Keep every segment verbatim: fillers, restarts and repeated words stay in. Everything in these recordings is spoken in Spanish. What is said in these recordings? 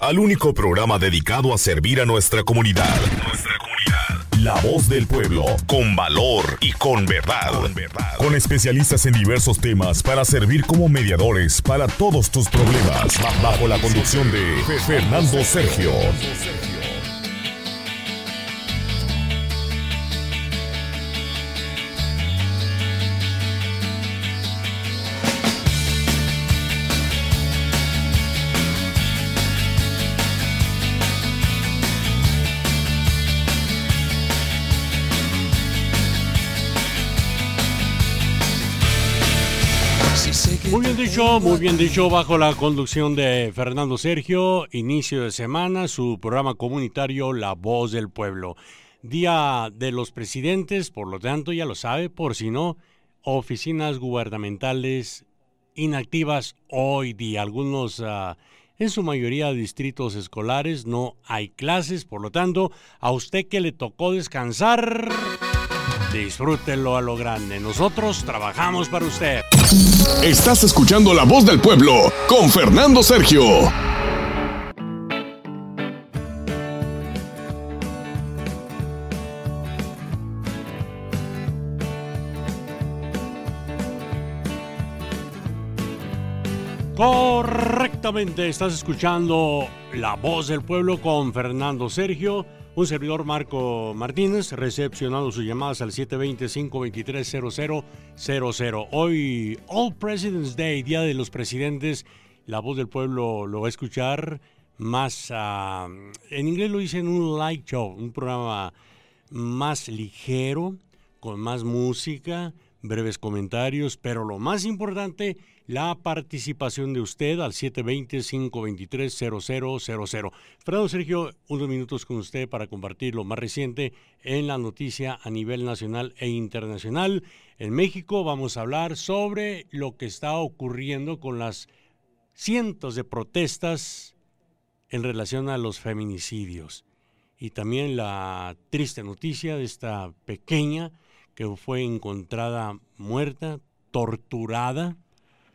al único programa dedicado a servir a nuestra comunidad. Nuestra comunidad. La voz del pueblo, con valor y con verdad. Con verdad. Con especialistas en diversos temas para servir como mediadores para todos tus problemas. Bajo la conducción de Fernando Sergio. Muy bien dicho, muy bien dicho, bajo la conducción de Fernando Sergio, inicio de semana, su programa comunitario La Voz del Pueblo. Día de los presidentes, por lo tanto, ya lo sabe, por si no, oficinas gubernamentales inactivas hoy día. Algunos, uh, en su mayoría, distritos escolares, no hay clases, por lo tanto, a usted que le tocó descansar, disfrútenlo a lo grande. Nosotros trabajamos para usted. Estás escuchando La Voz del Pueblo con Fernando Sergio. Correctamente, estás escuchando La Voz del Pueblo con Fernando Sergio. Un servidor, Marco Martínez, recepcionando sus llamadas al siete veinte, cinco veintitrés, cero cero cero cero. Hoy, All Presidents Day, Día de los Presidentes. La Voz del Pueblo lo va a escuchar más, uh, en inglés lo dicen un light show, un programa más ligero, con más música, breves comentarios, pero lo más importante, la participación de usted al siete veinte, cinco veintitrés, cero cero cero cero. Fernando Sergio, unos minutos con usted para compartir lo más reciente en la noticia a nivel nacional e internacional. En México vamos a hablar sobre lo que está ocurriendo con las cientos de protestas en relación a los feminicidios. Y también la triste noticia de esta pequeña que fue encontrada muerta, torturada,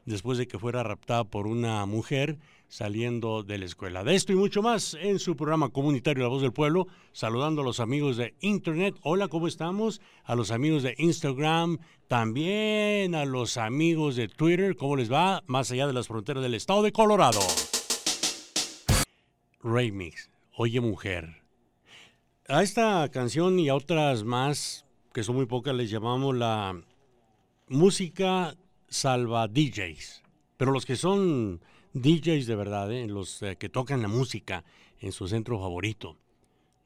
después de que fuera raptada por una mujer saliendo de la escuela. De esto y mucho más en su programa comunitario La Voz del Pueblo, saludando a los amigos de Internet. Hola, ¿cómo estamos? A los amigos de Instagram, también a los amigos de Twitter. ¿Cómo les va? Más allá de las fronteras del estado de Colorado. Remix, Oye Mujer. A esta canción y a otras más, que son muy pocas, les llamamos la música salva D Js, pero los que son D Js de verdad, ¿eh? Los eh, que tocan la música en su centro favorito,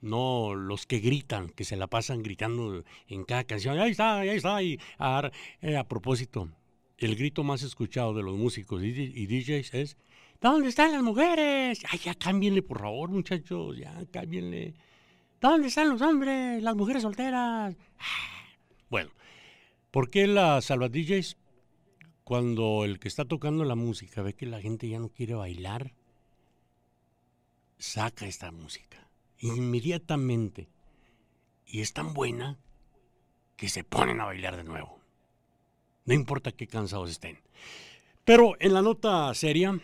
no los que gritan, que se la pasan gritando en cada canción, ahí está, ahí está, y a, eh, a propósito, el grito más escuchado de los músicos y D Js es, ¿dónde están las mujeres? Ay, ya cámbienle por favor muchachos, ya cámbienle, ¿dónde están los hombres? Las mujeres solteras. Bueno, ¿por qué la salva D Js? Cuando el que está tocando la música ve que la gente ya no quiere bailar, saca esta música inmediatamente. Y es tan buena que se ponen a bailar de nuevo. No importa qué cansados estén. Pero en la nota seria,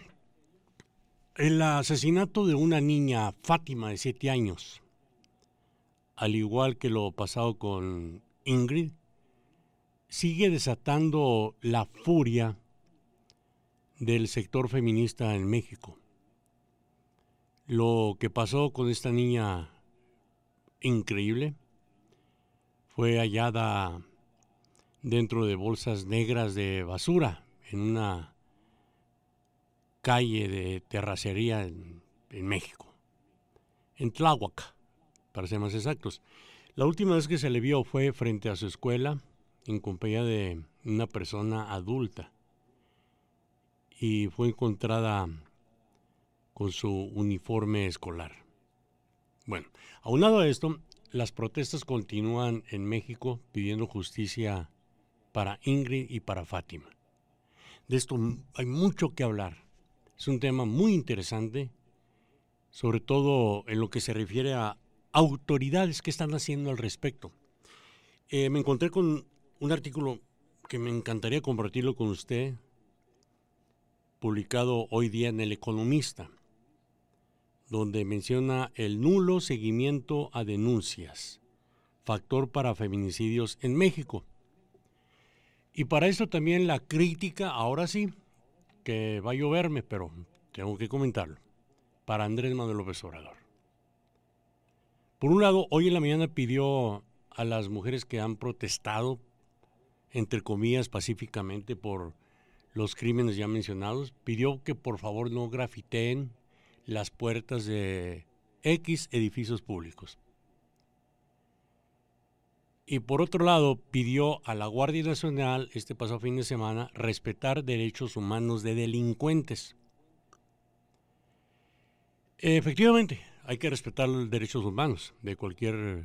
el asesinato de una niña, Fátima, de siete años, al igual que lo pasado con Ingrid, sigue desatando la furia del sector feminista en México. Lo que pasó con esta niña increíble fue hallada dentro de bolsas negras de basura en una calle de terracería en, en México, en Tláhuac, para ser más exactos. La última vez que se le vio fue frente a su escuela, en compañía de una persona adulta, y fue encontrada con su uniforme escolar. Bueno, aunado a esto, las protestas continúan en México pidiendo justicia para Ingrid y para Fátima. De esto hay mucho que hablar. Es un tema muy interesante, sobre todo en lo que se refiere a autoridades que están haciendo al respecto. Eh, me encontré con un artículo que me encantaría compartirlo con usted, publicado hoy día en El Economista. donde menciona el nulo seguimiento a denuncias, factor para feminicidios en México. Y para eso también la crítica, ahora sí, que va a lloverme, pero tengo que comentarlo, para Andrés Manuel López Obrador. Por un lado, hoy en la mañana pidió a las mujeres que han protestado, entre comillas, pacíficamente por los crímenes ya mencionados, pidió que por favor no grafiteen las puertas de X edificios públicos. Y por otro lado, pidió a la Guardia Nacional este pasado fin de semana respetar derechos humanos de delincuentes. Efectivamente, hay que respetar los derechos humanos de cualquier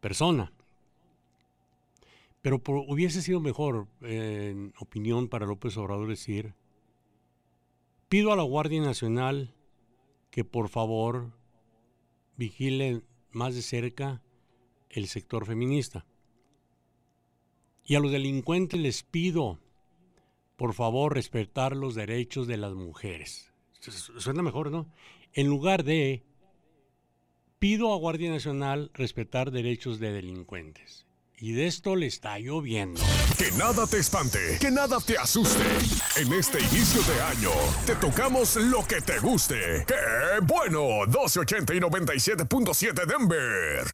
persona. Pero por, hubiese sido mejor, eh, en opinión para López Obrador, decir: pido a la Guardia Nacional que por favor vigile más de cerca el sector feminista. Y a los delincuentes les pido, por favor, respetar los derechos de las mujeres. Suena mejor, ¿no? En lugar de, pido a Guardia Nacional respetar derechos de delincuentes. Y de esto le está lloviendo. Que nada te espante, que nada te asuste. En este inicio de año, te tocamos lo que te guste. ¡Qué bueno! doce ochenta y noventa y siete punto siete Denver.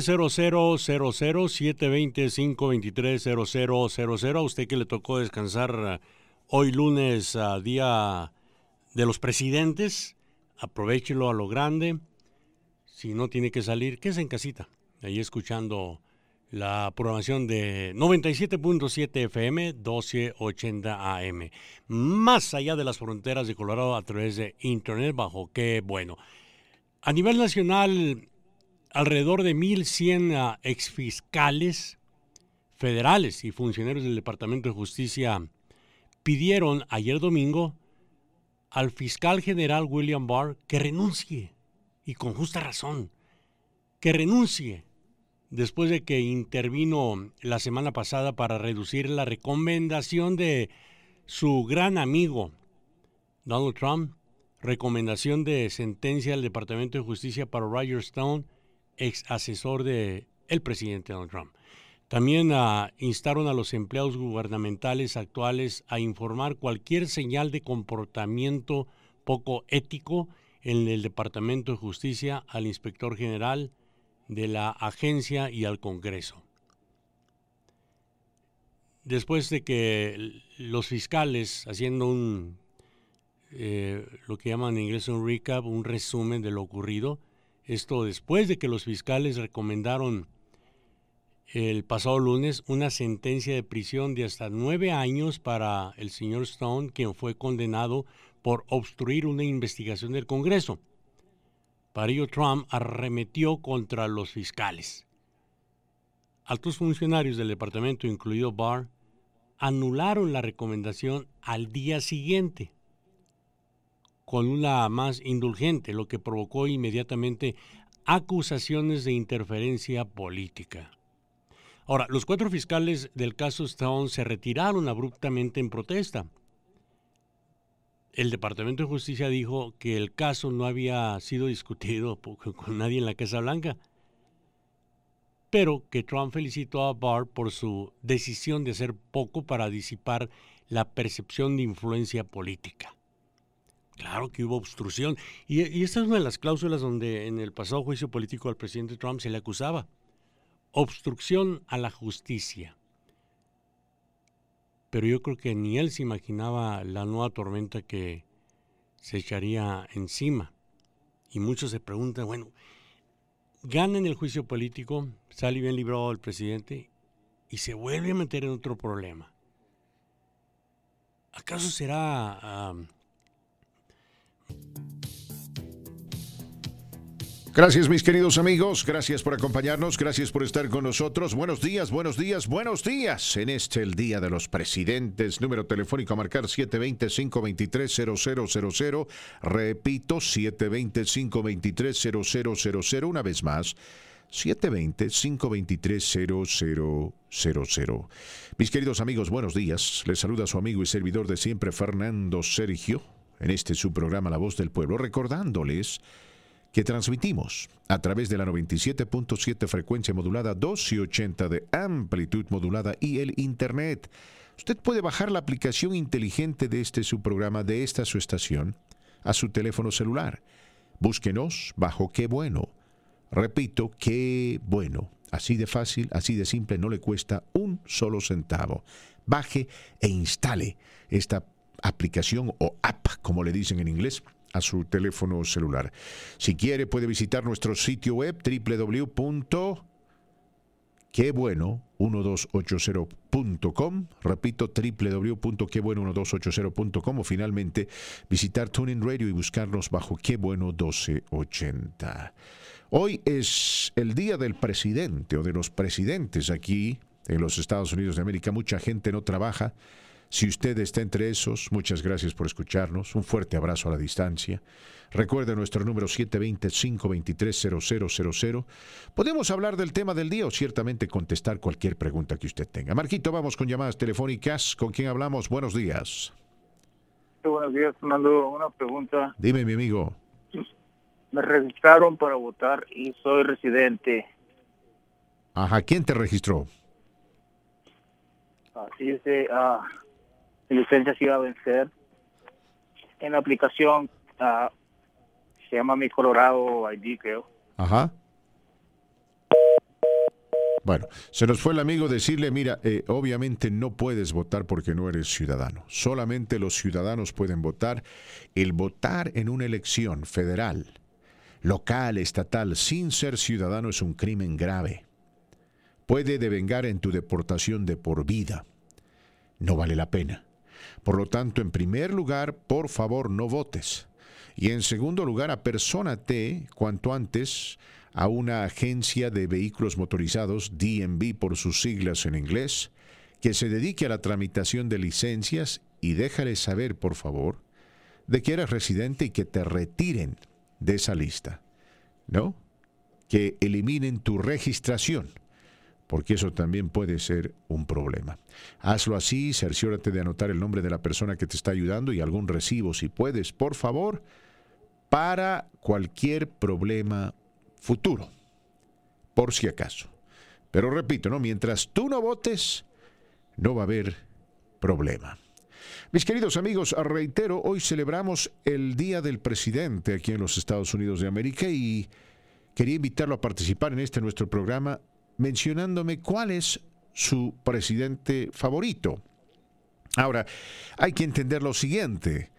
cero cero cero cero siete veinte cinco veintitrés cero cero cero cero. A usted que le tocó descansar hoy lunes, a día de los presidentes, aprovéchelo a lo grande. Si no tiene que salir, quédese en casita, ahí escuchando la programación de noventa y siete punto siete F M, doce ochenta A M, más allá de las fronteras de Colorado, a través de internet bajo Qué Bueno. A nivel nacional, alrededor de mil cien exfiscales federales y funcionarios del Departamento de Justicia pidieron ayer domingo al fiscal general William Barr que renuncie. Y con justa razón, que renuncie después de que intervino la semana pasada para reducir la recomendación de su gran amigo Donald Trump, recomendación de sentencia del Departamento de Justicia para Roger Stone, ex asesor del presidente Donald Trump. También uh, instaron a los empleados gubernamentales actuales a informar cualquier señal de comportamiento poco ético en el Departamento de Justicia, al Inspector General de la Agencia y al Congreso. Después de que los fiscales, haciendo un eh, lo que llaman en inglés un recap, un resumen de lo ocurrido, esto después de que los fiscales recomendaron el pasado lunes una sentencia de prisión de hasta nueve años para el señor Stone, quien fue condenado por obstruir una investigación del Congreso. Para ello, Trump arremetió contra los fiscales. Altos funcionarios del departamento, incluido Barr, anularon la recomendación al día siguiente, con una más indulgente, lo que provocó inmediatamente acusaciones de interferencia política. Ahora, los cuatro fiscales del caso Stone se retiraron abruptamente en protesta. El Departamento de Justicia dijo que el caso no había sido discutido con nadie en la Casa Blanca, pero que Trump felicitó a Barr por su decisión de hacer poco para disipar la percepción de influencia política. Claro que hubo obstrucción. Y, y esta es una de las cláusulas donde en el pasado juicio político al presidente Trump se le acusaba. Obstrucción a la justicia. Pero yo creo que ni él se imaginaba la nueva tormenta que se echaría encima. Y muchos se preguntan, bueno, ganan el juicio político, sale bien librado el presidente y se vuelve a meter en otro problema. ¿Acaso será...? Um... Gracias, mis queridos amigos, gracias por acompañarnos, gracias por estar con nosotros. Buenos días, buenos días, buenos días. En este, el Día de los Presidentes, número telefónico a marcar siete veinte cinco veintitrés cero cero cero cero. Repito, siete veinte cinco veintitrés cero cero cero cero. Una vez más, siete veinte cinco veintitrés cero cero cero cero. Mis queridos amigos, buenos días. Les saluda su amigo y servidor de siempre, Fernando Sergio. en este su programa La Voz del Pueblo, recordándoles que transmitimos a través de la noventa y siete punto siete frecuencia modulada, doce ochenta de amplitud modulada y el internet. Usted puede bajar la aplicación inteligente de este su programa, de esta su estación, a su teléfono celular. Búsquenos bajo Qué Bueno. Repito, Qué Bueno. Así de fácil, así de simple, no le cuesta un solo centavo. Baje e instale esta aplicación o app, como le dicen en inglés, a su teléfono celular. Si quiere, puede visitar nuestro sitio web doble u doble u doble u punto que bueno mil doscientos ochenta punto com. Repito, doble u doble u doble u punto que bueno mil doscientos ochenta punto com, o finalmente visitar TuneIn Radio y buscarnos bajo Qué Bueno doce ochenta. Hoy es el día del presidente o de los presidentes aquí en los Estados Unidos de América. Mucha gente no trabaja. Si usted está entre esos, muchas gracias por escucharnos. Un fuerte abrazo a la distancia. Recuerde nuestro número siete dos cero, cinco dos tres, cero cero cero cero. Podemos hablar del tema del día o ciertamente contestar cualquier pregunta que usted tenga. Marquito, vamos con llamadas telefónicas. ¿Con quién hablamos? Buenos días. Buenos días, Fernando. Una pregunta. Dime, mi amigo. Me registraron para votar y soy residente. Ajá, ¿quién te registró? Así es, ah... mi licencia se iba a vencer. En la aplicación uh, se llama Mi Colorado I D, creo. Ajá. Bueno, se nos fue el amigo decirle, mira, eh, obviamente no puedes votar porque no eres ciudadano. Solamente los ciudadanos pueden votar. El votar en una elección federal, local, estatal, sin ser ciudadano es un crimen grave. Puede devengar en tu deportación de por vida. No vale la pena. Por lo tanto, en primer lugar, por favor, no votes. Y en segundo lugar, apersónate cuanto antes a una agencia de vehículos motorizados, D M V por sus siglas en inglés, que se dedique a la tramitación de licencias, y déjale saber, por favor, de que eres residente y que te retiren de esa lista, ¿no? Que eliminen tu registración, porque eso también puede ser un problema. Hazlo así, cerciórate de anotar el nombre de la persona que te está ayudando y algún recibo, si puedes, por favor, para cualquier problema futuro, por si acaso. Pero repito, ¿no? Mientras tú no votes, no va a haber problema. Mis queridos amigos, reitero, hoy celebramos el Día del Presidente aquí en los Estados Unidos de América y quería invitarlo a participar en este nuestro programa mencionándome cuál es su presidente favorito. Ahora, hay que entender lo siguiente.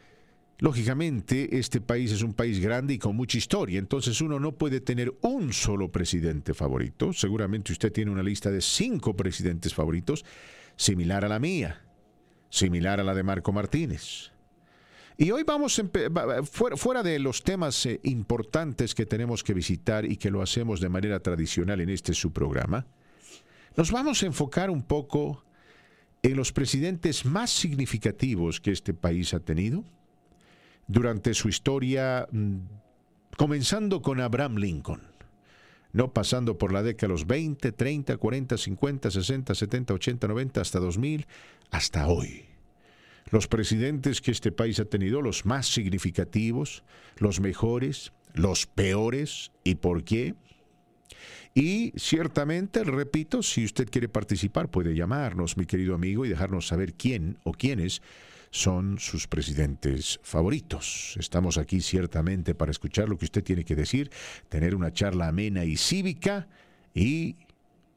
Lógicamente, este país es un país grande y con mucha historia, entonces uno no puede tener un solo presidente favorito. Seguramente usted tiene una lista de cinco presidentes favoritos, similar a la mía, similar a la de Marco Martínez. Y hoy vamos empe- fuera de los temas eh, importantes que tenemos que visitar y que lo hacemos de manera tradicional en este su programa, nos vamos a enfocar un poco en los presidentes más significativos que este país ha tenido durante su historia, comenzando con Abraham Lincoln, no pasando por la década de los veinte, treinta, cuarenta, cincuenta, sesenta, setenta, ochenta, noventa, hasta dos mil, hasta hoy. Los presidentes que este país ha tenido, los más significativos, los mejores, los peores, ¿y por qué? Y ciertamente, repito, si usted quiere participar, puede llamarnos, mi querido amigo, y dejarnos saber quién o quiénes son sus presidentes favoritos. Estamos aquí ciertamente para escuchar lo que usted tiene que decir, tener una charla amena y cívica y,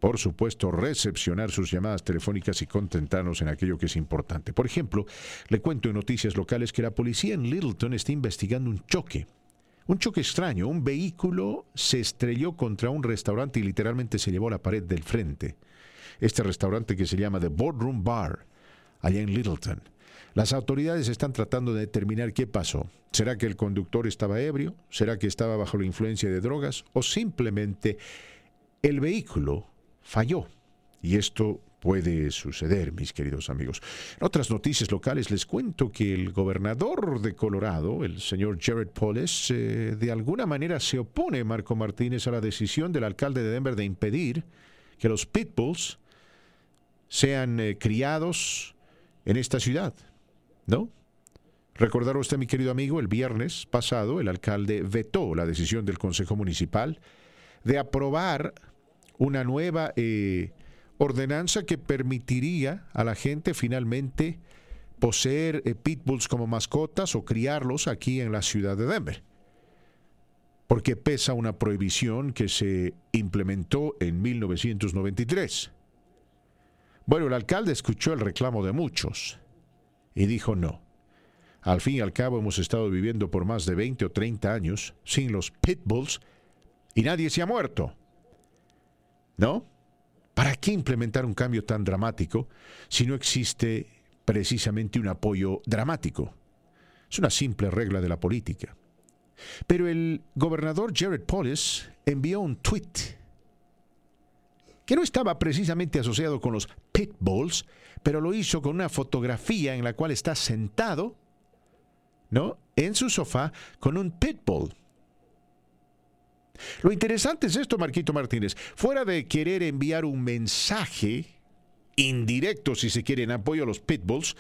por supuesto, recepcionar sus llamadas telefónicas y contentarnos en aquello que es importante. Por ejemplo, le cuento en noticias locales que la policía en Littleton está investigando un choque. Un choque extraño. Un vehículo se estrelló contra un restaurante y literalmente se llevó a la pared del frente. Este restaurante que se llama The Boardroom Bar, allá en Littleton. Las autoridades están tratando de determinar qué pasó. ¿Será que el conductor estaba ebrio? ¿Será que estaba bajo la influencia de drogas? ¿O simplemente el vehículo falló? Y esto puede suceder, mis queridos amigos. En otras noticias locales les cuento que el gobernador de Colorado, el señor Jared Polis, eh, de alguna manera se opone, Marco Martínez, a la decisión del alcalde de Denver de impedir que los pitbulls sean eh, criados en esta ciudad, ¿no? Recordará usted, mi querido amigo, el viernes pasado el alcalde vetó la decisión del Consejo Municipal de aprobar una nueva eh, ordenanza que permitiría a la gente finalmente poseer eh, pitbulls como mascotas o criarlos aquí en la ciudad de Denver, porque pesa una prohibición que se implementó en mil novecientos noventa y tres. Bueno, el alcalde escuchó el reclamo de muchos y dijo no. Al fin y al cabo hemos estado viviendo por más de veinte o treinta años sin los pitbulls y nadie se ha muerto, ¿no? ¿Para qué implementar un cambio tan dramático si no existe precisamente un apoyo dramático? Es una simple regla de la política. Pero el gobernador Jared Polis envió un tweet que no estaba precisamente asociado con los pitbulls, pero lo hizo con una fotografía en la cual está sentado, ¿no?, en su sofá con un pitbull. Lo interesante es esto, Marquito Martínez. Fuera de querer enviar un mensaje indirecto, si se quiere, en apoyo a los pitbulls,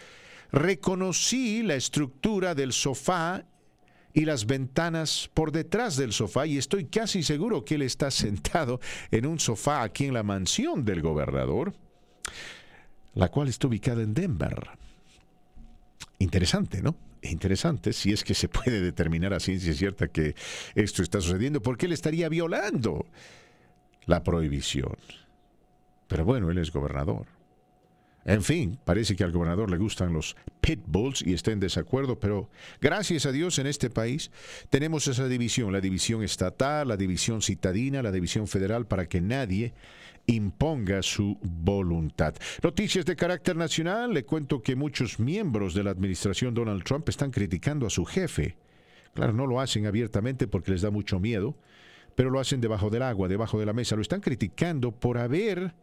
reconocí la estructura del sofá y las ventanas por detrás del sofá, y estoy casi seguro que él está sentado en un sofá aquí en la mansión del gobernador, la cual está ubicada en Denver. Interesante, ¿no? Interesante, si es que se puede determinar a ciencia cierta que esto está sucediendo, porque él estaría violando la prohibición. Pero bueno, él es gobernador. En fin, parece que al gobernador le gustan los pitbulls y está en desacuerdo, pero gracias a Dios en este país tenemos esa división, la división estatal, la división citadina, la división federal, para que nadie imponga su voluntad. Noticias de carácter nacional, le cuento que muchos miembros de la administración Donald Trump están criticando a su jefe. Claro, no lo hacen abiertamente porque les da mucho miedo, pero lo hacen debajo del agua, debajo de la mesa. Lo están criticando por haber...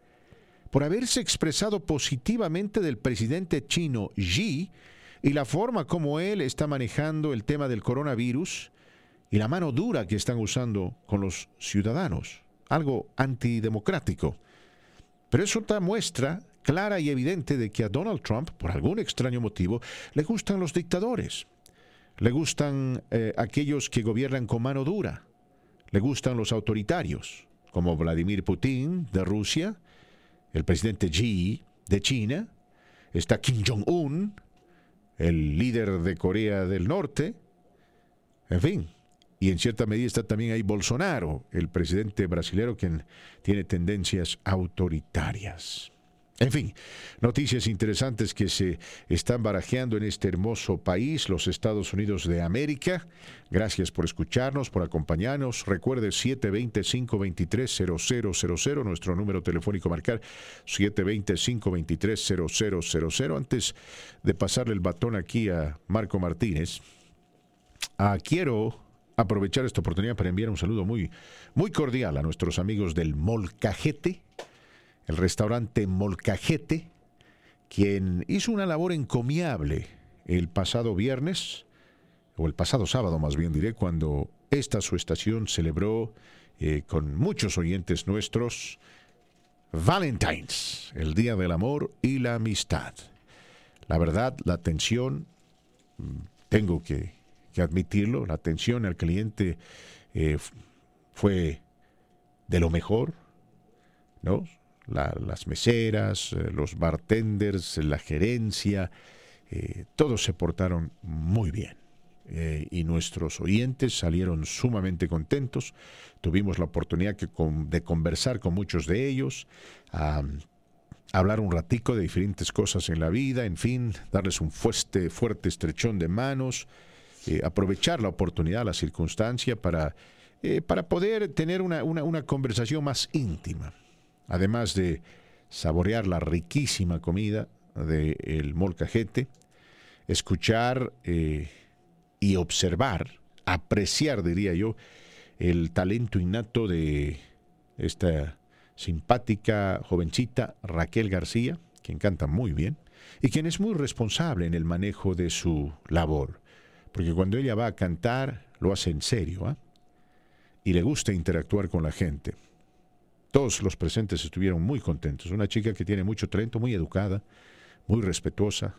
por haberse expresado positivamente del presidente chino Xi y la forma como él está manejando el tema del coronavirus y la mano dura que están usando con los ciudadanos, algo antidemocrático. Pero eso da muestra clara y evidente de que a Donald Trump, por algún extraño motivo, le gustan los dictadores, le gustan eh, aquellos que gobiernan con mano dura, le gustan los autoritarios, como Vladimir Putin de Rusia, el presidente Xi de China, está Kim Jong-un, el líder de Corea del Norte, en fin, y en cierta medida está también ahí Bolsonaro, el presidente brasilero, quien tiene tendencias autoritarias. En fin, noticias interesantes que se están barajeando en este hermoso país, los Estados Unidos de América. Gracias por escucharnos, por acompañarnos. Recuerde siete dos cero, cinco dos tres, cero cero cero cero, nuestro número telefónico a marcar siete dos cero, cinco dos tres, cero cero cero cero. Antes de pasarle el batón aquí a Marco Martínez, ah, quiero aprovechar esta oportunidad para enviar un saludo muy, muy cordial a nuestros amigos del Molcajete, el restaurante Molcajete, quien hizo una labor encomiable el pasado viernes, o el pasado sábado más bien diré, cuando esta su estación celebró eh, con muchos oyentes nuestros Valentine's, el Día del Amor y la Amistad. La verdad, la atención, tengo que, que admitirlo, la atención al cliente eh, fue de lo mejor, ¿no? La, las meseras, los bartenders, la gerencia, eh, todos se portaron muy bien. Eh, y nuestros oyentes salieron sumamente contentos. Tuvimos la oportunidad que con, de conversar con muchos de ellos, um, hablar un ratico de diferentes cosas en la vida, en fin, darles un fuerte, fuerte estrechón de manos, eh, aprovechar la oportunidad, la circunstancia para, eh, para poder tener una, una, una conversación más íntima. Además de saborear la riquísima comida del Molcajete, escuchar eh, y observar, apreciar, diría yo, el talento innato de esta simpática jovencita Raquel García, quien canta muy bien y quien es muy responsable en el manejo de su labor. Porque cuando ella va a cantar, lo hace en serio, ¿eh? Y le gusta interactuar con la gente. Todos los presentes estuvieron muy contentos. Una chica que tiene mucho talento, muy educada, muy respetuosa,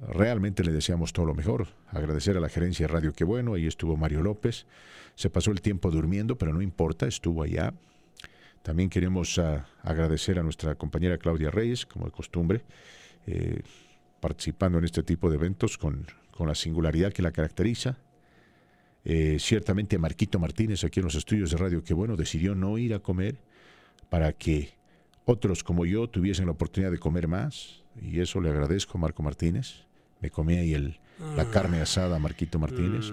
Realmente le deseamos todo lo mejor. Agradecer a la gerencia de Radio Qué Bueno. Ahí estuvo Mario López. Se pasó el tiempo durmiendo, pero no importa, estuvo allá. También queremos uh, agradecer a nuestra compañera Claudia Reyes, como de costumbre, eh, participando en este tipo de eventos con, con la singularidad que la caracteriza. Eh, ciertamente Marquito Martínez, aquí en los estudios de Radio Qué Bueno, decidió no ir a comer para que otros como yo tuviesen la oportunidad de comer más. Y eso le agradezco a Marco Martínez. Me comí ahí el, la carne asada, Marquito Martínez.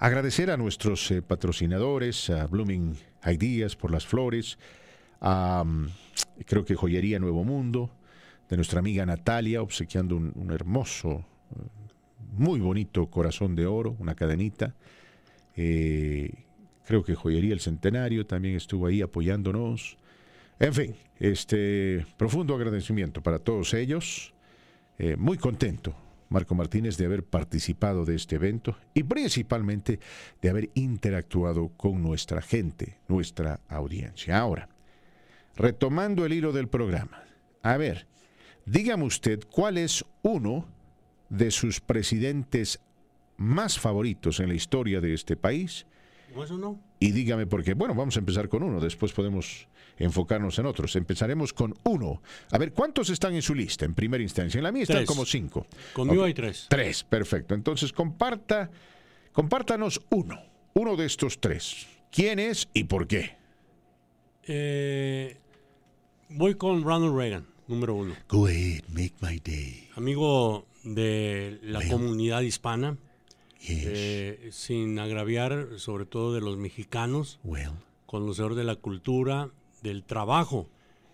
Agradecer a nuestros eh, patrocinadores, a Blooming Ideas por las flores, a um, creo que Joyería Nuevo Mundo, de nuestra amiga Natalia, obsequiando un, un hermoso, muy bonito corazón de oro, una cadenita. Eh, creo que Joyería El Centenario también estuvo ahí apoyándonos. En fin, este profundo agradecimiento para todos ellos. Eh, muy contento, Marco Martínez, de haber participado de este evento y principalmente de haber interactuado con nuestra gente, nuestra audiencia. Ahora, retomando el hilo del programa, a ver, dígame usted cuál es uno de sus presidentes más favoritos en la historia de este país. ¿No es uno? Y dígame por qué. Bueno, vamos a empezar con uno, después podemos enfocarnos en otros. Empezaremos con uno. A ver, ¿cuántos están en su lista en primera instancia? En la mía están como cinco. Conmigo okay. Hay tres. Tres, perfecto. Entonces, comparta, compártanos uno, uno de estos tres. ¿Quién es y por qué? Eh, voy con Ronald Reagan, número uno. Go ahead, make my day. Amigo de la Reagan. Comunidad hispana. Yes. Eh, sin agraviar, sobre todo de los mexicanos. Well. Conocedor de la cultura, del trabajo,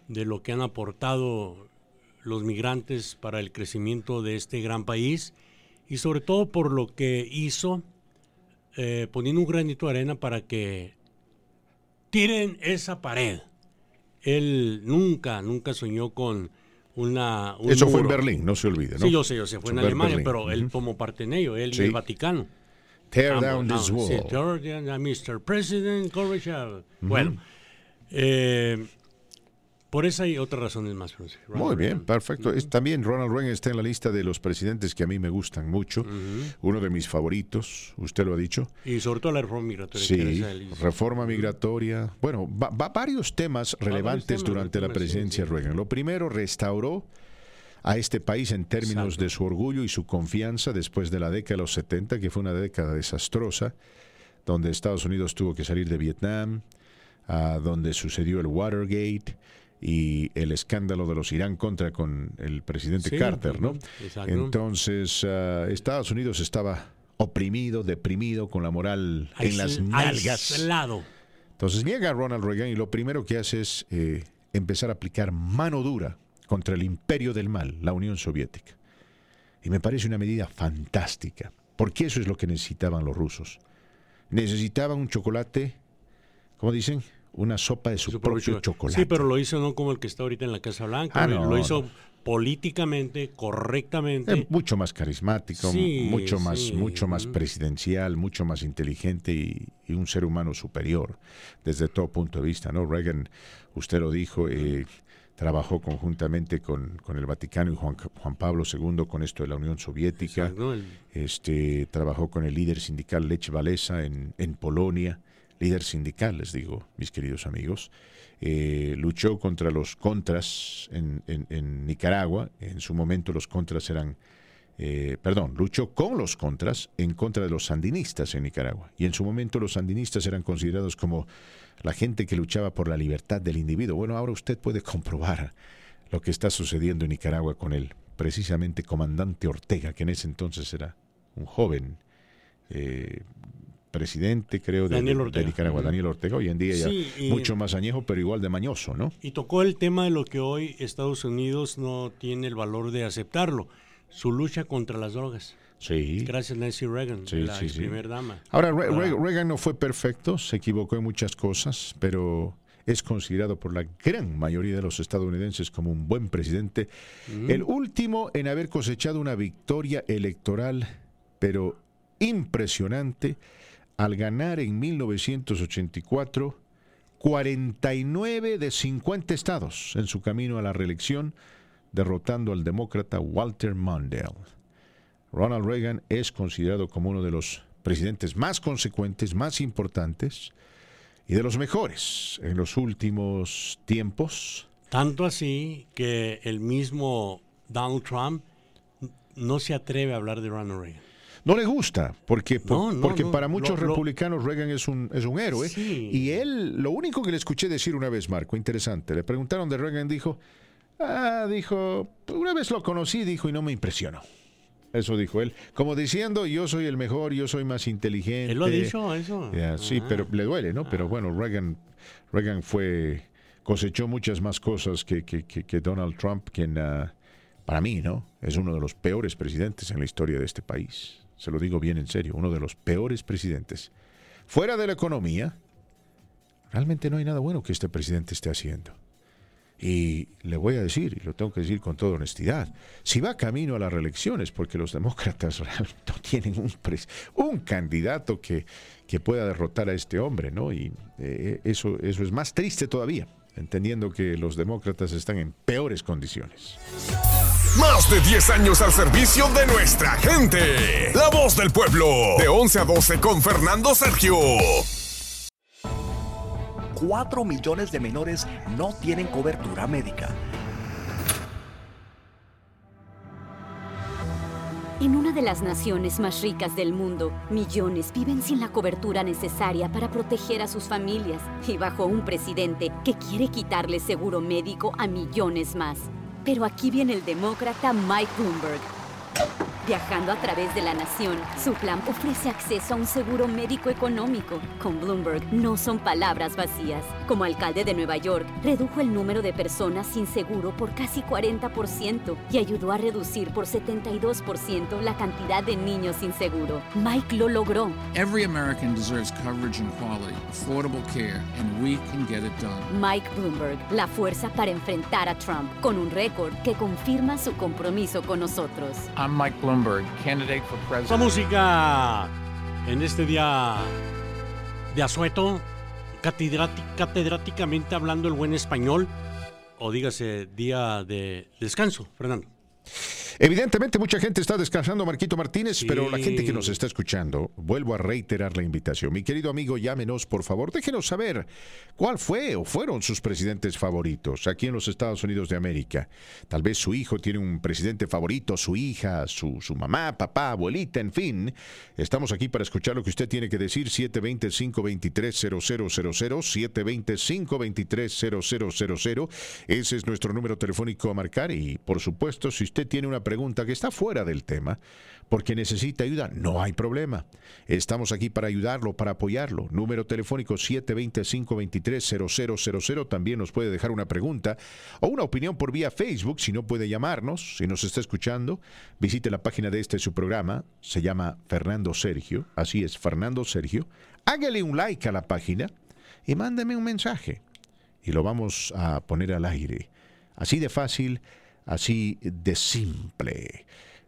de lo que han aportado los migrantes para el crecimiento de este gran país y sobre todo por lo que hizo, eh, poniendo un granito de arena para que tiren esa pared. Él nunca, nunca soñó con una... Un Eso muro. Fue en Berlín, no se olvide, ¿no? Sí, yo sé, yo sé, fue en Alemania, Berlín. Pero él tomó parte en ello, él sí. Y el Vaticano. Tear down, down this wall. Sí, tear down, mister President, courage. Uh-huh. Bueno, eh, por esa y otras razones más. Muy bien, perfecto. Uh-huh. Es, también Ronald Reagan está en la lista de los presidentes que a mí me gustan mucho. Uh-huh. Uno de mis favoritos, usted lo ha dicho. Y sobre todo la reforma migratoria. Sí, reforma migratoria. Bueno, va, va varios temas relevantes varios temas, durante temas, la presidencia sí, sí. Reagan. Lo primero, restauró a este país en términos Exacto. de su orgullo y su confianza después de la década de los setenta, que fue una década desastrosa, donde Estados Unidos tuvo que salir de Vietnam, uh, donde sucedió el Watergate y el escándalo de los Irán contra con el presidente sí, Carter, ¿no? Exacto. Entonces, uh, Estados Unidos estaba oprimido, deprimido, con la moral Aisl- en las nalgas. Aislado. Entonces llega Ronald Reagan y lo primero que hace es eh, empezar a aplicar mano dura contra el imperio del mal, la Unión Soviética. Y me parece una medida fantástica, porque eso es lo que necesitaban los rusos. Necesitaban un chocolate, ¿cómo dicen? Una sopa de su, su propio chocolate. chocolate. Sí, pero lo hizo no como el que está ahorita en la Casa Blanca, ah, no, lo hizo no. políticamente, correctamente. Es mucho más carismático, sí, mucho más, sí. mucho más presidencial, mucho más inteligente y, y un ser humano superior, desde todo punto de vista, ¿no? Reagan, usted lo dijo... Eh, Trabajó conjuntamente con, con el Vaticano y Juan, Juan Pablo segundo con esto de la Unión Soviética. Exacto. Este trabajó con el líder sindical Lech Walesa en, en Polonia, líder sindical, les digo, mis queridos amigos. Eh, luchó contra los contras en, en, en Nicaragua. En su momento los contras eran, eh, perdón, luchó con los contras en contra de los sandinistas en Nicaragua. Y en su momento los sandinistas eran considerados como la gente que luchaba por la libertad del individuo. Bueno, ahora usted puede comprobar lo que está sucediendo en Nicaragua con el precisamente comandante Ortega, que en ese entonces era un joven eh, presidente, creo, de, de Nicaragua. Daniel Ortega, hoy en día ya sí, y, mucho más añejo, pero igual de mañoso, ¿no? Y tocó el tema de lo que hoy Estados Unidos no tiene el valor de aceptarlo, su lucha contra las drogas. Sí. Gracias Nancy Reagan, sí, la sí, sí. primera dama. Ahora, Re- Re- Reagan no fue perfecto, se equivocó en muchas cosas, pero es considerado por la gran mayoría de los estadounidenses como un buen presidente. Mm. El último en haber cosechado una victoria electoral, pero impresionante, al ganar en mil novecientos ochenta y cuatro cuarenta y nueve de cincuenta estados en su camino a la reelección derrotando al demócrata Walter Mondale. Ronald Reagan es considerado como uno de los presidentes más consecuentes, más importantes y de los mejores en los últimos tiempos. Tanto así que el mismo Donald Trump no se atreve a hablar de Ronald Reagan. No le gusta, porque, por, no, no, porque no, para muchos lo, republicanos lo... Reagan es un, es un héroe. Sí. Y él, lo único que le escuché decir una vez, Marco, interesante, le preguntaron de Reagan, dijo, ah, dijo, una vez lo conocí, dijo, y no me impresionó. Eso dijo él, como diciendo, yo soy el mejor, yo soy más inteligente. Él lo ha dicho, eso. Yeah, sí, pero le duele, ¿no? Ah. Pero bueno, Reagan, Reagan fue, cosechó muchas más cosas que, que, que, que Donald Trump, quien uh, para mí, ¿no? Es uno de los peores presidentes en la historia de este país. Se lo digo bien en serio, uno de los peores presidentes. Fuera de la economía, realmente no hay nada bueno que este presidente esté haciendo. Y le voy a decir, y lo tengo que decir con toda honestidad, si va camino a las reelecciones, porque los demócratas no tienen un, pres- un candidato que, que pueda derrotar a este hombre, ¿no? Y eh, eso, eso es más triste todavía, entendiendo que los demócratas están en peores condiciones. Más de diez años al servicio de nuestra gente. La voz del pueblo, de once a doce con Fernando Sergio. cuatro millones de menores no tienen cobertura médica. En una de las naciones más ricas del mundo, millones viven sin la cobertura necesaria para proteger a sus familias y bajo un presidente que quiere quitarle seguro médico a millones más. Pero aquí viene el demócrata Mike Bloomberg. Viajando a través de la nación, su plan ofrece acceso a un seguro médico económico. Con Bloomberg no son palabras vacías. Como alcalde de Nueva York, redujo el número de personas sin seguro por casi cuarenta por ciento y ayudó a reducir por setenta y dos por ciento la cantidad de niños sin seguro. Mike lo logró. Every American deserves coverage and quality, affordable care, and we can get it done. Mike Bloomberg, la fuerza para enfrentar a Trump, con un récord que confirma su compromiso con nosotros. I'm Mike Bloomberg. Candidate for president. La música en este día de asueto, catedrátic, catedráticamente hablando el buen español, o dígase día de descanso, Fernando. Evidentemente mucha gente está descansando, Marquito Martínez, sí. Pero la gente que nos está escuchando, vuelvo a reiterar la invitación. Mi querido amigo, llámenos, por favor, déjenos saber cuál fue o fueron sus presidentes favoritos aquí en los Estados Unidos de América. Tal vez su hijo tiene un presidente favorito, su hija, su, su mamá, papá, abuelita, en fin. Estamos aquí para escuchar lo que usted tiene que decir, siete dos cero, cinco dos tres, cero cero cero cero, siete dos cero, cinco dos tres, cero cero cero cero. Ese es nuestro número telefónico a marcar y, por supuesto, si usted tiene una pregunta que está fuera del tema, porque necesita ayuda, no hay problema. Estamos aquí para ayudarlo, para apoyarlo. Número telefónico siete dos cero, cinco dos tres, cero cero cero cero. También nos puede dejar una pregunta o una opinión por vía Facebook, si no puede llamarnos. Si nos está escuchando, visite la página de este su programa, se llama Fernando Sergio, así es, Fernando Sergio. Hágale un like a la página y mándeme un mensaje y lo vamos a poner al aire. Así de fácil, así de simple.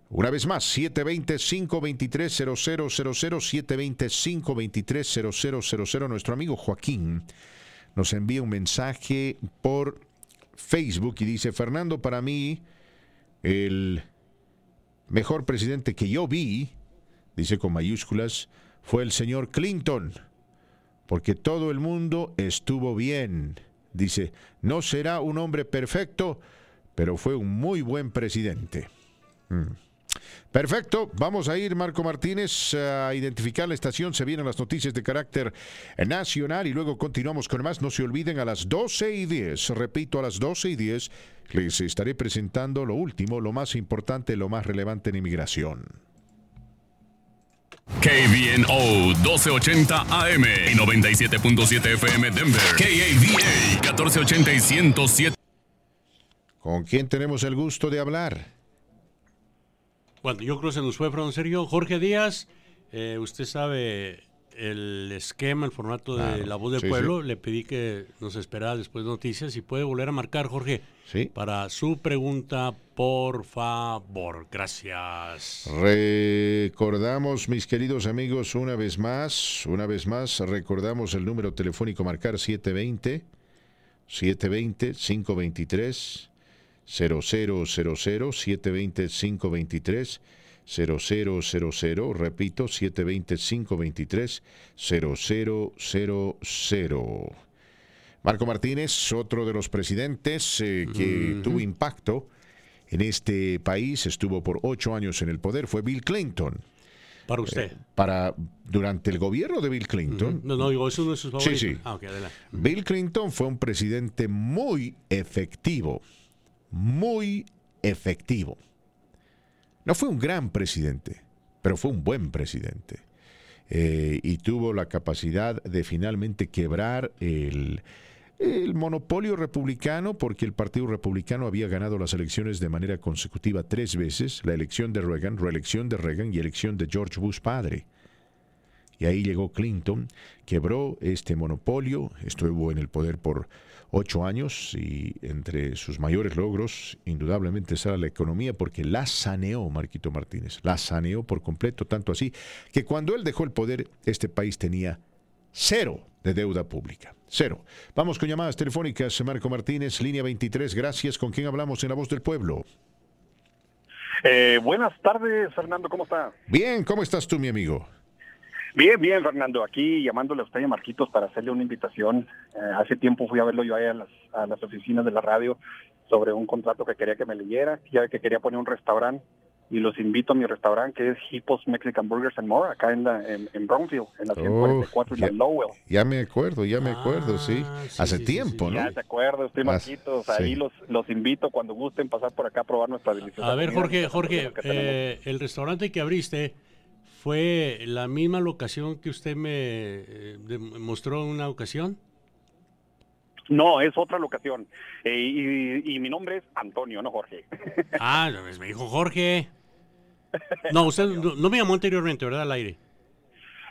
Una vez más, siete dos cero, cinco dos tres, cero cero cero cero, siete dos cero, cinco dos tres, cero cero cero cero. Nuestro amigo Joaquín nos envía un mensaje por Facebook y dice, Fernando, para mí, el mejor presidente que yo vi, dice con mayúsculas, fue el señor Clinton, porque todo el mundo estuvo bien. Dice, no será un hombre perfecto, pero fue un muy buen presidente. Mm. Perfecto, vamos a ir, Marco Martínez, a identificar la estación. Se vienen las noticias de carácter nacional y luego continuamos con más. No se olviden, a las doce y diez, repito, a las doce y diez, les estaré presentando lo último, lo más importante, lo más relevante en inmigración. K B N O mil doscientos ochenta A M y noventa y siete punto siete F M Denver. K A D A mil cuatrocientos ochenta y ciento siete. ¿Con quién tenemos el gusto de hablar? Cuando yo creo que se nos fue, Fernando Sergio. Jorge Díaz, eh, usted sabe el esquema, el formato de claro, La Voz del sí, Pueblo. Sí. Le pedí que nos esperara después de noticias y puede volver a marcar, Jorge, sí, para su pregunta, por favor. Gracias. Recordamos, mis queridos amigos, una vez más, una vez más, recordamos el número telefónico marcar siete veinte, siete veinte, cinco veintitrés. cero cero cero cero siete dos cero cinco dos tres, cero cero cero cero, repito, siete dos cero cinco dos tres, cero cero cero cero. Marco Martínez, otro de los presidentes eh, que uh-huh. tuvo impacto en este país, estuvo por ocho años en el poder, fue Bill Clinton. Para usted. Eh, para, durante el gobierno de Bill Clinton. Uh-huh. No, no, digo, es uno de sus favoritos. Sí, sí. Ah, okay, adelante. Bill Clinton fue un presidente muy efectivo. Muy efectivo. No fue un gran presidente, pero fue un buen presidente. Eh, y tuvo la capacidad de finalmente quebrar el, el monopolio republicano, porque el Partido Republicano había ganado las elecciones de manera consecutiva tres veces, la elección de Reagan, reelección de Reagan y elección de George Bush padre. Y ahí llegó Clinton, quebró este monopolio, estuvo en el poder por ocho años y entre sus mayores logros indudablemente será la economía, porque la saneó Marquito Martínez, la saneó por completo, tanto así que cuando él dejó el poder este país tenía cero de deuda pública, cero. Vamos con llamadas telefónicas, Marco Martínez, línea veintitrés, gracias. ¿Con quién hablamos en La Voz del Pueblo? Eh, buenas tardes, Fernando, ¿cómo está? Bien, ¿cómo estás tú, mi amigo? Bien, bien, Fernando. Aquí llamándole a usted y a Marquitos para hacerle una invitación. Eh, hace tiempo fui a verlo yo ahí a las, a las oficinas de la radio sobre un contrato que quería que me leyera, ya que quería poner un restaurante, y los invito a mi restaurante, que es Hippos Mexican Burgers and More, acá en, la, en, en Brownfield, en la ciento cuarenta y cuatro y oh, la Lowell. Ya me acuerdo, ya me acuerdo, ah, sí. sí. Hace sí, tiempo, sí, sí. ¿no? Ya se acuerdo, estoy Marquitos. Ahí sí. los, los invito cuando gusten pasar por acá a probar nuestra deliciosa. A ver, Jorge, Jorge, eh, el restaurante que abriste fue la misma locación que usted me eh, mostró en una ocasión. No, es otra locación. Eh, y, y mi nombre es Antonio, no Jorge. Ah, pues me dijo Jorge. No, usted no, no me llamó anteriormente, ¿verdad? Al aire.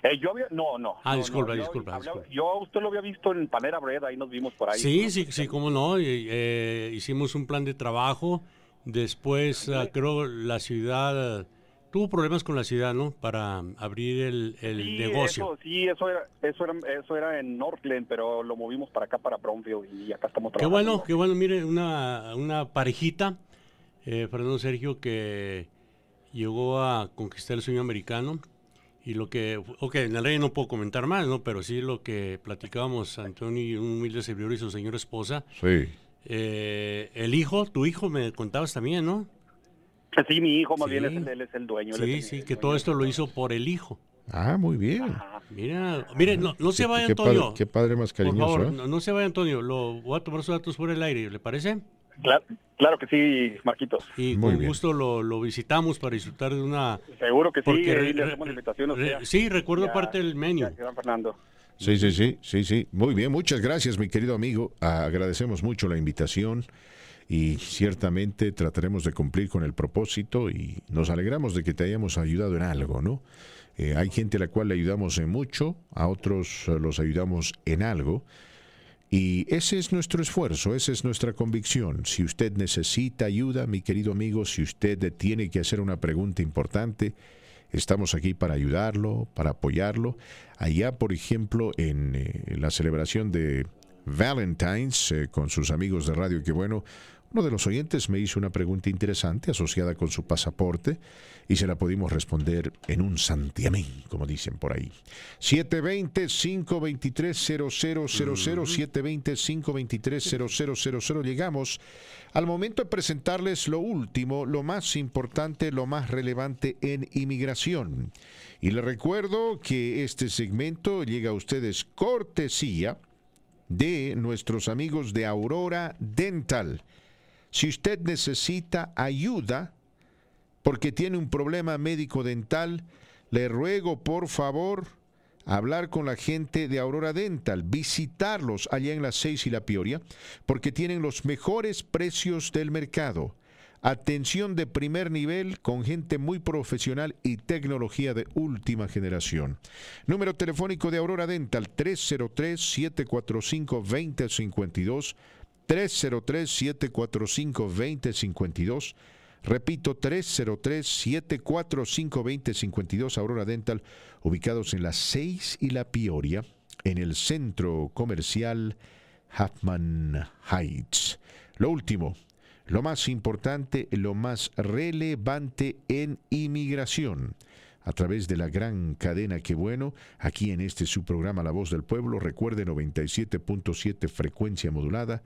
Eh, yo había, no, no. Ah, no, disculpa, no, yo, disculpa, hablaba, disculpa. Yo usted lo había visto en Panera Bread, ahí nos vimos por ahí. Sí, ¿no? sí, sí, cómo no. Eh, hicimos un plan de trabajo. Después, uh, creo, la ciudad... Tuvo problemas con la ciudad, ¿no? Para abrir el, el sí, negocio. Eso, sí, eso era, eso era, eso era en Northland, pero lo movimos para acá, para Brownfield, y acá estamos trabajando. Qué bueno, qué bueno. Mire, una, una parejita, eh, Fernando Sergio, que llegó a conquistar el sueño americano. Y lo que, ok, en la ley no puedo comentar más, ¿no? Pero sí lo que platicábamos, Antonio, y un humilde servidor y su señora esposa. Sí. Eh, el hijo, tu hijo, me contabas también, ¿no? Sí, mi hijo, más sí. bien, es el, él es el dueño. Sí, el, sí, el, que el todo esto lo hizo por el hijo. Ah, muy bien. Ajá. Mira, mire, no, no se vaya, qué, Antonio. Padre, qué padre más cariñoso. Por favor, ¿eh? no, no se vaya, Antonio. Lo, voy a tomar sus datos por el aire, ¿le parece? Claro, claro que sí, Marquitos. Y muy con bien. gusto lo, lo visitamos para disfrutar de una... Seguro que sí, porque re, le hacemos la invitación. Re, o sea, sí, recuerdo ya, parte del menú. Ya, Fernando. Sí, sí, sí, sí, sí. Muy bien, muchas gracias, mi querido amigo. Agradecemos mucho la invitación. Y ciertamente trataremos de cumplir con el propósito y nos alegramos de que te hayamos ayudado en algo, ¿no? Eh, hay gente a la cual le ayudamos en mucho, a otros los ayudamos en algo. Y ese es nuestro esfuerzo, esa es nuestra convicción. Si usted necesita ayuda, mi querido amigo, si usted tiene que hacer una pregunta importante, estamos aquí para ayudarlo, para apoyarlo. Allá, por ejemplo, en eh, la celebración de Valentine's, eh, con sus amigos de radio, que bueno, uno de los oyentes me hizo una pregunta interesante asociada con su pasaporte y se la pudimos responder en un santiamén, como dicen por ahí. siete dos cero cinco dos tres cero cero cero cero, siete dos cero cinco dos tres cero cero cero cero. Llegamos al momento de presentarles lo último, lo más importante, lo más relevante en inmigración. Y les recuerdo que este segmento llega a ustedes cortesía de nuestros amigos de Aurora Dental. Si usted necesita ayuda porque tiene un problema médico dental, le ruego por favor hablar con la gente de Aurora Dental, visitarlos allá en las seis y la Peoria, porque tienen los mejores precios del mercado. Atención de primer nivel con gente muy profesional y tecnología de última generación. Número telefónico de Aurora Dental, tres cero tres siete cuatro cinco dos cero cinco dos, tres cero tres siete cuatro cinco dos cero cinco dos. Repito, tres cero tres siete cuatro cinco dos cero cinco dos, Aurora Dental, ubicados en las seis y la Peoria, en el centro comercial Huffman Heights. Lo último. Lo más importante, lo más relevante en inmigración. A través de la gran cadena Que Bueno, aquí en este su programa La Voz del Pueblo, recuerde noventa y siete punto siete frecuencia modulada,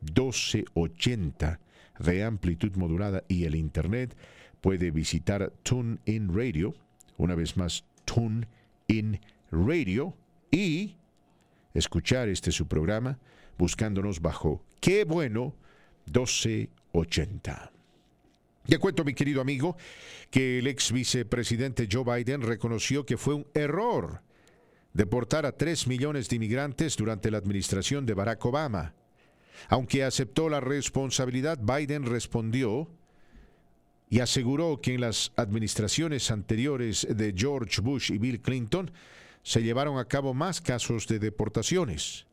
doce ochenta de amplitud modulada y el internet. Puede visitar TuneIn Radio, una vez más TuneIn Radio, y escuchar este su programa buscándonos bajo Qué Bueno doce ochenta. Te cuento, mi querido amigo, que el ex vicepresidente Joe Biden reconoció que fue un error deportar a tres millones de inmigrantes durante la administración de Barack Obama. Aunque aceptó la responsabilidad, Biden respondió y aseguró que en las administraciones anteriores de George Bush y Bill Clinton se llevaron a cabo más casos de deportaciones.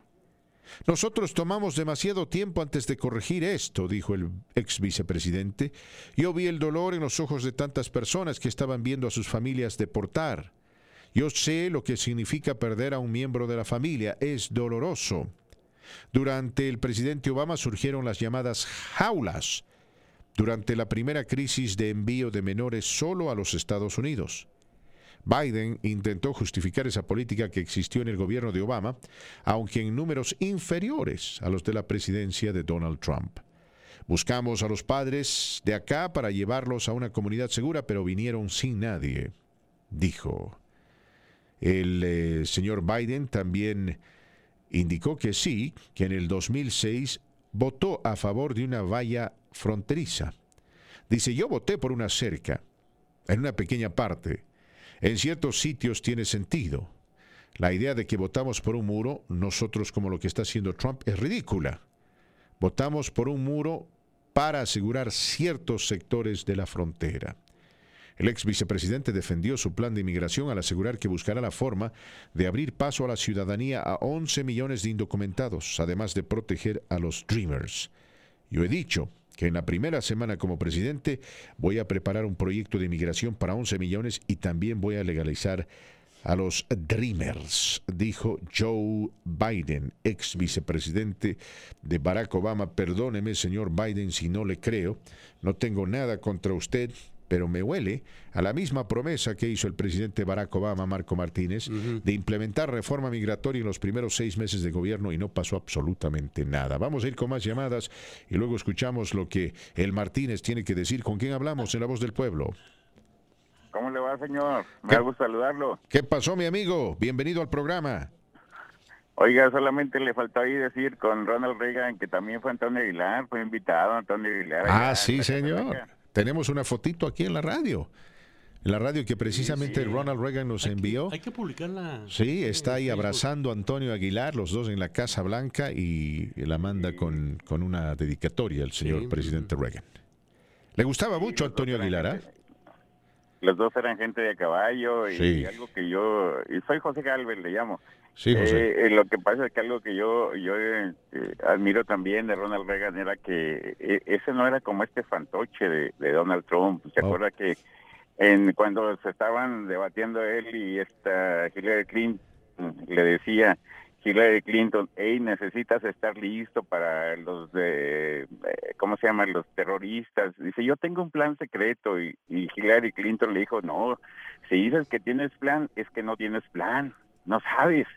Nosotros tomamos demasiado tiempo antes de corregir esto, dijo el ex vicepresidente. Yo vi el dolor en los ojos de tantas personas que estaban viendo a sus familias deportar. Yo sé lo que significa perder a un miembro de la familia. Es doloroso. Durante el presidente Obama surgieron las llamadas jaulas, durante la primera crisis de envío de menores solo a los Estados Unidos. Biden intentó justificar esa política que existió en el gobierno de Obama, aunque en números inferiores a los de la presidencia de Donald Trump. Buscamos a los padres de acá para llevarlos a una comunidad segura, pero vinieron sin nadie, dijo. El eh, señor Biden también indicó que sí, que en el dos mil seis votó a favor de una valla fronteriza. Dice, yo voté por una cerca, en una pequeña parte. En ciertos sitios tiene sentido. La idea de que votamos por un muro, nosotros como lo que está haciendo Trump, es ridícula. Votamos por un muro para asegurar ciertos sectores de la frontera. El ex vicepresidente defendió su plan de inmigración al asegurar que buscará la forma de abrir paso a la ciudadanía a once millones de indocumentados, además de proteger a los Dreamers. Yo he dicho que en la primera semana como presidente voy a preparar un proyecto de inmigración para once millones y también voy a legalizar a los Dreamers, dijo Joe Biden, ex vicepresidente de Barack Obama. Perdóneme, señor Biden, si no le creo. No tengo nada contra usted, pero me huele a la misma promesa que hizo el presidente Barack Obama, Marco Martínez, uh-huh. de implementar reforma migratoria en los primeros seis meses de gobierno y no pasó absolutamente nada. Vamos a ir con más llamadas y luego escuchamos lo que el Martínez tiene que decir. ¿Con quién hablamos en La Voz del Pueblo? ¿Cómo le va, señor? Me hago saludarlo. ¿Qué pasó, mi amigo? Bienvenido al programa. Oiga, solamente le faltó ahí decir con Ronald Reagan que también fue Antonio Aguilar, fue invitado Antonio Aguilar. Ah, sí, señor. Tenemos una fotito aquí en la radio, en la radio que precisamente sí, sí. Ronald Reagan nos hay envió. Que, hay que publicarla. Sí, está ahí abrazando a Antonio Aguilar, los dos en la Casa Blanca, y la manda sí. con, con una dedicatoria el señor sí. presidente Reagan. Le gustaba sí, mucho Antonio Aguilar, gente, ¿eh? Los dos eran gente de caballo y, sí. y algo que yo... Y soy José Galvez, le llamo. Sí, José. Eh, lo que pasa es que algo que yo yo eh, admiro también de Ronald Reagan era que eh, ese no era como este fantoche de, de Donald Trump. ¿Se oh. acuerda que en, cuando se estaban debatiendo él y esta Hillary Clinton, le decía Hillary Clinton, hey, necesitas estar listo para los, eh, ¿cómo se llaman? Los terroristas. Dice, yo tengo un plan secreto. Y, y Hillary Clinton le dijo, no, si dices que tienes plan, es que no tienes plan. No sabes.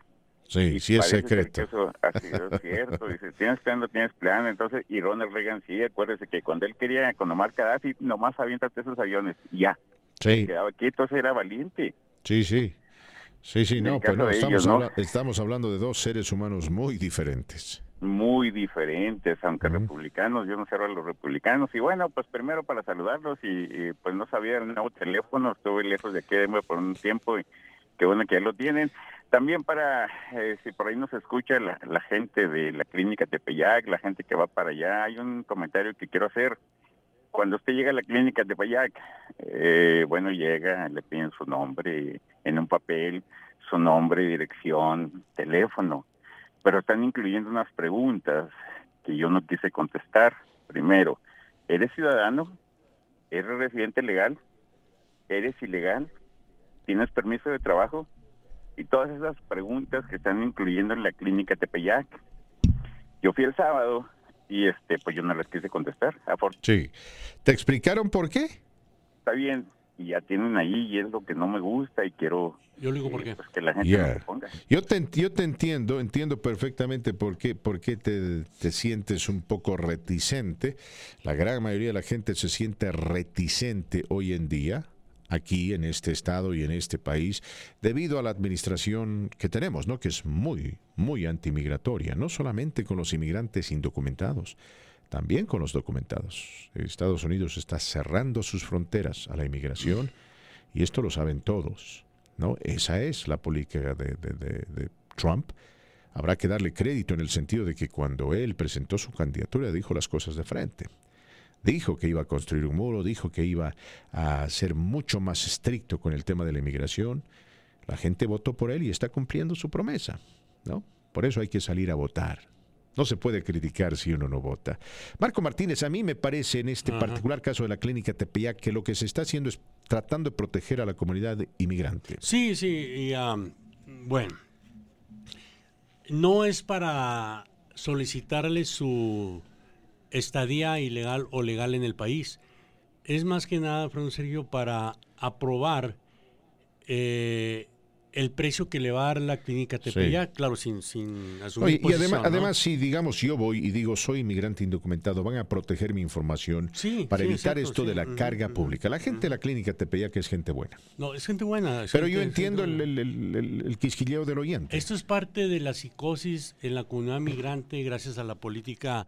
Sí, sí es secreto. Eso ha sido cierto. Dice, tienes plan, no tienes plan. Entonces, y Ronald Reagan, sí, acuérdese que cuando él quería economar Gaddafi, nomás aviéntate esos aviones, ya. Sí. Quedaba aquí, entonces era valiente. Sí, sí. Sí, sí, no, pero no, estamos, ellos, ¿no? Habla- estamos hablando de dos seres humanos muy diferentes. Muy diferentes, aunque uh-huh. republicanos, yo no sé a los republicanos. Y bueno, pues primero para saludarlos, y, y pues no sabía el nuevo teléfono, estuve lejos de aquí por un tiempo, y qué bueno que ya lo tienen. También para, eh, si por ahí nos escucha la, la gente de la clínica Tepeyac, la gente que va para allá, hay un comentario que quiero hacer. Cuando usted llega a la clínica Tepeyac, eh, bueno, llega, le piden su nombre en un papel, su nombre, dirección, teléfono, pero están incluyendo unas preguntas que yo no quise contestar. Primero, ¿eres ciudadano? ¿Eres residente legal? ¿Eres ilegal? ¿Tienes permiso de trabajo? Y todas esas preguntas que están incluyendo en la clínica Tepeyac. Yo fui el sábado y este pues yo no les quise contestar. Afortunadamente. Sí. ¿Te explicaron por qué? Está bien. Y ya tienen ahí y es lo que no me gusta y quiero yo digo eh, por qué. Pues que la gente yeah. no se ponga. Yo te, yo te entiendo, entiendo perfectamente por qué, por qué te, te sientes un poco reticente. La gran mayoría de la gente se siente reticente hoy en día, aquí en este estado y en este país, debido a la administración que tenemos, ¿no? Que es muy, muy antimigratoria, no solamente con los inmigrantes indocumentados. También con los documentados. Estados Unidos está cerrando sus fronteras a la inmigración y esto lo saben todos, ¿no? Esa es la política de, de, de, de Trump. Habrá que darle crédito en el sentido de que cuando él presentó su candidatura dijo las cosas de frente. Dijo que iba a construir un muro, dijo que iba a ser mucho más estricto con el tema de la inmigración. La gente votó por él y está cumpliendo su promesa, ¿no? Por eso hay que salir a votar. No se puede criticar si uno no vota. Marco Martínez, a mí me parece en este Ajá. particular caso de la clínica Tepeyac que lo que se está haciendo es tratando de proteger a la comunidad inmigrante. Sí, sí, y, um, bueno, no es para solicitarle su estadía ilegal o legal en el país. Es más que nada, Fernando Sergio, para aprobar eh, el precio que le va a dar la clínica Tepeyac, sí. claro, sin, sin asumir Oye, posición. Y además, ¿no? además, si digamos yo voy y digo soy inmigrante indocumentado, van a proteger mi información sí, para sí, evitar exacto, esto sí. de la mm, carga mm, pública. La gente mm. de la clínica Tepeyac es gente buena. No, es gente buena. Es Pero gente, yo entiendo el, el, el, el, el quisquilleo del oyente. Esto es parte de la psicosis en la comunidad migrante gracias a la política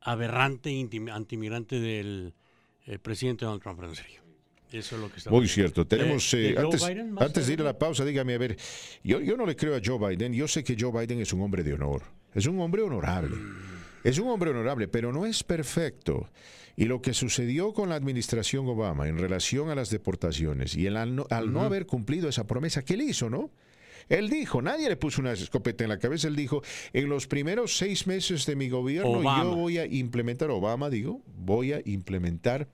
aberrante e antimigrante del eh, presidente Donald Trump, en serio. Eso es lo que está Muy cierto. Tenemos eh, eh, antes, Biden, antes de ir a la pausa, dígame, a ver, yo, yo no le creo a Joe Biden. Yo sé que Joe Biden es un hombre de honor. Es un hombre honorable. Es un hombre honorable, pero no es perfecto. Y lo que sucedió con la administración Obama en relación a las deportaciones y el, al, no, al uh-huh. no haber cumplido esa promesa que él hizo, ¿no? Él dijo, nadie le puso una escopeta en la cabeza, él dijo, en los primeros seis meses de mi gobierno Obama. yo voy a implementar, Obama digo, voy a implementar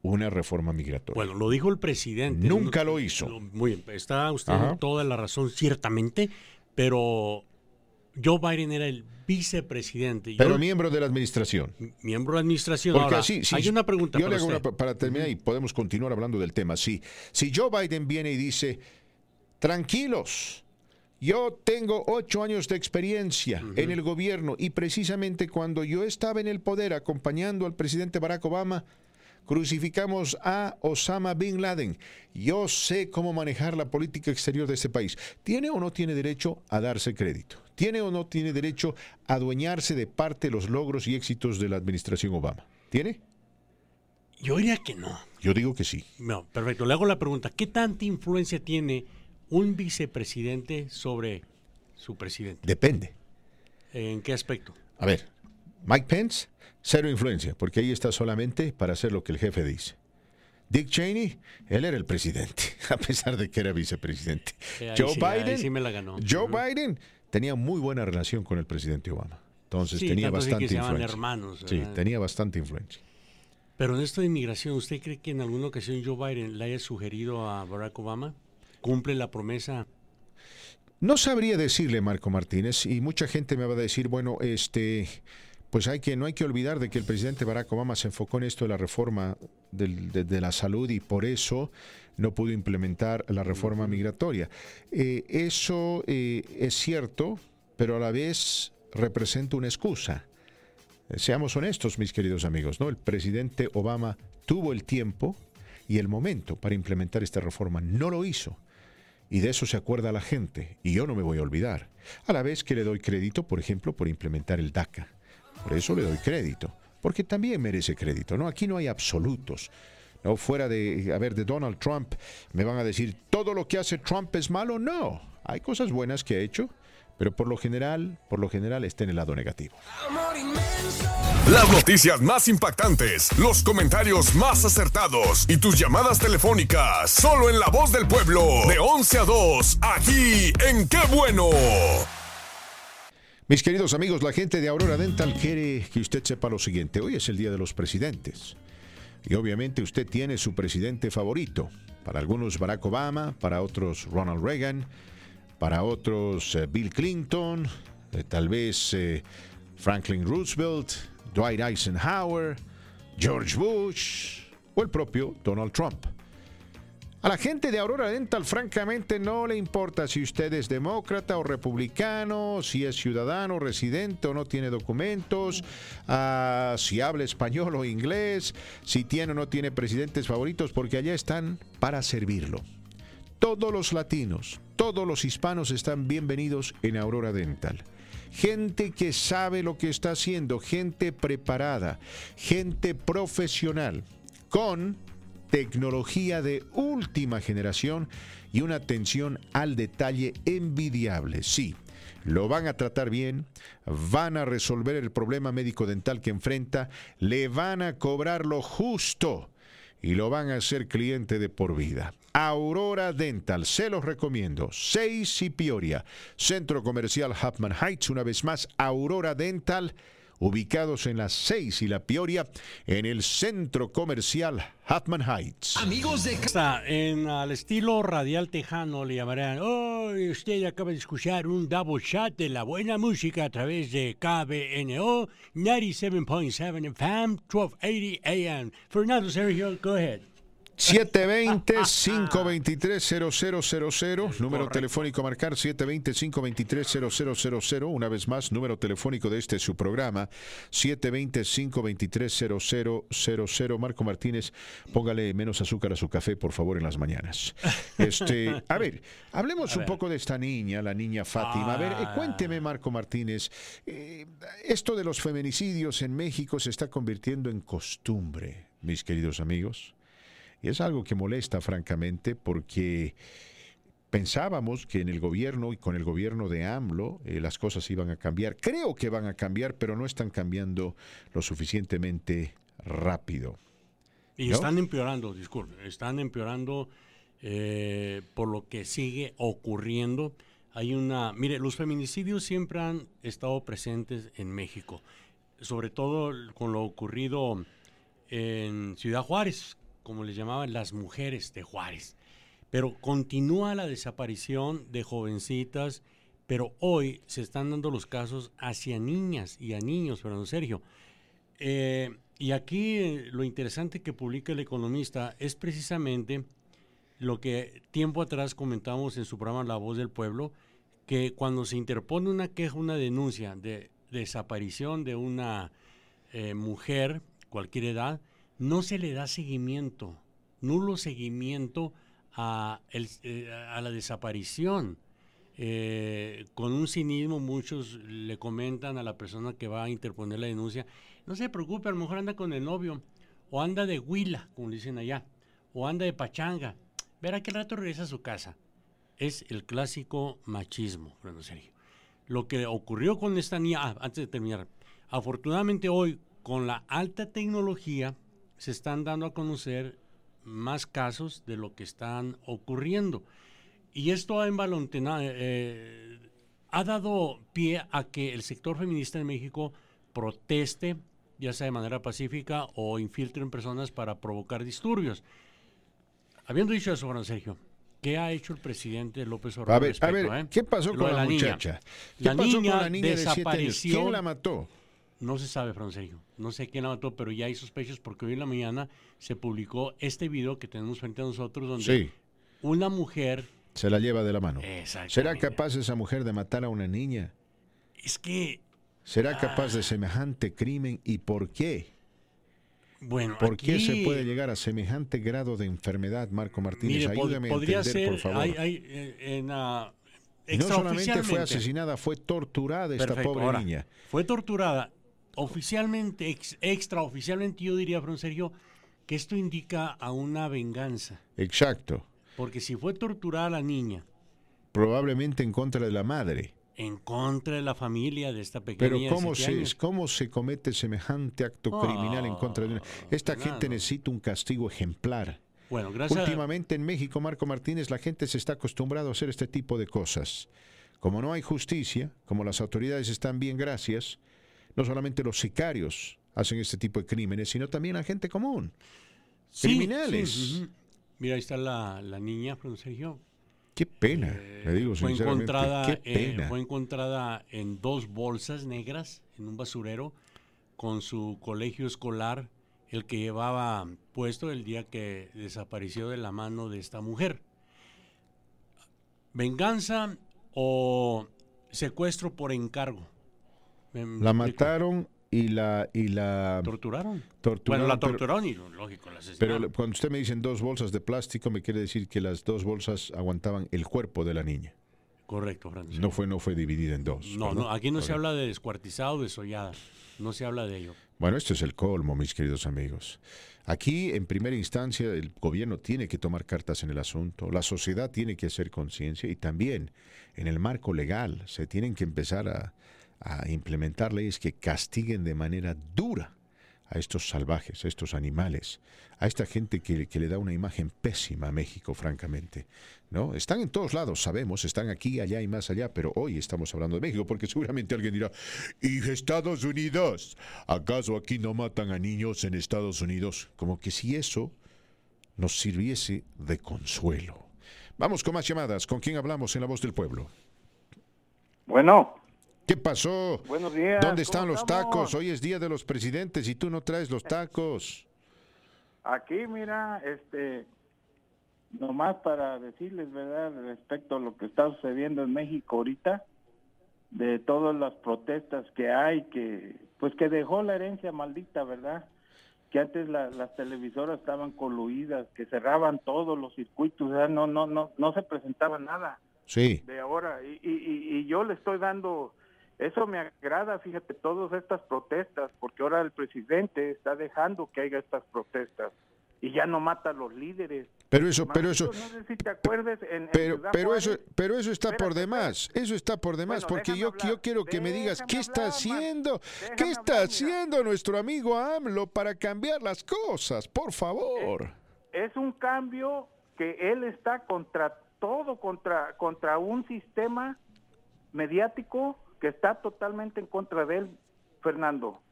una reforma migratoria. Bueno, lo dijo el presidente. Nunca no, lo hizo. No, muy bien, está usted en toda la razón, ciertamente, pero Joe Biden era el vicepresidente. Pero yo, miembro de la administración. Miembro de la administración. Ahora, sí, sí, hay una pregunta yo para le hago usted. Una, para terminar y podemos continuar hablando del tema. Sí, si Joe Biden viene y dice, tranquilos, yo tengo ocho años de experiencia uh-huh. en el gobierno y precisamente cuando yo estaba en el poder acompañando al presidente Barack Obama, crucificamos a Osama Bin Laden. Yo sé cómo manejar la política exterior de este país. ¿Tiene o no tiene derecho a darse crédito? ¿Tiene o no tiene derecho a adueñarse de parte de los logros y éxitos de la administración Obama? ¿Tiene? Yo diría que no. Yo digo que sí. No, perfecto. Le hago la pregunta. ¿Qué tanta influencia tiene un vicepresidente sobre su presidente? Depende. ¿En qué aspecto? A ver, Mike Pence, cero influencia, porque ahí está solamente para hacer lo que el jefe dice. Dick Cheney, él era el presidente, a pesar de que era vicepresidente. Eh, Joe sí, Biden, sí me la ganó. Joe uh-huh. Biden tenía muy buena relación con el presidente Obama. Entonces sí, tenía bastante sí influencia. Hermanos, sí, tenía bastante influencia. Pero en esto de inmigración, ¿usted cree que en alguna ocasión Joe Biden le haya sugerido a Barack Obama? ¿Cumple la promesa? No sabría decirle, Marco Martínez, y mucha gente me va a decir, bueno, este... pues hay que, no hay que olvidar de que el presidente Barack Obama se enfocó en esto de la reforma del, de, de la salud y por eso no pudo implementar la reforma migratoria. Eh, eso eh, es cierto, pero a la vez representa una excusa. Eh, seamos honestos, mis queridos amigos, ¿no? El presidente Obama tuvo el tiempo y el momento para implementar esta reforma. No lo hizo. Y de eso se acuerda la gente. Y yo no me voy a olvidar. A la vez que le doy crédito, por ejemplo, por implementar el DACA. Por eso le doy crédito, porque también merece crédito, ¿no? Aquí no hay absolutos, ¿no? Fuera de, a ver, de Donald Trump, me van a decir, ¿todo lo que hace Trump es malo? No, hay cosas buenas que ha hecho, pero por lo general, por lo general está en el lado negativo. Las noticias más impactantes, los comentarios más acertados y tus llamadas telefónicas, solo en La Voz del Pueblo, de once a dos, aquí en ¡Qué Bueno! Mis queridos amigos, la gente de Aurora Dental quiere que usted sepa lo siguiente. Hoy es el Día de los Presidentes. Y obviamente usted tiene su presidente favorito. Para algunos Barack Obama, para otros Ronald Reagan, para otros eh, Bill Clinton, eh, tal vez eh, Franklin Roosevelt, Dwight Eisenhower, George Bush o el propio Donald Trump. A la gente de Aurora Dental francamente no le importa si usted es demócrata o republicano, si es ciudadano, residente o no tiene documentos, uh, si habla español o inglés, si tiene o no tiene presidentes favoritos, porque allá están para servirlo. Todos los latinos, todos los hispanos están bienvenidos en Aurora Dental. Gente que sabe lo que está haciendo, gente preparada, gente profesional, con tecnología de última generación y una atención al detalle envidiable. Sí, lo van a tratar bien, van a resolver el problema médico-dental que enfrenta, le van a cobrar lo justo y lo van a hacer cliente de por vida. Aurora Dental, se los recomiendo. Seis y Peoria, Centro Comercial Huffman Heights. Una vez más, Aurora Dental, ubicados en las seis y la Peoria, en el Centro Comercial Huffman Heights. Amigos de casa, en al estilo radial tejano le llamarán, oh, usted acaba de escuchar un double shot de la buena música a través de K B N O, noventa y siete punto siete F M, twelve eighty A M. Fernando Sergio, go ahead. siete dos cero, cinco dos tres, cero cero cero cero, número telefónico a marcar, siete dos cero, cinco dos tres, cero cero cero cero, una vez más, número telefónico de este su programa, siete dos cero, cinco dos tres, cero cero cero cero. Marco Martínez, póngale menos azúcar a su café, por favor, en las mañanas. Este, a ver, hablemos a un ver. poco de esta niña, la niña Fátima. Ah. A ver, eh, cuénteme, Marco Martínez, eh, esto de los feminicidios en México se está convirtiendo en costumbre, mis queridos amigos. Y es algo que molesta, francamente, porque pensábamos que en el gobierno y con el gobierno de AMLO eh, las cosas iban a cambiar. Creo que van a cambiar, pero no están cambiando lo suficientemente rápido. Y ¿no? están empeorando, disculpe, están empeorando eh, por lo que sigue ocurriendo. Hay una, mire, los feminicidios siempre han estado presentes en México, sobre todo con lo ocurrido en Ciudad Juárez, como les llamaban las mujeres de Juárez. Pero continúa la desaparición de jovencitas, pero hoy se están dando los casos hacia niñas y a niños, Fernando Sergio. Eh, y aquí eh, lo interesante que publica El Economista es precisamente lo que tiempo atrás comentamos en su programa La Voz del Pueblo, que cuando se interpone una queja, una denuncia de desaparición de una eh, mujer, cualquier edad, no se le da seguimiento, nulo seguimiento a, el, a la desaparición. Eh, con un cinismo muchos le comentan a la persona que va a interponer la denuncia, no se preocupe, a lo mejor anda con el novio, o anda de huila, como dicen allá, o anda de pachanga, verá que al rato regresa a su casa. Es el clásico machismo, Fernando Sergio. Lo que ocurrió con esta niña, ah, antes de terminar, afortunadamente hoy, con la alta tecnología, se están dando a conocer más casos de lo que están ocurriendo. Y esto ha, eh, ha dado pie a que el sector feminista en México proteste, ya sea de manera pacífica o infiltren personas para provocar disturbios. Habiendo dicho eso, Juan Sergio, ¿qué ha hecho el presidente López Obrador? A ver, respecto, a ver, ¿eh? ¿qué pasó con la, la muchacha? ¿Qué la pasó niña con la niña desapareció? De siete años? ¿Quién la mató? No se sabe, Francisco. No sé quién la mató, pero ya hay sospechos porque hoy en la mañana se publicó este video que tenemos frente a nosotros donde sí. una mujer... se la lleva de la mano. ¿Será capaz esa mujer de matar a una niña? Es que... ¿Será ah... capaz de semejante crimen? ¿Y por qué? Bueno, ¿Por aquí... qué se puede llegar a semejante grado de enfermedad, Marco Martínez? Mire, ayúdame pod- a entender, ser, por favor. Hay, hay, en, uh... no solamente fue asesinada, fue torturada esta Perfecto. pobre Ahora, niña. Fue torturada... Oficialmente, ex, extraoficialmente, yo diría, Fran Sergio, que esto indica a una venganza. Exacto. Porque si fue torturada la niña... probablemente en contra de la madre. En contra de la familia de esta pequeña. Pero ¿cómo, de siete se, años? ¿cómo se comete semejante acto oh, criminal en contra de una... Esta nada. gente necesita un castigo ejemplar. Bueno, gracias. Últimamente a... en México, Marco Martínez, la gente se está acostumbrada a hacer este tipo de cosas. Como no hay justicia, como las autoridades están bien, gracias... No solamente los sicarios hacen este tipo de crímenes, sino también la gente común. Sí, criminales. Sí, uh-huh. Mira, ahí está la, la niña, Fran Sergio. Qué pena, eh, le digo fue sinceramente. Encontrada, qué pena. Eh, fue encontrada en dos bolsas negras, en un basurero, con su colegio escolar, el que llevaba puesto el día que desapareció de la mano de esta mujer. ¿Venganza o secuestro por encargo? La mataron y la... y la ¿Torturaron? torturaron. Bueno, la torturaron pero, y lógico, la asesinaron. Pero cuando usted me dice dos bolsas de plástico, me quiere decir que las dos bolsas aguantaban el cuerpo de la niña. Correcto, Francisco. No fue, no fue dividida en dos. No, no, aquí no Correcto. Se habla de descuartizado, desollada. No se habla de ello. Bueno, esto es el colmo, mis queridos amigos. Aquí, en primera instancia, el gobierno tiene que tomar cartas en el asunto, la sociedad tiene que hacer conciencia y también, en el marco legal, se tienen que empezar a, a implementar leyes que castiguen de manera dura a estos salvajes, a estos animales, a esta gente que, que le da una imagen pésima a México, francamente, ¿no? Están en todos lados, sabemos, están aquí, allá y más allá, pero hoy estamos hablando de México, porque seguramente alguien dirá, ¿y Estados Unidos? ¿Acaso aquí no matan a niños en Estados Unidos? Como que si eso nos sirviese de consuelo. Vamos con más llamadas. ¿Con quién hablamos en La Voz del Pueblo? Bueno. ¿Qué pasó? Buenos días. ¿Dónde están los estamos? Tacos? Hoy es día de los presidentes y tú no traes los tacos. Aquí, mira, este, nomás para decirles, ¿verdad?, respecto a lo que está sucediendo en México ahorita, de todas las protestas que hay, que pues que dejó la herencia maldita, ¿verdad?, que antes la, las televisoras estaban coluidas, que cerraban todos los circuitos, o sea, no, no, no, no se presentaba nada. Sí. De ahora, y, y, y yo le estoy dando... Eso me agrada, fíjate, todas estas protestas, porque ahora el presidente está dejando que haya estas protestas y ya no mata a los líderes. Pero eso, Marcos, pero eso, no sé si te acuerdes, en, pero, en pero eso, pero eso está Espérate, por demás, eso está por demás, bueno, porque yo, yo quiero que déjame me digas qué está hablar, haciendo, qué está hablar, haciendo nuestro amigo AMLO para cambiar las cosas, por favor. Es, es un cambio que él está contra todo, contra, contra un sistema mediático que está totalmente en contra de él, Fernando.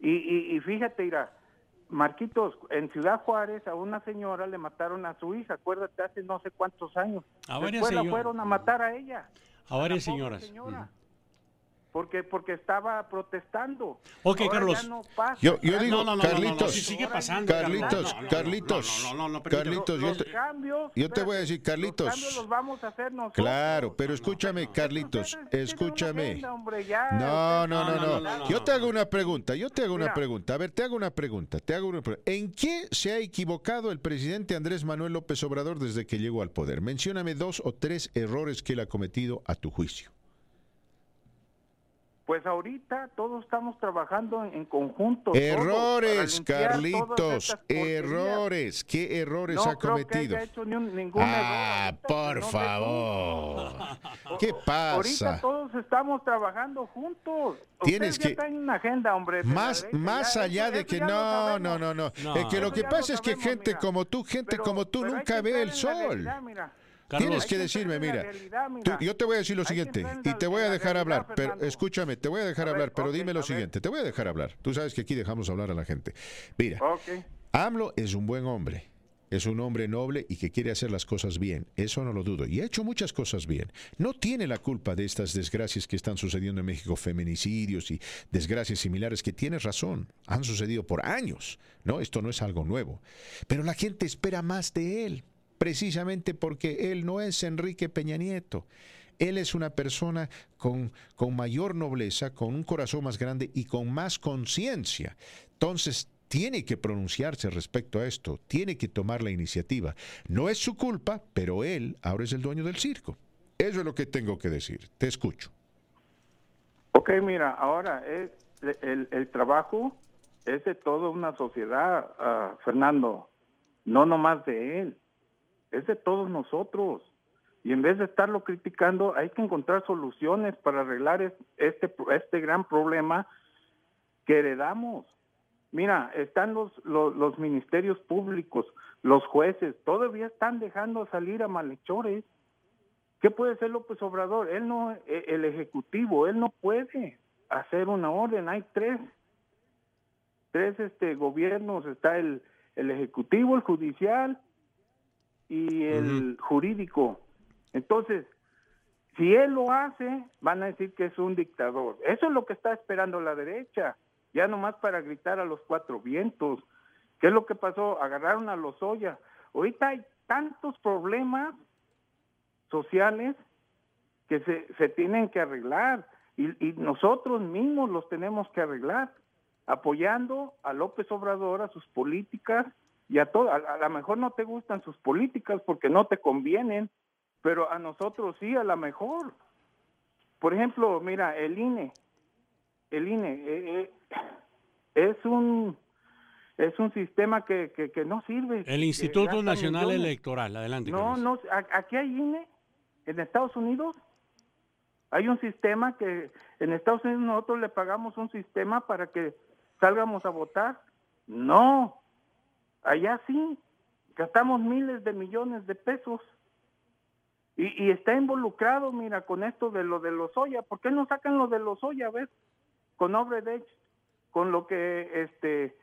Y, y, y fíjate, Ira, Marquitos, en Ciudad Juárez a una señora le mataron a su hija, acuérdate, hace no sé cuántos años. A Después señor. la fueron a matar a ella. A, a varias señoras. Señora, mm. porque, porque estaba protestando. Ok, Ahora Carlos. No pasa, yo, yo digo, no, no, no, Carlitos, no, no, si sigue pasando, Carlitos, Carlitos, Carlitos, yo te, cambios, yo te voy a decir, Carlitos. Los cambios los vamos a hacer nosotros. Claro, pero escúchame, Carlitos, escúchame. No, no, no, no. Yo te hago una pregunta, yo te hago una pregunta. A ver, te hago una pregunta, te hago una pregunta. ¿En qué se ha equivocado el presidente Andrés Manuel López Obrador desde que llegó al poder? Mencióname dos o tres errores que él ha cometido a tu juicio. Pues ahorita todos estamos trabajando en conjunto. Errores, Carlitos, errores. ¿Qué errores no ha cometido? No creo que haya hecho ni un, ningún ah, error. Ah, por no favor. Tengo... ¿Qué pasa? Ahorita todos estamos trabajando juntos. Tienes que está en una agenda, hombre. Más, más allá de que no, no, no, no. no. Es que lo que pasa es que gente como tú, gente como tú nunca ve el sol. Carlos. Tienes que, que decirme, mira, realidad, mira. Tú, yo te voy a decir lo siguiente y te voy a dejar hablar, pero escúchame, te voy a dejar a hablar, ver, pero okay, dime lo siguiente, te voy a dejar hablar. Tú sabes que aquí dejamos hablar a la gente. Mira, okay. AMLO es un buen hombre, es un hombre noble y que quiere hacer las cosas bien, eso no lo dudo, y ha hecho muchas cosas bien. No tiene la culpa de estas desgracias que están sucediendo en México, feminicidios y desgracias similares que, tienes razón, han sucedido por años, ¿no? Esto no es algo nuevo, pero la gente espera más de él. Precisamente porque él no es Enrique Peña Nieto. Él es una persona con, con mayor nobleza, con un corazón más grande y con más conciencia. Entonces, tiene que pronunciarse respecto a esto, tiene que tomar la iniciativa. No es su culpa, pero él ahora es el dueño del circo. Eso es lo que tengo que decir. Te escucho. Ok, mira, ahora es el, el trabajo es de toda una sociedad, uh, Fernando, no nomás de él. Es de todos nosotros. Y en vez de estarlo criticando, hay que encontrar soluciones para arreglar este, este gran problema que heredamos. Mira, están los, los, los ministerios públicos, los jueces, todavía están dejando salir a malhechores. ¿Qué puede hacer López Obrador? Él no, el Ejecutivo, él no puede hacer una orden. Hay tres, tres este, gobiernos. Está el, el Ejecutivo, el Judicial y el uh-huh. jurídico. Entonces, si él lo hace, van a decir que es un dictador. Eso es lo que está esperando la derecha. ya nomás para gritar a los cuatro vientos. ¿Qué es lo que pasó? Agarraron a Lozoya. Ahorita hay tantos problemas sociales que se, se tienen que arreglar y, y nosotros mismos los tenemos que arreglar, apoyando a López Obrador, a sus políticas y a todo. A, a lo mejor no te gustan sus políticas porque no te convienen, pero a nosotros sí, a lo mejor. Por ejemplo, mira, el I N E, el I N E eh, eh, es un es un sistema que, que, que no sirve. El Instituto Nacional millones. Electoral, adelante. No, no, aquí hay I N E. En Estados Unidos hay un sistema que en Estados Unidos nosotros le pagamos un sistema para que salgamos a votar. No, allá sí, gastamos miles de millones de pesos y, y está involucrado, mira, con esto de lo de Lozoya. ¿Por qué no sacan lo de Lozoya, ves? Con Obredech, con lo que este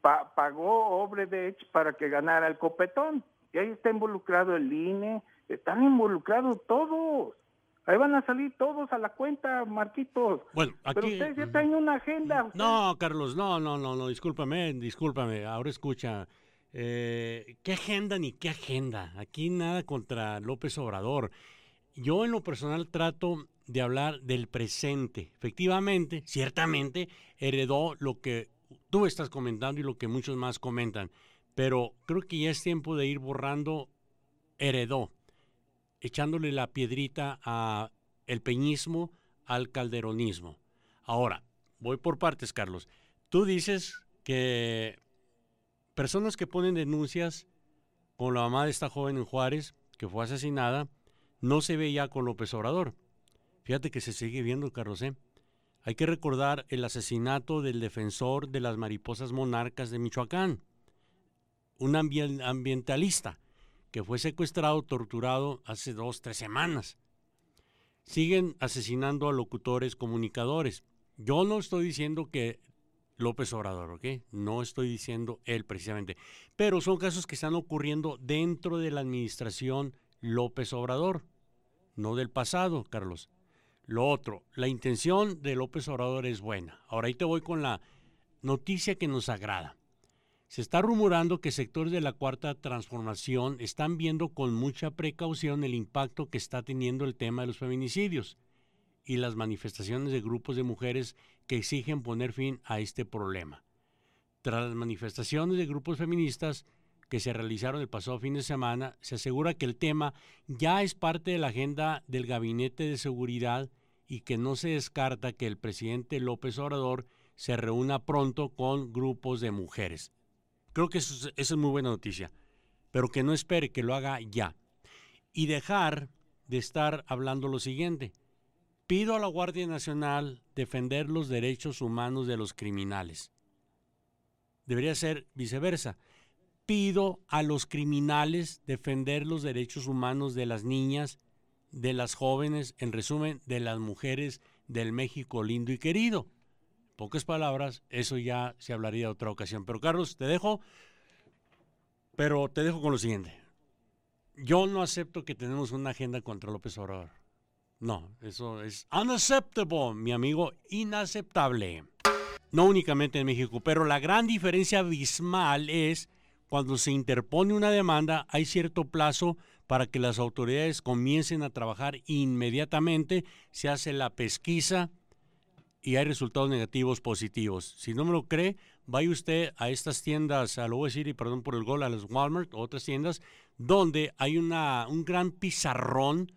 pa- pagó Obredech para que ganara el copetón. Y ahí está involucrado el I N E. Están involucrados todos. Ahí van a salir todos a la cuenta, Marquitos. Bueno, aquí... Pero ustedes ya traen una agenda. Usted... No, Carlos, no, no, no, no, discúlpame, discúlpame. Ahora escucha, eh, ¿qué agenda ni qué agenda? Aquí nada contra López Obrador. Yo en lo personal trato de hablar del presente. Efectivamente, ciertamente, heredó lo que tú estás comentando y lo que muchos más comentan. Pero creo que ya es tiempo de ir borrando heredó, echándole la piedrita a el peñismo, al calderonismo. Ahora, voy por partes, Carlos. Tú dices que personas que ponen denuncias, como la mamá de esta joven en Juárez, que fue asesinada, no se ve ya con López Obrador. Fíjate que se sigue viendo, Carlos, ¿eh? Hay que recordar el asesinato del defensor de las mariposas monarcas de Michoacán, un ambi- ambientalista, que fue secuestrado, torturado hace dos, tres semanas. Siguen asesinando a locutores, comunicadores. Yo no estoy diciendo que López Obrador, ¿ok? No estoy diciendo él precisamente. Pero son casos que están ocurriendo dentro de la administración López Obrador, no del pasado, Carlos. Lo otro, la intención de López Obrador es buena. Ahora ahí te voy con la noticia que nos agrada. Se está rumorando que sectores de la Cuarta Transformación están viendo con mucha precaución el impacto que está teniendo el tema de los feminicidios y las manifestaciones de grupos de mujeres que exigen poner fin a este problema. Tras las manifestaciones de grupos feministas que se realizaron el pasado fin de semana, se asegura que el tema ya es parte de la agenda del Gabinete de Seguridad y que no se descarta que el presidente López Obrador se reúna pronto con grupos de mujeres. Creo que eso, eso es muy buena noticia, pero que no espere, que lo haga ya. Y dejar de estar hablando lo siguiente. Pido a la Guardia Nacional defender los derechos humanos de los criminales. Debería ser viceversa. Pido a los criminales defender los derechos humanos de las niñas, de las jóvenes, en resumen, de las mujeres del México lindo y querido. Pocas palabras, eso ya se hablaría en otra ocasión. Pero Carlos, te dejo, pero te dejo con lo siguiente. Yo no acepto que tenemos una agenda contra López Obrador. No, eso es unacceptable, mi amigo, inaceptable. No únicamente en México, pero la gran diferencia abismal es cuando se interpone una demanda, hay cierto plazo para que las autoridades comiencen a trabajar inmediatamente, se hace la pesquisa, y hay resultados negativos, positivos. Si no me lo cree, vaya usted a estas tiendas, a lo voy a decir, y perdón por el gol, a las Walmart o otras tiendas, donde hay una, un gran pizarrón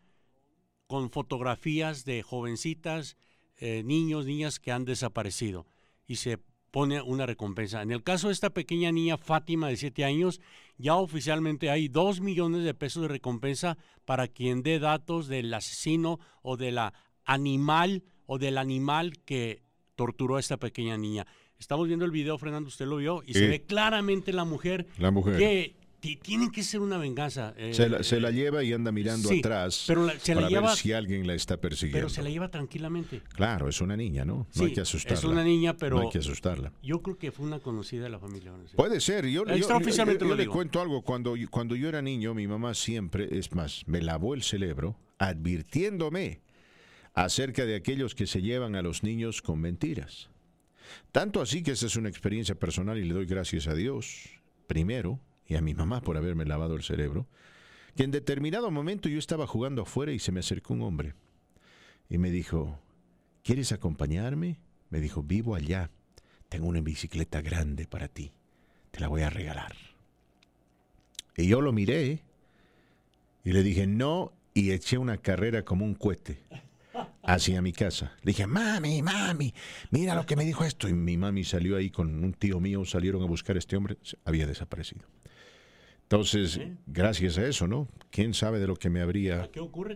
con fotografías de jovencitas, eh, niños, niñas que han desaparecido. Y se pone una recompensa. En el caso de esta pequeña niña, Fátima, de siete años, ya oficialmente hay dos millones de pesos de recompensa para quien dé datos del asesino o de la animal o del animal que torturó a esta pequeña niña. Estamos viendo el video, Fernando, usted lo vio, y sí, se ve claramente la mujer, la mujer. que t- tiene que ser una venganza. Eh, se, la, eh, se la lleva y anda mirando sí, atrás pero la, se para la lleva, ver si alguien la está persiguiendo. Pero se la lleva tranquilamente. Claro, es una niña, ¿no? No sí, hay que asustarla. Es una niña, pero... No hay que asustarla. Yo creo que fue una conocida de la familia. ¿No? Puede ser. Yo, yo, yo, yo, yo, yo le cuento algo. Cuando, cuando yo era niño, mi mamá siempre, es más, me lavó el cerebro advirtiéndome acerca de aquellos que se llevan a los niños con mentiras. Tanto así que esa es una experiencia personal y le doy gracias a Dios, primero, y a mi mamá por haberme lavado el cerebro, que en determinado momento yo estaba jugando afuera y se me acercó un hombre. Y me dijo, ¿quieres acompañarme? Me dijo, vivo allá, tengo una bicicleta grande para ti, te la voy a regalar. Y yo lo miré y le dije, no, y eché una carrera como un cohete hacia mi casa. Le dije, mami, mami, mira lo que me dijo esto. Y mi mami salió ahí con un tío mío, salieron a buscar a este hombre, había desaparecido. Entonces, ¿sí? Gracias a eso, ¿no? ¿Quién sabe de lo que me habría,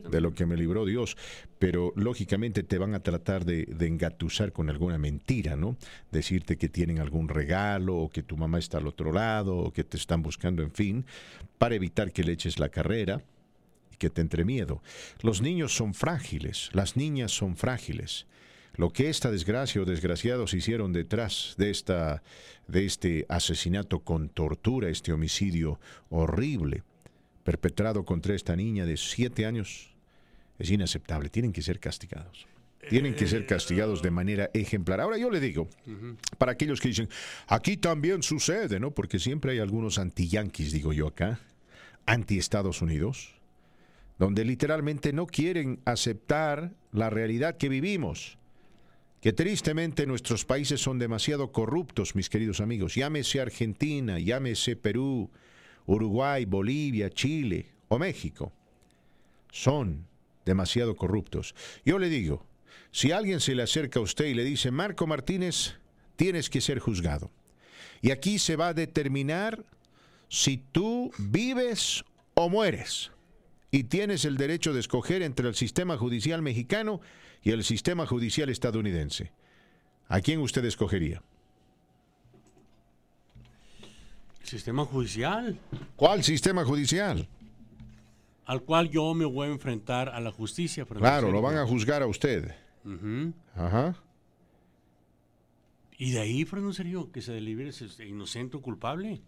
de lo que me libró Dios? Pero, lógicamente, te van a tratar de, de engatusar con alguna mentira, ¿no? Decirte que tienen algún regalo, o que tu mamá está al otro lado, o que te están buscando, en fin, para evitar que le eches la carrera y que te entre miedo. Los niños son frágiles, las niñas son frágiles. Lo que esta desgracia o desgraciados hicieron detrás de esta, de este asesinato con tortura, este homicidio horrible perpetrado contra esta niña de siete años, es inaceptable. Tienen que ser castigados. Tienen que ser castigados de manera ejemplar. Ahora yo le digo, para aquellos que dicen, aquí también sucede, ¿no? Porque siempre hay algunos anti-yanquis, digo yo acá, anti-Estados Unidos, donde literalmente no quieren aceptar la realidad que vivimos. Que tristemente nuestros países son demasiado corruptos, mis queridos amigos. Llámese Argentina, llámese Perú, Uruguay, Bolivia, Chile o México. Son demasiado corruptos. Yo le digo, si alguien se le acerca a usted y le dice, Marco Martínez, tienes que ser juzgado. Y aquí se va a determinar si tú vives o mueres. Y tienes el derecho de escoger entre el sistema judicial mexicano y el sistema judicial estadounidense. ¿A quién usted escogería? ¿El sistema judicial? ¿Cuál sistema judicial? Al cual yo me voy a enfrentar a la justicia. Claro, lo van a juzgar a usted. Uh-huh. Ajá. Y de ahí, Fernando Sergio, que se delibere inocente o culpable.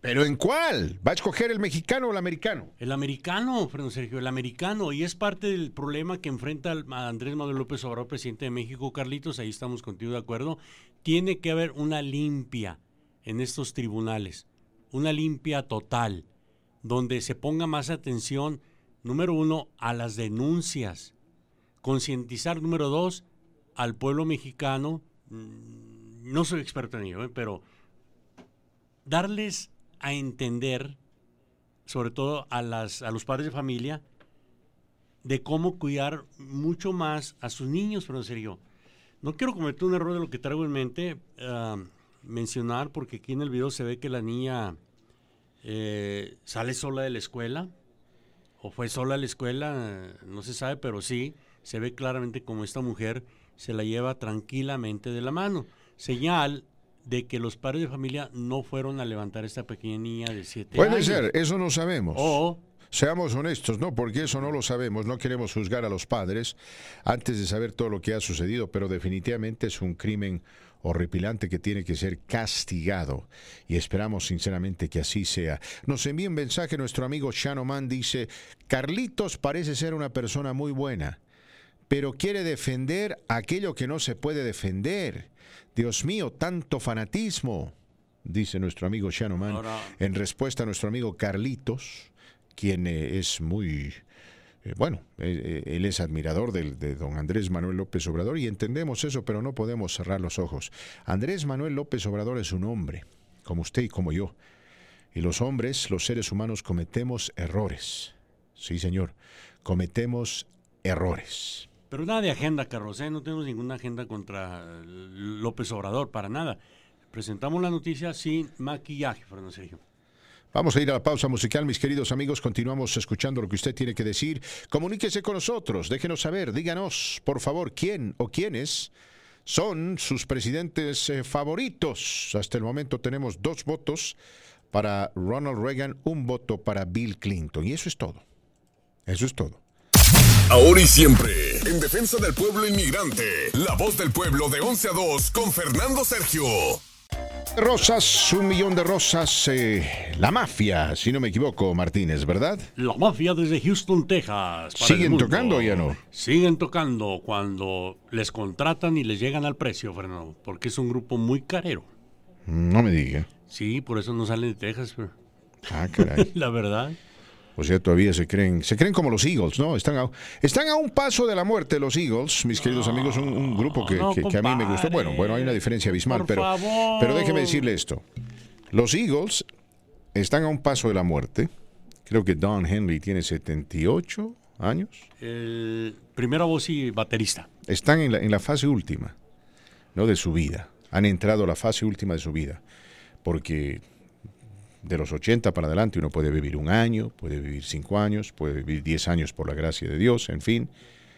¿Pero en cuál? ¿Va a escoger el mexicano o el americano? El americano, Fernando Sergio, el americano. Y es parte del problema que enfrenta a Andrés Manuel López Obrador, presidente de México. Carlitos, ahí estamos contigo de acuerdo. Tiene que haber una limpia en estos tribunales, una limpia total, donde se ponga más atención, número uno, a las denuncias. Concientizar, número dos, al pueblo mexicano. No soy experto en ello, ¿eh? pero darles a entender, sobre todo a las a los padres de familia, de cómo cuidar mucho más a sus niños. Pero en serio, no quiero cometer un error de lo que traigo en mente, uh, mencionar, porque aquí en el video se ve que la niña eh, sale sola de la escuela, o fue sola de la escuela, no se sabe, pero sí, se ve claramente como esta mujer se la lleva tranquilamente de la mano. Señal de que los padres de familia no fueron a levantar a esta pequeña niña de siete años. Puede ser, eso no sabemos. O, seamos honestos, no, porque eso no lo sabemos, no queremos juzgar a los padres antes de saber todo lo que ha sucedido, pero definitivamente es un crimen horripilante que tiene que ser castigado, y esperamos sinceramente que así sea. Nos envía un mensaje nuestro amigo Shanoman, dice, Carlitos parece ser una persona muy buena, pero quiere defender aquello que no se puede defender. Dios mío, tanto fanatismo, dice nuestro amigo Shanoman. Ahora, en respuesta a nuestro amigo Carlitos, quien eh, es muy, eh, bueno, eh, él es admirador del, de don Andrés Manuel López Obrador, y entendemos eso, pero no podemos cerrar los ojos. Andrés Manuel López Obrador es un hombre, como usted y como yo, y los hombres, los seres humanos, cometemos errores. Sí, señor, cometemos errores. Pero nada de agenda, Carlos, ¿eh? No tenemos ninguna agenda contra López Obrador, para nada. Presentamos la noticia sin maquillaje, Fernando Sergio. Vamos a ir a la pausa musical, mis queridos amigos. Continuamos escuchando lo que usted tiene que decir. Comuníquese con nosotros, déjenos saber, díganos, por favor, quién o quiénes son sus presidentes eh, favoritos. Hasta el momento tenemos dos votos para Ronald Reagan, un voto para Bill Clinton. Y eso es todo. Eso es todo. Ahora y siempre, en defensa del pueblo inmigrante, la voz del pueblo de once a dos con Fernando Sergio. Rosas, un millón de rosas, eh, la mafia, si no me equivoco, Martínez, ¿verdad? La mafia desde Houston, Texas. ¿Siguen tocando o ya no? Siguen tocando cuando les contratan y les llegan al precio, Fernando, porque es un grupo muy carero. No me diga. Sí, por eso no salen de Texas. Pero... Ah, caray. La verdad. O sea, todavía se creen, se creen como los Eagles, ¿no? Están a, están a un paso de la muerte los Eagles, mis queridos no, amigos, un, un grupo que, no, que, que a mí me gustó. Bueno, bueno, hay una diferencia abismal, pero, pero déjeme decirle esto. Los Eagles están a un paso de la muerte. Creo que Don Henley tiene setenta y ocho años. El primera voz y baterista. Están en la, en la fase última, ¿no? De su vida. Han entrado a la fase última de su vida, porque... De los ochenta para adelante uno puede vivir un año, puede vivir cinco años, puede vivir diez años por la gracia de Dios, en fin.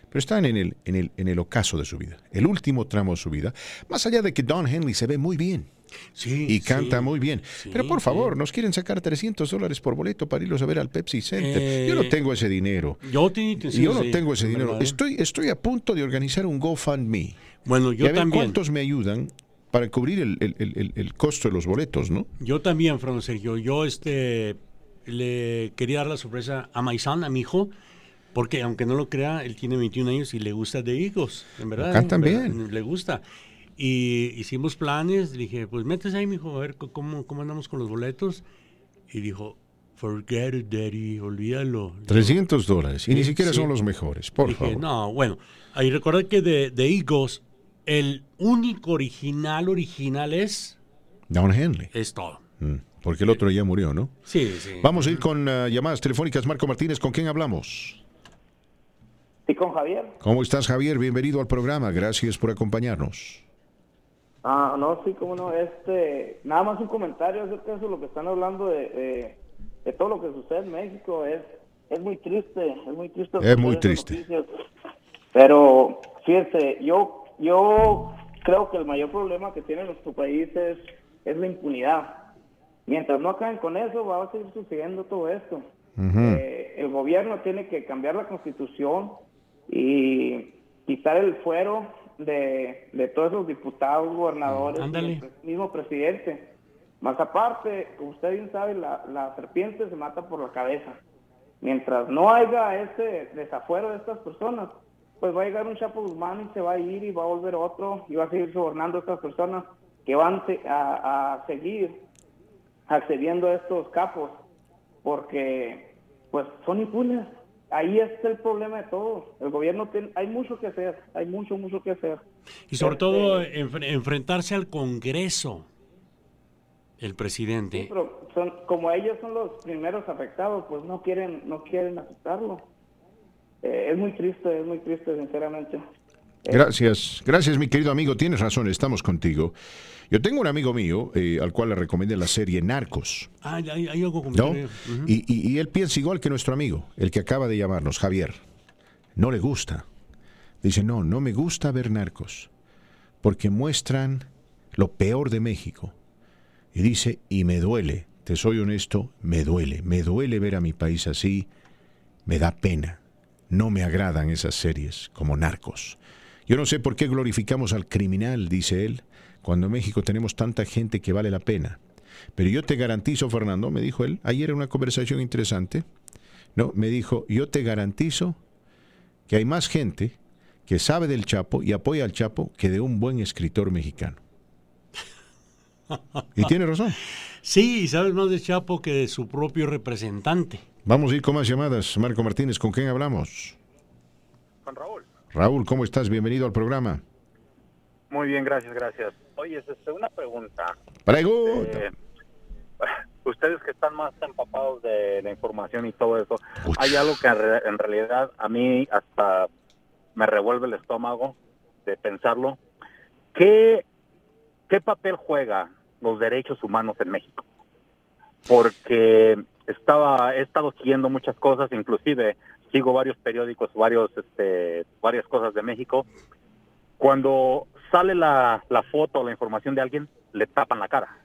Pero están en el, en el, en el ocaso de su vida, el último tramo de su vida. Más allá de que Don Henley se ve muy bien sí, y canta sí, muy bien. Sí, pero por favor, sí. Nos quieren sacar trescientos dólares por boleto para irlos a ver al Pepsi Center. Eh, yo no tengo ese dinero. Yo, te, te, yo no sí, tengo ese dinero. Verdad. Estoy estoy a punto de organizar un GoFundMe. Bueno, yo y a ver también. ¿Cuántos me ayudan? Para cubrir el, el, el, el costo de los boletos, ¿no? Yo también, Fernando Sergio. Yo este, le quería dar la sorpresa a Maizán, a mi hijo, porque aunque no lo crea, él tiene veintiún años y le gusta The Eagles, en verdad. Acá también. Le gusta. Y hicimos planes, le dije, pues métese ahí, mi hijo, a ver cómo, cómo andamos con los boletos. Y dijo, forget it, daddy, olvídalo. trescientos dólares, y ni siquiera sí. son los mejores, por dije, favor. No, bueno, ahí recordad que de, de Eagles... El único original, original es... Don Henley. Es todo. Mm, porque el otro ya murió, ¿no? Sí, sí. Vamos a ir con uh, llamadas telefónicas. Marco Martínez, ¿con quién hablamos? Sí, con Javier. ¿Cómo estás, Javier? Bienvenido al programa. Gracias por acompañarnos. Ah, no, sí, cómo no. Este, nada más un comentario acerca de eso, lo que están hablando de, de, de todo lo que sucede en México. Es, es muy triste, es muy triste. Es muy triste. Pero, fíjense, yo... Yo creo que el mayor problema que tiene nuestro país es, es la impunidad. Mientras no acaben con eso, va a seguir sucediendo todo esto. Uh-huh. Eh, el gobierno tiene que cambiar la constitución y quitar el fuero de, de todos los diputados, gobernadores, uh, y el mismo presidente. Más aparte, como usted bien sabe, la, la serpiente se mata por la cabeza. Mientras no haya ese desafuero de estas personas, pues va a llegar un Chapo Guzmán y se va a ir y va a volver otro y va a seguir sobornando a estas personas que van a, a seguir accediendo a estos capos porque pues son impunes. Ahí está el problema de todo. El gobierno tiene, hay mucho que hacer, hay mucho, mucho que hacer. Y sobre este, todo enf- enfrentarse al Congreso, el presidente. Sí, pero son, como ellos son los primeros afectados, pues no quieren, no quieren aceptarlo. Eh, es muy triste, es muy triste, sinceramente. Eh. Gracias, gracias mi querido amigo, tienes razón, estamos contigo. Yo tengo un amigo mío eh, al cual le recomendé la serie Narcos. Ah, hay, hay algo con ¿no? uh-huh. y, y, y él piensa igual que nuestro amigo, el que acaba de llamarnos, Javier. No le gusta. Dice, no, no me gusta ver Narcos, porque muestran lo peor de México. Y dice, y me duele, te soy honesto, me duele. Me duele ver a mi país así, me da pena. No me agradan esas series como Narcos. Yo no sé por qué glorificamos al criminal, dice él, cuando en México tenemos tanta gente que vale la pena. Pero yo te garantizo, Fernando, me dijo él, ayer en una conversación interesante, no, me dijo, yo te garantizo que hay más gente que sabe del Chapo y apoya al Chapo que de un buen escritor mexicano. Y tiene razón. Sí, y sabes más de Chapo que de su propio representante. Vamos a ir con más llamadas. Marco Martínez, ¿con quién hablamos? Con Raúl. Raúl, ¿cómo estás? Bienvenido al programa. Muy bien, gracias, gracias. Oye, es una pregunta. Pregunta. Eh, ustedes que están más empapados de la información y todo eso, Uch. Hay algo que en realidad a mí hasta me revuelve el estómago de pensarlo. ¿Qué, qué papel juegan los derechos humanos en México? Porque... Estaba, he estado siguiendo muchas cosas, inclusive sigo varios periódicos, varios, este, varias cosas de México. Cuando sale la, la foto o la información de alguien, le tapan la cara.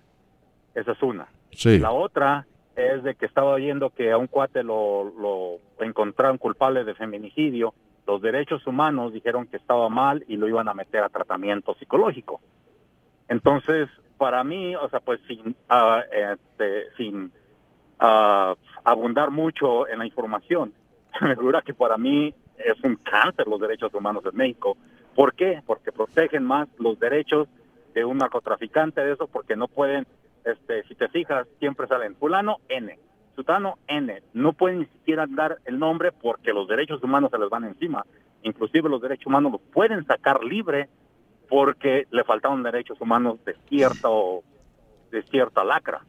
Esa es una. Sí. La otra es de que estaba viendo que a un cuate lo, lo encontraron culpable de feminicidio. Los derechos humanos dijeron que estaba mal y lo iban a meter a tratamiento psicológico. Entonces, para mí, o sea, pues sin, uh, este, sin uh, abundar mucho en la información, me figura que para mí es un cáncer los derechos humanos en México. ¿Por qué? Porque protegen más los derechos de un narcotraficante, de eso, porque no pueden, este, si te fijas, siempre salen fulano N, sutano N, no pueden ni siquiera dar el nombre porque los derechos humanos se les van encima. Inclusive los derechos humanos los pueden sacar libre porque le faltaron derechos humanos de cierta, de cierta lacra.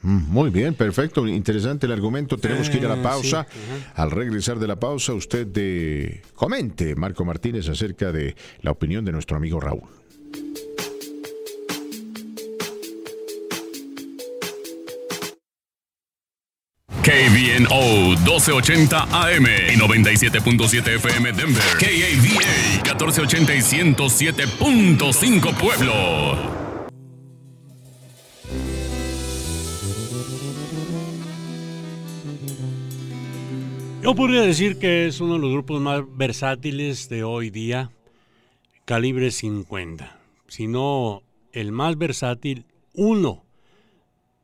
Muy bien, perfecto, interesante el argumento. Tenemos eh, que ir a la pausa. Sí, uh-huh. Al regresar de la pausa, usted de... comente, Marco Martínez, acerca de la opinión de nuestro amigo Raúl. K B N O doce ochenta A M y noventa y siete punto siete F M Denver. K A V A catorce ochenta y ciento siete punto cinco Pueblo. Yo podría decir que es uno de los grupos más versátiles de hoy día, calibre cincuenta, si no el más versátil, uno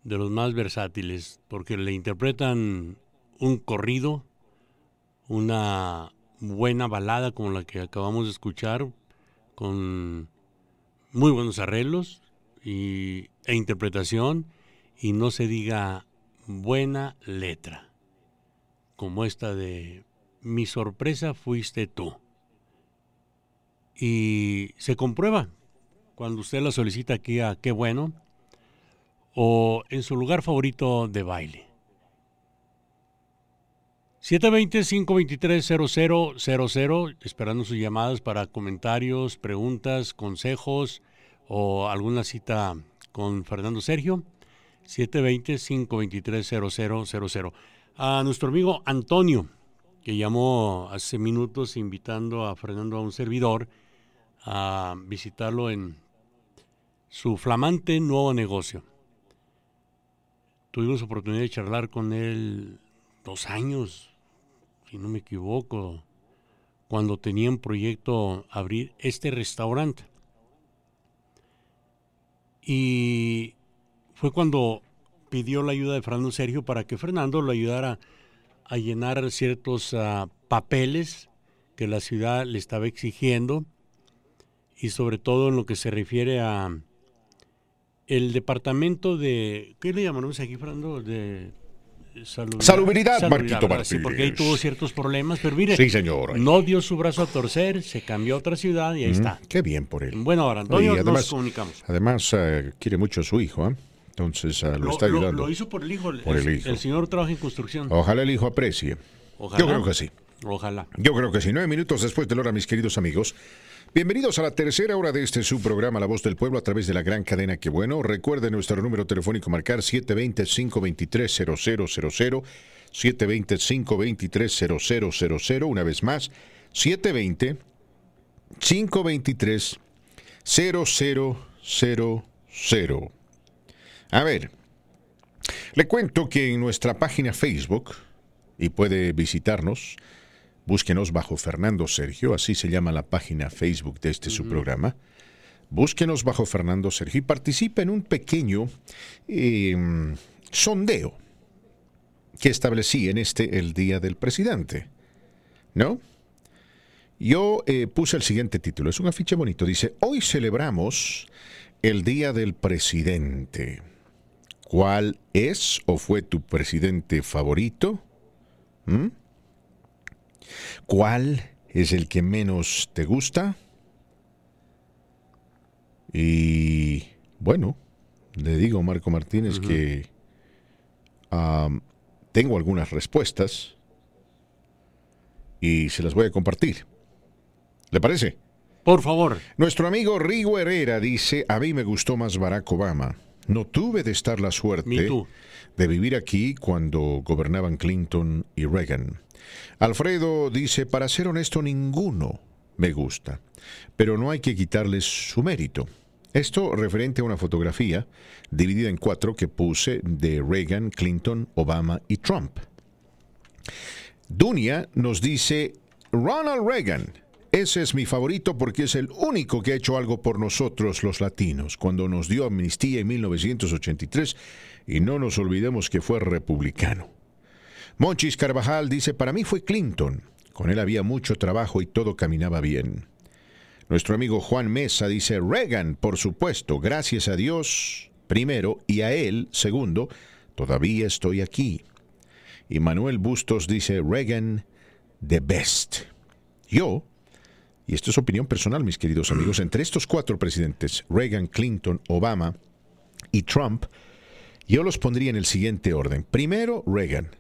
de los más versátiles, porque le interpretan un corrido, una buena balada como la que acabamos de escuchar, con muy buenos arreglos y, e interpretación, y no se diga buena letra, como esta de Mi sorpresa fuiste tú. Y se comprueba cuando usted la solicita aquí a Qué Bueno o en su lugar favorito de baile. siete dos cero, cinco dos tres, cero cero cero cero, esperando sus llamadas para comentarios, preguntas, consejos o alguna cita con Fernando Sergio. siete dos cero, cinco dos tres, cero cero cero cero. A nuestro amigo Antonio, que llamó hace minutos invitando a Fernando, a un servidor, a visitarlo en su flamante nuevo negocio. Tuvimos oportunidad de charlar con él dos años, si no me equivoco, cuando tenía en proyecto abrir este restaurante. Y fue cuando pidió la ayuda de Fernando Sergio para que Fernando lo ayudara a llenar ciertos uh, papeles que la ciudad le estaba exigiendo, y sobre todo en lo que se refiere a el departamento de, ¿qué le llamaremos aquí, Fernando? De salubridad. Salubridad, salubridad Marquito Martínez. Sí, porque ahí tuvo ciertos problemas, pero mire, sí, señor, no dio su brazo a torcer, se cambió a otra ciudad y ahí mm, está. Qué bien por él. Bueno, ahora, Antonio, además, nos comunicamos. Además, uh, quiere mucho a su hijo, ¿eh? Entonces uh, lo, lo está ayudando. Lo, lo hizo por el hijo. Por el, el hijo. El señor trabaja en construcción. Ojalá el hijo aprecie. Ojalá. Yo creo que sí. Ojalá. Yo creo que sí. Nueve minutos después de la hora, mis queridos amigos. Bienvenidos a la tercera hora de este su programa La Voz del Pueblo a través de la gran cadena Qué Bueno. Recuerden nuestro número telefónico, marcar siete dos cero, cinco dos tres, cero cero cero cero, siete dos cero, cinco dos tres, cero cero cero cero. Una vez más, siete dos cero, cinco dos tres, cero cero cero cero. A ver, le cuento que en nuestra página Facebook, y puede visitarnos, búsquenos bajo Fernando Sergio, así se llama la página Facebook de este uh-huh. su programa, búsquenos bajo Fernando Sergio y participe en un pequeño eh, sondeo que establecí en este, el Día del Presidente, ¿no? Yo eh, puse el siguiente título, es un afiche bonito, dice, hoy celebramos el Día del Presidente. ¿Cuál es o fue tu presidente favorito? ¿Mm? ¿Cuál es el que menos te gusta? Y bueno, le digo a Marco Martínez uh-huh. que um, tengo algunas respuestas y se las voy a compartir. ¿Le parece? Por favor. Nuestro amigo Rigo Herrera dice, a mí me gustó más Barack Obama. No tuve de estar la suerte de vivir aquí cuando gobernaban Clinton y Reagan. Alfredo dice, para ser honesto, ninguno me gusta, pero no hay que quitarles su mérito. Esto referente a una fotografía dividida en cuatro que puse de Reagan, Clinton, Obama y Trump. Dunia nos dice, Ronald Reagan, Ese es mi favorito porque es el único que ha hecho algo por nosotros los latinos, cuando nos dio amnistía en mil novecientos ochenta y tres, y no nos olvidemos que fue republicano. Monchis Carvajal dice, para mí fue Clinton, con él había mucho trabajo y todo caminaba bien. Nuestro amigo Juan Mesa dice, Reagan, por supuesto, gracias a Dios, primero, y a él, segundo, todavía estoy aquí. Y Manuel Bustos dice, Reagan, the best. Yo, y esto es opinión personal, mis queridos amigos, entre estos cuatro presidentes, Reagan, Clinton, Obama y Trump, yo los pondría en el siguiente orden. Primero, Reagan.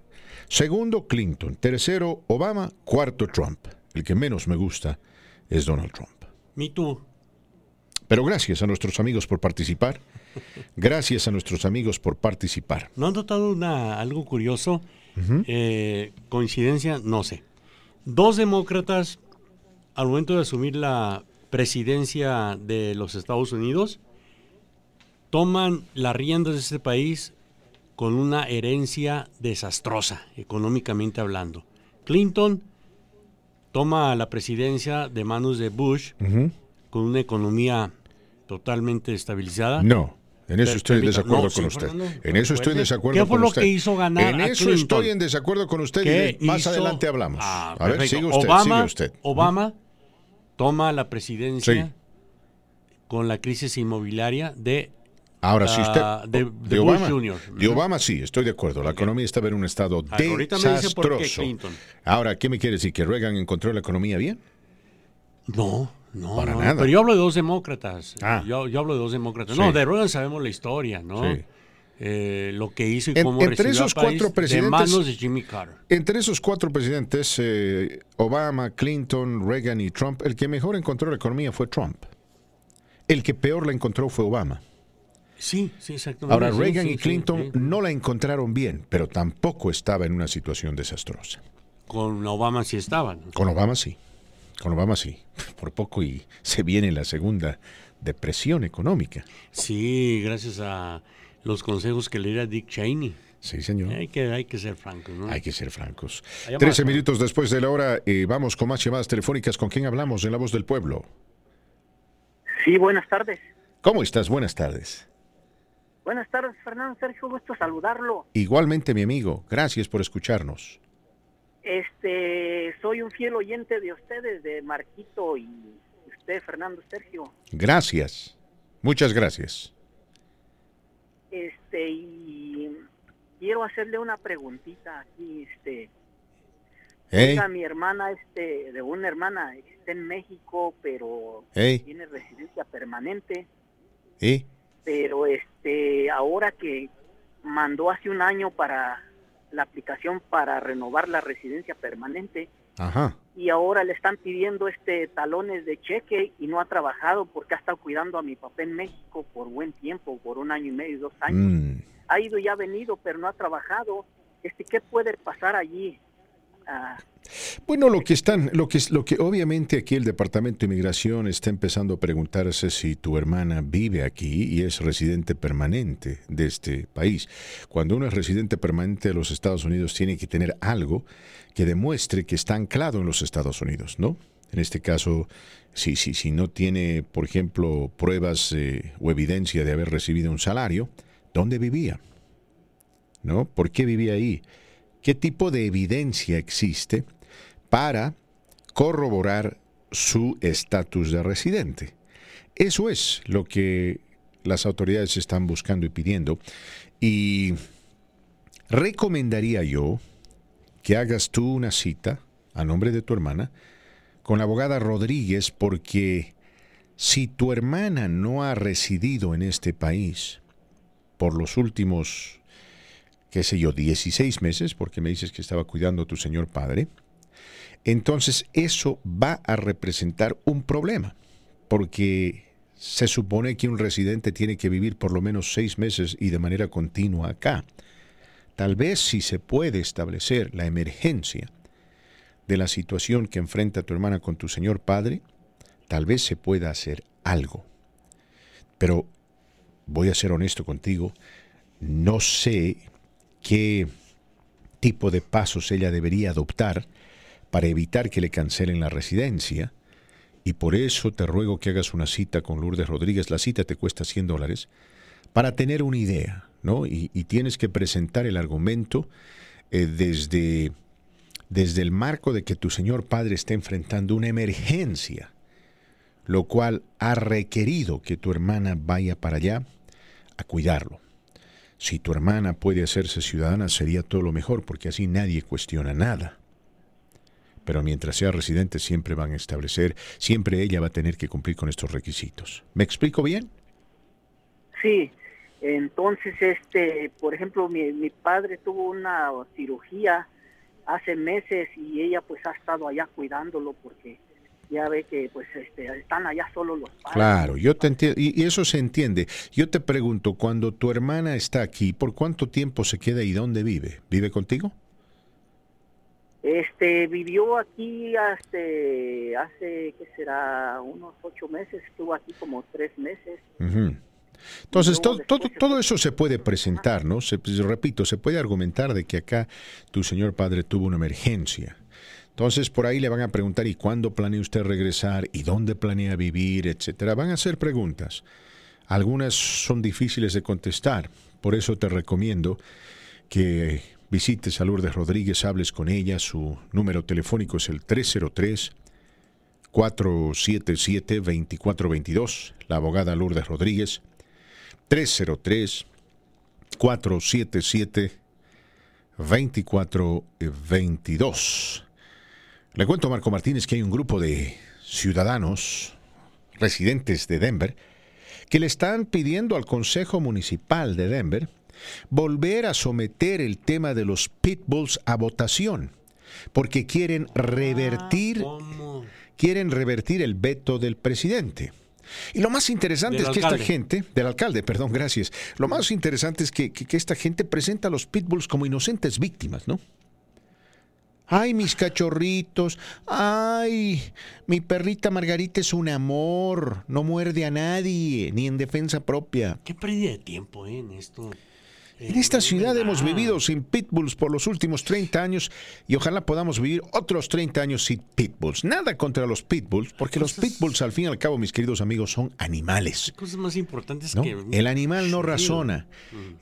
Segundo, Clinton. Tercero, Obama. Cuarto, Trump. El que menos me gusta es Donald Trump. Me too. Pero gracias a nuestros amigos por participar. Gracias a nuestros amigos por participar. ¿No han notado una, algo curioso? Uh-huh. Eh, coincidencia, no sé. Dos demócratas, al momento de asumir la presidencia de los Estados Unidos, toman las riendas de este país con una herencia desastrosa, económicamente hablando. Clinton toma la presidencia de manos de Bush, uh-huh, con una economía totalmente estabilizada. No, en eso estoy en desacuerdo con usted. En eso estoy en desacuerdo con usted. ¿Qué fue lo que hizo ganar a Clinton? En eso estoy en desacuerdo con usted y más adelante hablamos. Ah, a ver, sigue usted, Obama, sigue usted. Obama toma la presidencia, sí, con la crisis inmobiliaria de... Ahora, sí, si usted... De, de, de Bush Obama, junior De Obama, sí, estoy de acuerdo. La economía estaba en un estado desastroso. Ahora, ¿qué me quiere decir? ¿Que Reagan encontró la economía bien? No, no. Para no, nada. Pero yo hablo de dos demócratas. Ah. Yo, yo hablo de dos demócratas. Sí. No, de Reagan sabemos la historia, ¿no? Sí. Eh, lo que hizo y en, cómo recibió esos al país presidentes, de manos de Jimmy Carter. Entre esos cuatro presidentes, eh, Obama, Clinton, Reagan y Trump, el que mejor encontró la economía fue Trump. El que peor la encontró fue Obama. Sí, sí, exactamente. Ahora, Reagan sí, sí, y Clinton sí, sí. no la encontraron bien, pero tampoco estaba en una situación desastrosa. Con Obama sí estaban. Con Obama sí, con Obama sí. Por poco y se viene la segunda depresión económica. Sí, gracias a los consejos que le diera Dick Cheney. Sí, señor. Hay que, hay que ser francos, ¿no? Hay que ser francos. Trece ¿no? minutos después de la hora, eh, vamos con más llamadas telefónicas. ¿Con quién hablamos en La Voz del Pueblo? Sí, buenas tardes. ¿Cómo estás? Buenas tardes. Buenas tardes, Fernando Sergio, gusto saludarlo. Igualmente, mi amigo, gracias por escucharnos. Este, soy un fiel oyente de ustedes, de Marquito y usted, Fernando Sergio. Gracias, muchas gracias. Este, y quiero hacerle una preguntita aquí, este. Hey. Mi hermana, este, de una hermana, está en México, pero hey. tiene residencia permanente. ¿Y? Pero este ahora que mandó hace un año para la aplicación para renovar la residencia permanente, ajá, y ahora le están pidiendo este talones de cheque y no ha trabajado porque ha estado cuidando a mi papá en México por buen tiempo, por un año y medio, dos años. Mm. Ha ido y ha venido, pero no ha trabajado. Este, ¿qué puede pasar allí? Ah, bueno, lo que están, lo que lo que obviamente aquí el Departamento de Inmigración está empezando a preguntarse si tu hermana vive aquí y es residente permanente de este país. Cuando uno es residente permanente de los Estados Unidos tiene que tener algo que demuestre que está anclado en los Estados Unidos, ¿no? En este caso, si si si no tiene, por ejemplo, pruebas eh, o evidencia de haber recibido un salario, ¿dónde vivía? ¿No? ¿Por qué vivía ahí? ¿Qué tipo de evidencia existe para corroborar su estatus de residente? Eso es lo que las autoridades están buscando y pidiendo. Y recomendaría yo que hagas tú una cita, a nombre de tu hermana, con la abogada Rodríguez, porque si tu hermana no ha residido en este país por los últimos... qué sé yo, dieciséis meses, porque me dices que estaba cuidando a tu señor padre, entonces eso va a representar un problema, porque se supone que un residente tiene que vivir por lo menos seis meses y de manera continua acá. Tal vez si se puede establecer la emergencia de la situación que enfrenta tu hermana con tu señor padre, tal vez se pueda hacer algo. Pero voy a ser honesto contigo, no sé... qué tipo de pasos ella debería adoptar para evitar que le cancelen la residencia y por eso te ruego que hagas una cita con Lourdes Rodríguez. La cita te cuesta cien dólares para tener una idea, ¿no? Y, y tienes que presentar el argumento eh, desde, desde el marco de que tu señor padre está enfrentando una emergencia, lo cual ha requerido que tu hermana vaya para allá a cuidarlo. Si tu hermana puede hacerse ciudadana, sería todo lo mejor, porque así nadie cuestiona nada. Pero mientras sea residente, siempre van a establecer, siempre ella va a tener que cumplir con estos requisitos. ¿Me explico bien? Sí. Entonces, este, por ejemplo, mi, mi padre tuvo una cirugía hace meses y ella pues ha estado allá cuidándolo porque ya ve que pues este, están allá solo los padres. Claro, yo te entiendo, y, y eso se entiende. Yo te pregunto, cuando tu hermana está aquí, ¿por cuánto tiempo se queda y dónde vive? ¿Vive contigo? Este, vivió aquí hasta, hace, ¿qué será? Unos ocho meses, estuvo aquí como tres meses. Uh-huh. Entonces, todo, todo, todo eso se puede presentar, ¿no? Se, repito, se puede argumentar de que acá tu señor padre tuvo una emergencia. Entonces, por ahí le van a preguntar, ¿y cuándo planea usted regresar? ¿Y dónde planea vivir? Etcétera. Van a hacer preguntas. Algunas son difíciles de contestar. Por eso te recomiendo que visites a Lourdes Rodríguez, hables con ella. Su número telefónico es el tres cero tres, cuatro siete siete, dos cuatro dos dos. La abogada Lourdes Rodríguez, tres cero tres, cuatro siete siete, dos cuatro dos dos. Le cuento a Marco Martínez que hay un grupo de ciudadanos residentes de Denver que le están pidiendo al Consejo Municipal de Denver volver a someter el tema de los pitbulls a votación porque quieren revertir, ah, quieren revertir el veto del presidente. Y lo más interesante es que alcalde. esta gente, del alcalde, perdón, gracias, lo más interesante es que, que, que esta gente presenta a los pitbulls como inocentes víctimas, ¿no? Ay, mis cachorritos, ay, mi perrita Margarita es un amor, no muerde a nadie, ni en defensa propia. Qué pérdida de tiempo eh, en esto. Eh, en esta ciudad hemos vivido sin pitbulls por los últimos treinta años y ojalá podamos vivir otros treinta años sin pitbulls. Nada contra los pitbulls, porque los pitbulls al fin y al cabo, mis queridos amigos, son animales. Las cosas más importantes, ¿no? Que el animal no razona,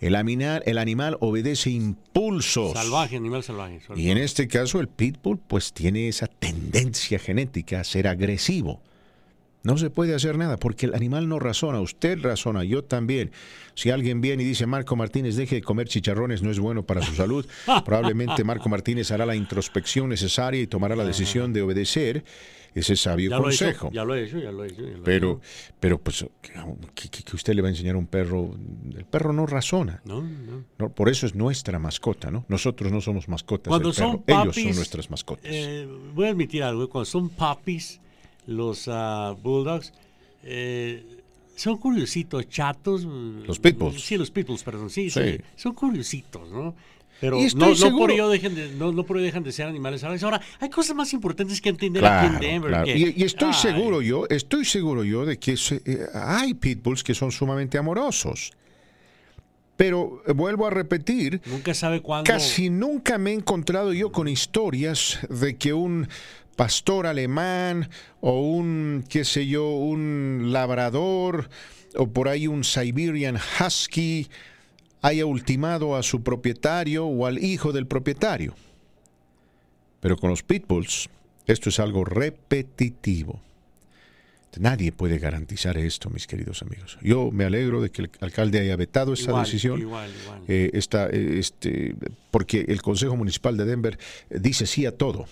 el animal, el animal obedece impulsos. Salvaje, animal salvaje, salvaje. Y en este caso el pitbull pues tiene esa tendencia genética a ser agresivo. No se puede hacer nada porque el animal no razona. Usted razona, yo también. Si alguien viene y dice, Marco Martínez, deje de comer chicharrones, no es bueno para su salud, probablemente Marco Martínez hará la introspección necesaria y tomará la decisión de obedecer ese sabio ya consejo. Lo he hecho, ya lo he hecho, ya lo he hecho. Ya lo pero, he pero pues, ¿qué, qué, qué usted le va a enseñar a un perro? El perro no razona. No, no. No, por eso es nuestra mascota, ¿no? Nosotros no somos mascotas. Cuando son perro, papis, ellos son nuestras mascotas. Eh, voy a admitir algo, cuando son papis, los uh, Bulldogs eh, son curiositos, chatos. Los Pitbulls. Sí, los Pitbulls, perdón. Sí, sí. sí son curiositos, ¿no? Pero no, no por ello dejen de, no, no por ello dejan de ser animales. Ahora, hay cosas más importantes que entender claro, aquí en Denver. Claro. Que, y, y estoy ay. seguro yo, estoy seguro yo de que se, eh, hay Pitbulls que son sumamente amorosos. Pero eh, vuelvo a repetir, nunca sabe cuándo. Casi nunca me he encontrado yo con historias de que un pastor alemán o un, qué sé yo, un labrador o por ahí un Siberian Husky haya ultimado a su propietario o al hijo del propietario. Pero con los pitbulls esto es algo repetitivo. Nadie puede garantizar esto, mis queridos amigos. Yo me alegro de que el alcalde haya vetado esta igual, decisión, igual, igual. Eh, esta, este, porque el Consejo Municipal de Denver dice sí a todo.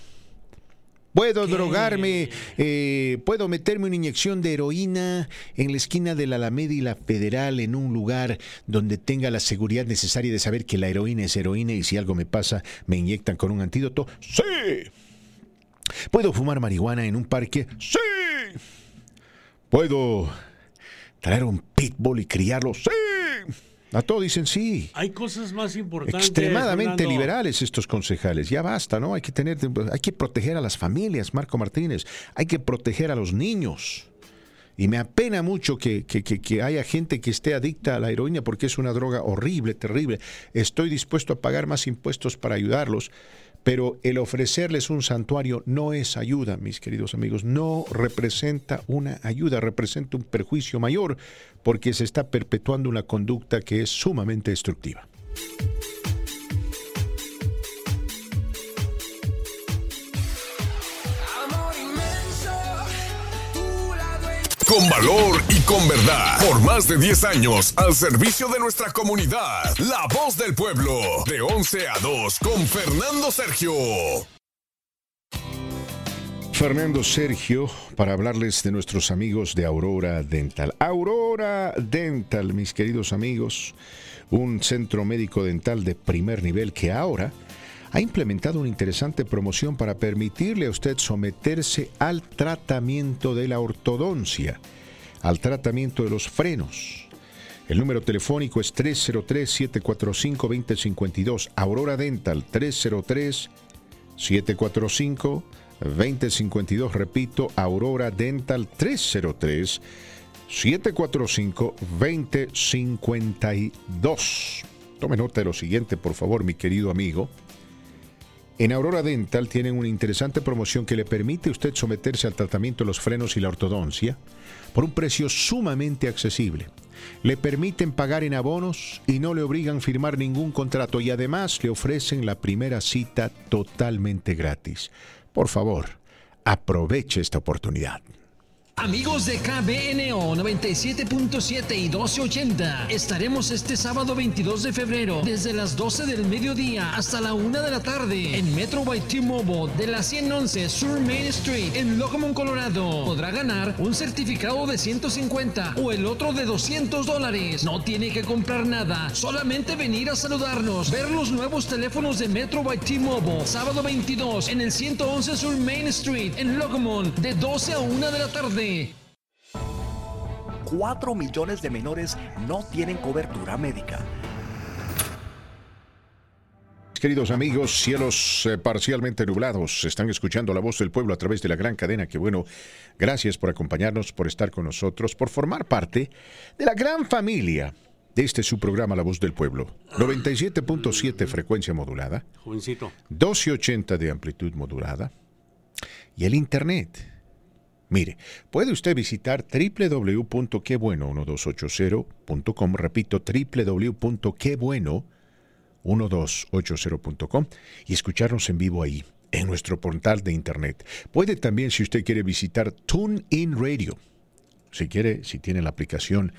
Puedo ¿Qué? drogarme, eh, puedo meterme una inyección de heroína en la esquina de la Alameda y la Federal en un lugar donde tenga la seguridad necesaria de saber que la heroína es heroína y si algo me pasa me inyectan con un antídoto. ¡Sí! ¿Puedo fumar marihuana en un parque? ¡Sí! ¿Puedo traer un pitbull y criarlo? ¡Sí! A todos dicen sí. Hay cosas más importantes. Extremadamente Fernando. liberales estos concejales. Ya basta, ¿no? Hay que tener, hay que proteger a las familias, Marco Martínez. Hay que proteger a los niños. Y me apena mucho que, que, que, que haya gente que esté adicta a la heroína porque es una droga horrible, terrible. Estoy dispuesto a pagar más impuestos para ayudarlos, Pero el ofrecerles un santuario no es ayuda, mis queridos amigos, no representa una ayuda, representa un perjuicio mayor porque se está perpetuando una conducta que es sumamente destructiva. Con valor y con verdad, por más de diez años, al servicio de nuestra comunidad, La Voz del Pueblo, de once a dos, con Fernando Sergio. Fernando Sergio, para hablarles de nuestros amigos de Aurora Dental. Aurora Dental, mis queridos amigos, un centro médico dental de primer nivel que ahora ha implementado una interesante promoción para permitirle a usted someterse al tratamiento de la ortodoncia, al tratamiento de los frenos. El número telefónico es tres cero tres, siete cuatro cinco, dos cero cinco dos, Aurora Dental, tres cero tres, siete cuatro cinco, dos cero cinco dos, repito, Aurora Dental, tres cero tres, siete cuatro cinco, dos cero cinco dos. Tome nota de lo siguiente, por favor, mi querido amigo. En Aurora Dental tienen una interesante promoción que le permite a usted someterse al tratamiento de los frenos y la ortodoncia por un precio sumamente accesible. Le permiten pagar en abonos y no le obligan a firmar ningún contrato y además le ofrecen la primera cita totalmente gratis. Por favor, aproveche esta oportunidad. Amigos de K B N O noventa y siete punto siete y doce ochenta, estaremos este sábado veintidós de febrero desde las doce del mediodía hasta la una de la tarde en Metro by T-Mobile de la ciento once Sur Main Street en Locomón, Colorado. Podrá ganar un certificado de ciento cincuenta o el otro de doscientos dólares. No tiene que comprar nada, solamente venir a saludarnos, ver los nuevos teléfonos de Metro by T-Mobile. Sábado veintidós en el ciento once Sur Main Street en Locomón de doce a una de la tarde. cuatro millones de menores no tienen cobertura médica. Queridos amigos, cielos eh, parcialmente nublados. Están escuchando La Voz del Pueblo a través de la gran cadena. Que bueno, gracias por acompañarnos, por estar con nosotros, por formar parte de la gran familia de este su programa La Voz del Pueblo. noventa y siete punto siete frecuencia modulada, jovencito. doce ochenta de amplitud modulada y el internet. Mire, puede usted visitar doble u doble u doble u punto que bueno uno dos ocho cero punto com, repito, doble u doble u doble u punto que bueno uno dos ocho cero punto com y escucharnos en vivo ahí, en nuestro portal de internet. Puede también, si usted quiere, visitar TuneIn Radio. Si quiere, si tiene la aplicación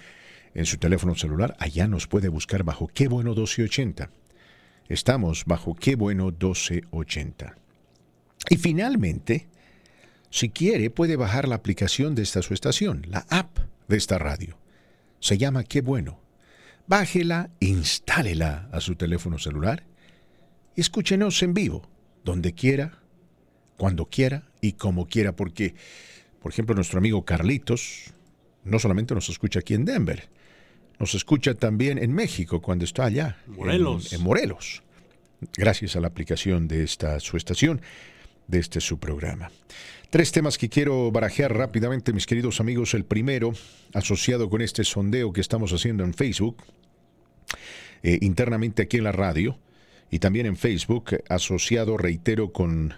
en su teléfono celular, allá nos puede buscar bajo Qué Bueno doce ochenta. Estamos bajo Qué Bueno doce ochenta. Y finalmente, si quiere, puede bajar la aplicación de esta su estación, la app de esta radio. Se llama Qué Bueno. Bájela, instálela a su teléfono celular y escúchenos en vivo, donde quiera, cuando quiera y como quiera. Porque, por ejemplo, nuestro amigo Carlitos no solamente nos escucha aquí en Denver, nos escucha también en México cuando está allá, Morelos. En, en Morelos, gracias a la aplicación de esta su estación, de este su programa. Tres temas que quiero barajear rápidamente, mis queridos amigos. El primero, asociado con este sondeo que estamos haciendo en Facebook, eh, internamente aquí en la radio, y también en Facebook, asociado, reitero, con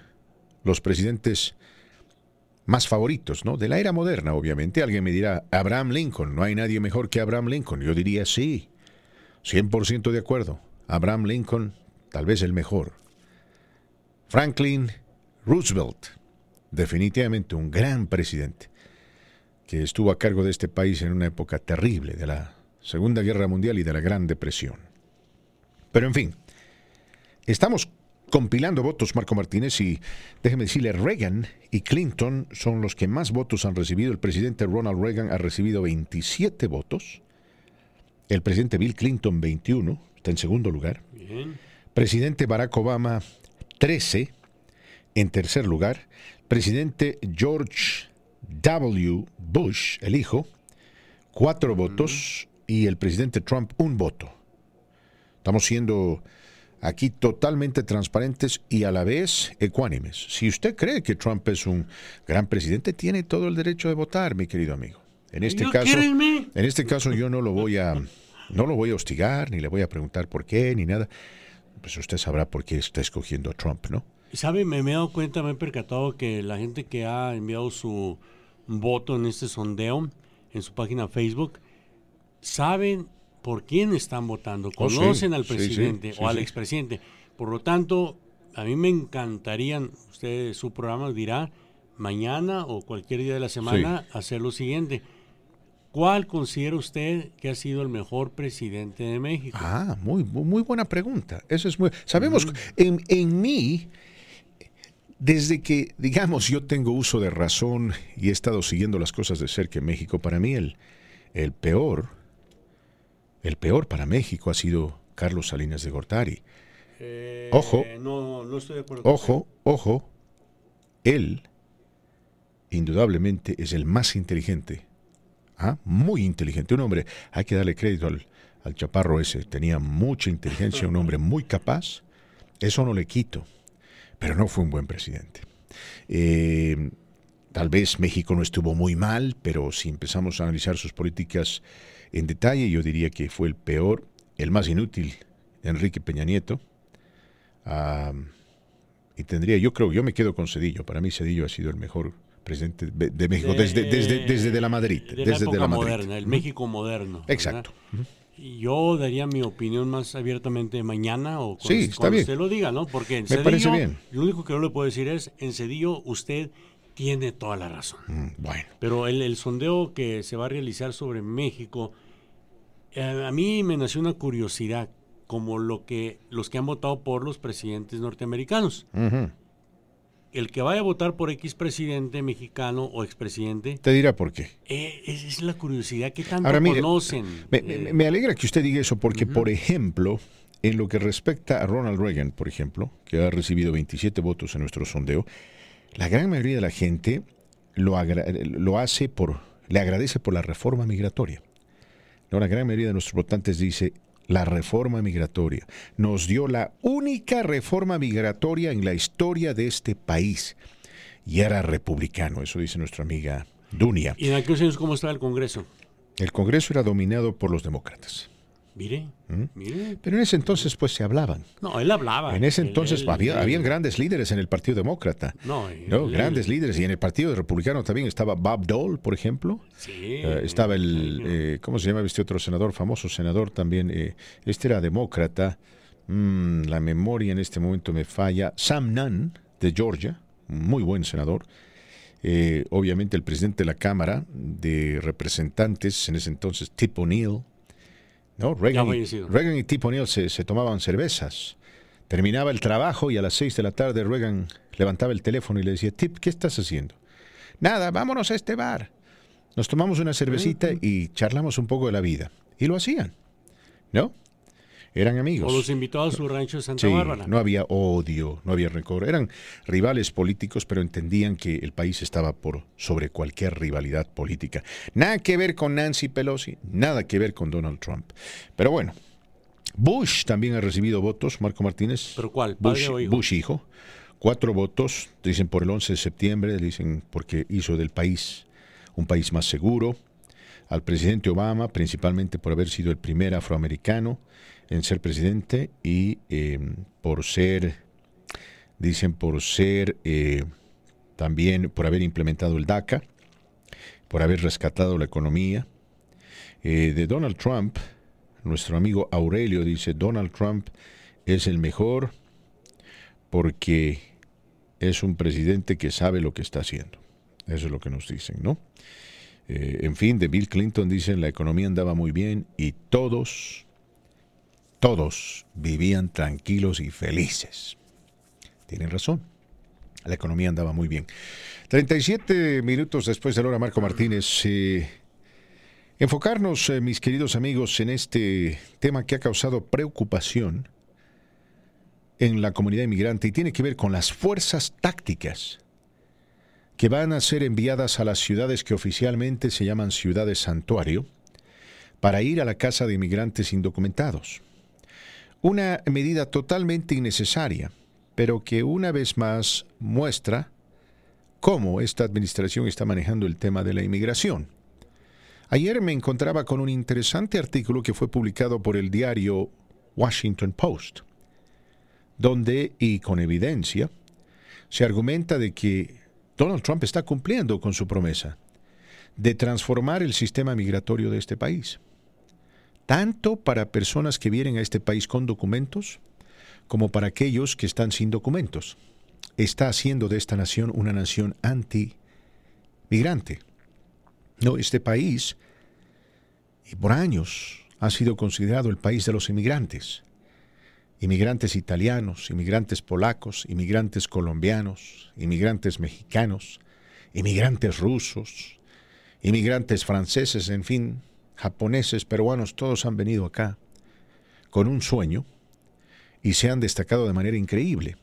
los presidentes más favoritos, ¿no?, de la era moderna, obviamente. Alguien me dirá, Abraham Lincoln, no hay nadie mejor que Abraham Lincoln. Yo diría, sí, cien por ciento de acuerdo. Abraham Lincoln, tal vez el mejor. Franklin Roosevelt, definitivamente un gran presidente que estuvo a cargo de este país en una época terrible de la Segunda Guerra Mundial y de la Gran Depresión. Pero en fin, estamos compilando votos, Marco Martínez, y déjeme decirle, Reagan y Clinton son los que más votos han recibido. El presidente Ronald Reagan ha recibido veintisiete votos, el presidente Bill Clinton veintiuno, está en segundo lugar. Bien. Presidente Barack Obama trece, en tercer lugar. Presidente George W. Bush, el hijo, cuatro votos, y el presidente Trump, un voto. Estamos siendo aquí totalmente transparentes y a la vez ecuánimes. Si usted cree que Trump es un gran presidente, tiene todo el derecho de votar, mi querido amigo. En este caso, en este caso yo no lo voy a, no lo voy a hostigar, ni le voy a preguntar por qué, ni nada. pues usted sabrá por qué está escogiendo a Trump, ¿no? ¿Sabe? Me, me he dado cuenta, me he percatado que la gente que ha enviado su voto en este sondeo, en su página Facebook, saben por quién están votando, conocen oh, sí, al presidente sí, sí, sí, o al sí. expresidente. Por lo tanto, a mí me encantaría, usted, su programa dirá, mañana o cualquier día de la semana, sí. hacer lo siguiente. ¿Cuál considera usted que ha sido el mejor presidente de México? Ah, muy, muy buena pregunta. Eso es muy... Sabemos, uh-huh. en, en mí, desde que, digamos, yo tengo uso de razón y he estado siguiendo las cosas de cerca en México, para mí el, el peor, el peor para México ha sido Carlos Salinas de Gortari. Eh, ojo, no, no estoy de acuerdo con ojo, usted. ojo, él indudablemente es el más inteligente. Ah, muy inteligente, un hombre, hay que darle crédito al, al chaparro ese, tenía mucha inteligencia, un hombre muy capaz, eso no le quito, pero no fue un buen presidente. Eh, tal vez México no estuvo muy mal, pero si empezamos a analizar sus políticas en detalle, yo diría que fue el peor, el más inútil, Enrique Peña Nieto, ah, y tendría, yo creo, yo me quedo con Zedillo, para mí Zedillo ha sido el mejor presidente de México, de, desde, desde, desde de la Madrid. De la desde época de la Madrid. Moderna, el ¿Mm? México moderno. Exacto. ¿Mm? Yo daría mi opinión más abiertamente mañana o cuando, sí, cuando usted lo diga, ¿no? Porque en Zedillo, lo único que no le puedo decir es, en Zedillo usted tiene toda la razón. Mm, bueno. Pero el, el sondeo que se va a realizar sobre México, eh, a mí me nació una curiosidad, como lo que los que han votado por los presidentes norteamericanos. Uh-huh. El que vaya a votar por X presidente mexicano o expresidente... Te dirá por qué. Eh, es, es la curiosidad que tanto Ahora, mire, conocen. Me, me, me alegra que usted diga eso porque, uh-huh. por ejemplo, en lo que respecta a Ronald Reagan, por ejemplo, que ha recibido veintisiete votos en nuestro sondeo, la gran mayoría de la gente lo, agra- lo hace por, le agradece por la reforma migratoria. La gran mayoría de nuestros votantes dice... La reforma migratoria nos dio la única reforma migratoria en la historia de este país. Y era republicano, eso dice nuestra amiga Dunia. ¿Y en aquellos años cómo estaba el Congreso? El Congreso era dominado por los demócratas. Mire, ¿Mm? mire. Pero en ese entonces pues se hablaban. No, él hablaba. En ese entonces él, él, había, él, habían grandes líderes en el Partido Demócrata. No, él, ¿no? Él, grandes él, líderes. Y en el Partido Republicano también estaba Bob Dole, por ejemplo. Sí. Uh, estaba el, sí. eh, ¿cómo se llama este otro senador? Famoso senador también. Eh, este era demócrata. Mm, la memoria en este momento me falla. Sam Nunn, de Georgia. Muy buen senador. Eh, obviamente el presidente de la Cámara de Representantes, en ese entonces, Tip O'Neill. No, Reagan, y, Reagan y Tip O'Neill se, se tomaban cervezas. Terminaba el trabajo y a las seis de la tarde Reagan levantaba el teléfono y le decía, Tip, ¿qué estás haciendo? Nada, vámonos a este bar. Nos tomamos una cervecita uh-huh. y charlamos un poco de la vida. Y lo hacían, ¿no? Eran amigos. O los invitó a su rancho de Santa sí, Bárbara. No había odio, no había rencor. Eran rivales políticos, pero entendían que el país estaba por sobre cualquier rivalidad política. Nada que ver con Nancy Pelosi, nada que ver con Donald Trump. Pero bueno, Bush también ha recibido votos, Marco Martínez. ¿Pero cuál? ¿Padre Bush, o hijo? Bush hijo. Cuatro votos, dicen por el once de septiembre, dicen porque hizo del país un país más seguro. Al presidente Obama, principalmente por haber sido el primer afroamericano en ser presidente y eh, por ser, dicen por ser, eh, también por haber implementado el DACA, por haber rescatado la economía. Eh, de Donald Trump, nuestro amigo Aurelio dice, Donald Trump es el mejor porque es un presidente que sabe lo que está haciendo. Eso es lo que nos dicen, ¿no? Eh, en fin, de Bill Clinton dicen la economía andaba muy bien y todos, todos vivían tranquilos y felices. Tienen razón, la economía andaba muy bien. treinta y siete minutos después de la hora, Marco Martínez. Eh, enfocarnos, eh, mis queridos amigos, en este tema que ha causado preocupación en la comunidad inmigrante y tiene que ver con las fuerzas tácticas que van a ser enviadas a las ciudades que oficialmente se llaman ciudades santuario, para ir a la casa de inmigrantes indocumentados. Una medida totalmente innecesaria, pero que una vez más muestra cómo esta administración está manejando el tema de la inmigración. Ayer me encontraba con un interesante artículo que fue publicado por el diario Washington Post, donde, y con evidencia, se argumenta de que Donald Trump está cumpliendo con su promesa de transformar el sistema migratorio de este país, tanto para personas que vienen a este país con documentos como para aquellos que están sin documentos. Está haciendo de esta nación una nación anti-migrante. No, este país, y por años, ha sido considerado el país de los inmigrantes. Inmigrantes italianos, inmigrantes polacos, inmigrantes colombianos, inmigrantes mexicanos, inmigrantes rusos, inmigrantes franceses, en fin, japoneses, peruanos, todos han venido acá con un sueño y se han destacado de manera increíble.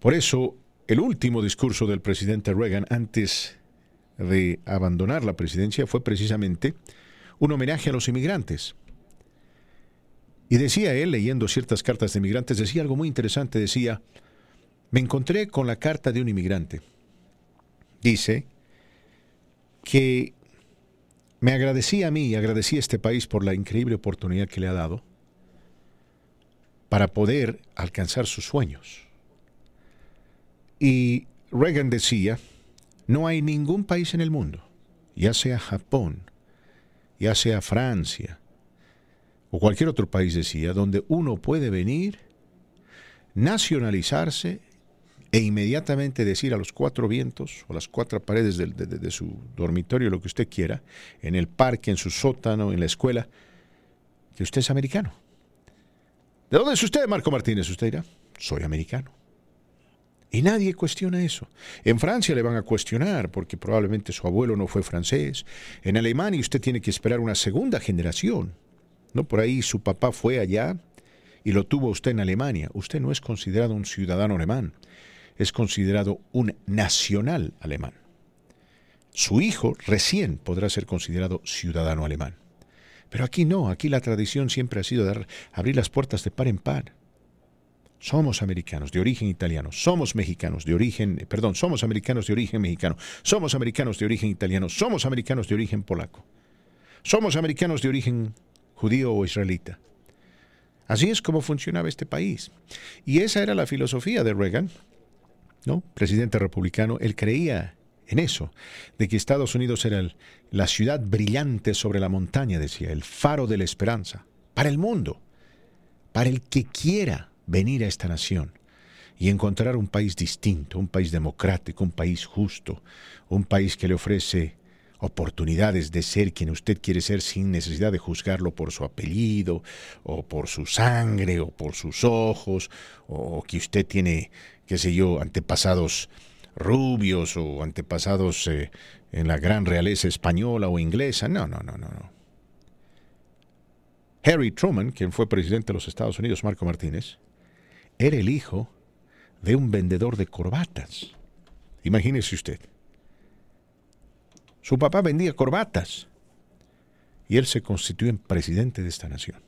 Por eso, el último discurso del presidente Reagan antes de abandonar la presidencia fue precisamente un homenaje a los inmigrantes. Y decía él, leyendo ciertas cartas de inmigrantes, decía algo muy interesante, decía, me encontré con la carta de un inmigrante. Dice que me agradecía a mí y agradecía a este país por la increíble oportunidad que le ha dado para poder alcanzar sus sueños. Y Reagan decía, no hay ningún país en el mundo, ya sea Japón, ya sea Francia, o cualquier otro país, decía, donde uno puede venir, nacionalizarse e inmediatamente decir a los cuatro vientos o las cuatro paredes de, de, de su dormitorio, lo que usted quiera, en el parque, en su sótano, en la escuela, que usted es americano. ¿De dónde es usted, Marco Martínez? Usted dirá, soy americano. Y nadie cuestiona eso. En Francia le van a cuestionar porque probablemente su abuelo no fue francés. En Alemania usted tiene que esperar una segunda generación. No, por ahí su papá fue allá y lo tuvo usted en Alemania. Usted no es considerado un ciudadano alemán, es considerado un nacional alemán. Su hijo recién podrá ser considerado ciudadano alemán. Pero aquí no, aquí la tradición siempre ha sido dar, abrir las puertas de par en par. Somos americanos de origen italiano, somos mexicanos de origen, perdón, somos americanos de origen mexicano, somos americanos de origen italiano, somos americanos de origen polaco, somos americanos de origen judío o israelita. Así es como funcionaba este país. Y esa era la filosofía de Reagan, ¿no? Presidente republicano, él creía en eso, de que Estados Unidos era el, la ciudad brillante sobre la montaña, decía, el faro de la esperanza, para el mundo, para el que quiera venir a esta nación y encontrar un país distinto, un país democrático, un país justo, un país que le ofrece oportunidades de ser quien usted quiere ser sin necesidad de juzgarlo por su apellido o por su sangre o por sus ojos o que usted tiene, qué sé yo, antepasados rubios o antepasados eh, en la gran realeza española o inglesa. No, no, no, no, no. Harry Truman, quien fue presidente de los Estados Unidos, Marco Martínez, era el hijo de un vendedor de corbatas. Imagínese usted. Su papá vendía corbatas y él se constituyó en presidente de esta nación.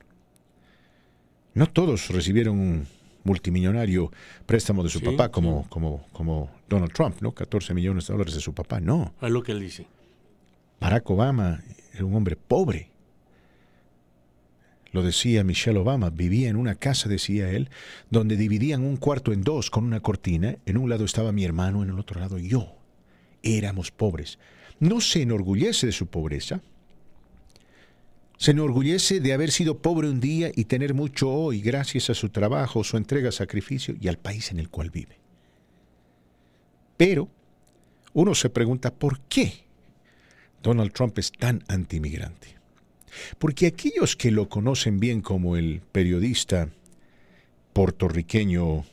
No todos recibieron un multimillonario préstamo de su sí, papá como, sí. como, como Donald Trump, ¿no? catorce millones de dólares de su papá, no. Es lo que él dice. Barack Obama era un hombre pobre. Lo decía Michelle Obama, vivía en una casa, decía él, donde dividían un cuarto en dos con una cortina. En un lado estaba mi hermano, en el otro lado yo. Éramos pobres. No se enorgullece de su pobreza. Se enorgullece de haber sido pobre un día y tener mucho hoy gracias a su trabajo, su entrega, sacrificio y al país en el cual vive. Pero uno se pregunta, ¿por qué Donald Trump es tan antimigrante? Porque aquellos que lo conocen bien, como el periodista puertorriqueño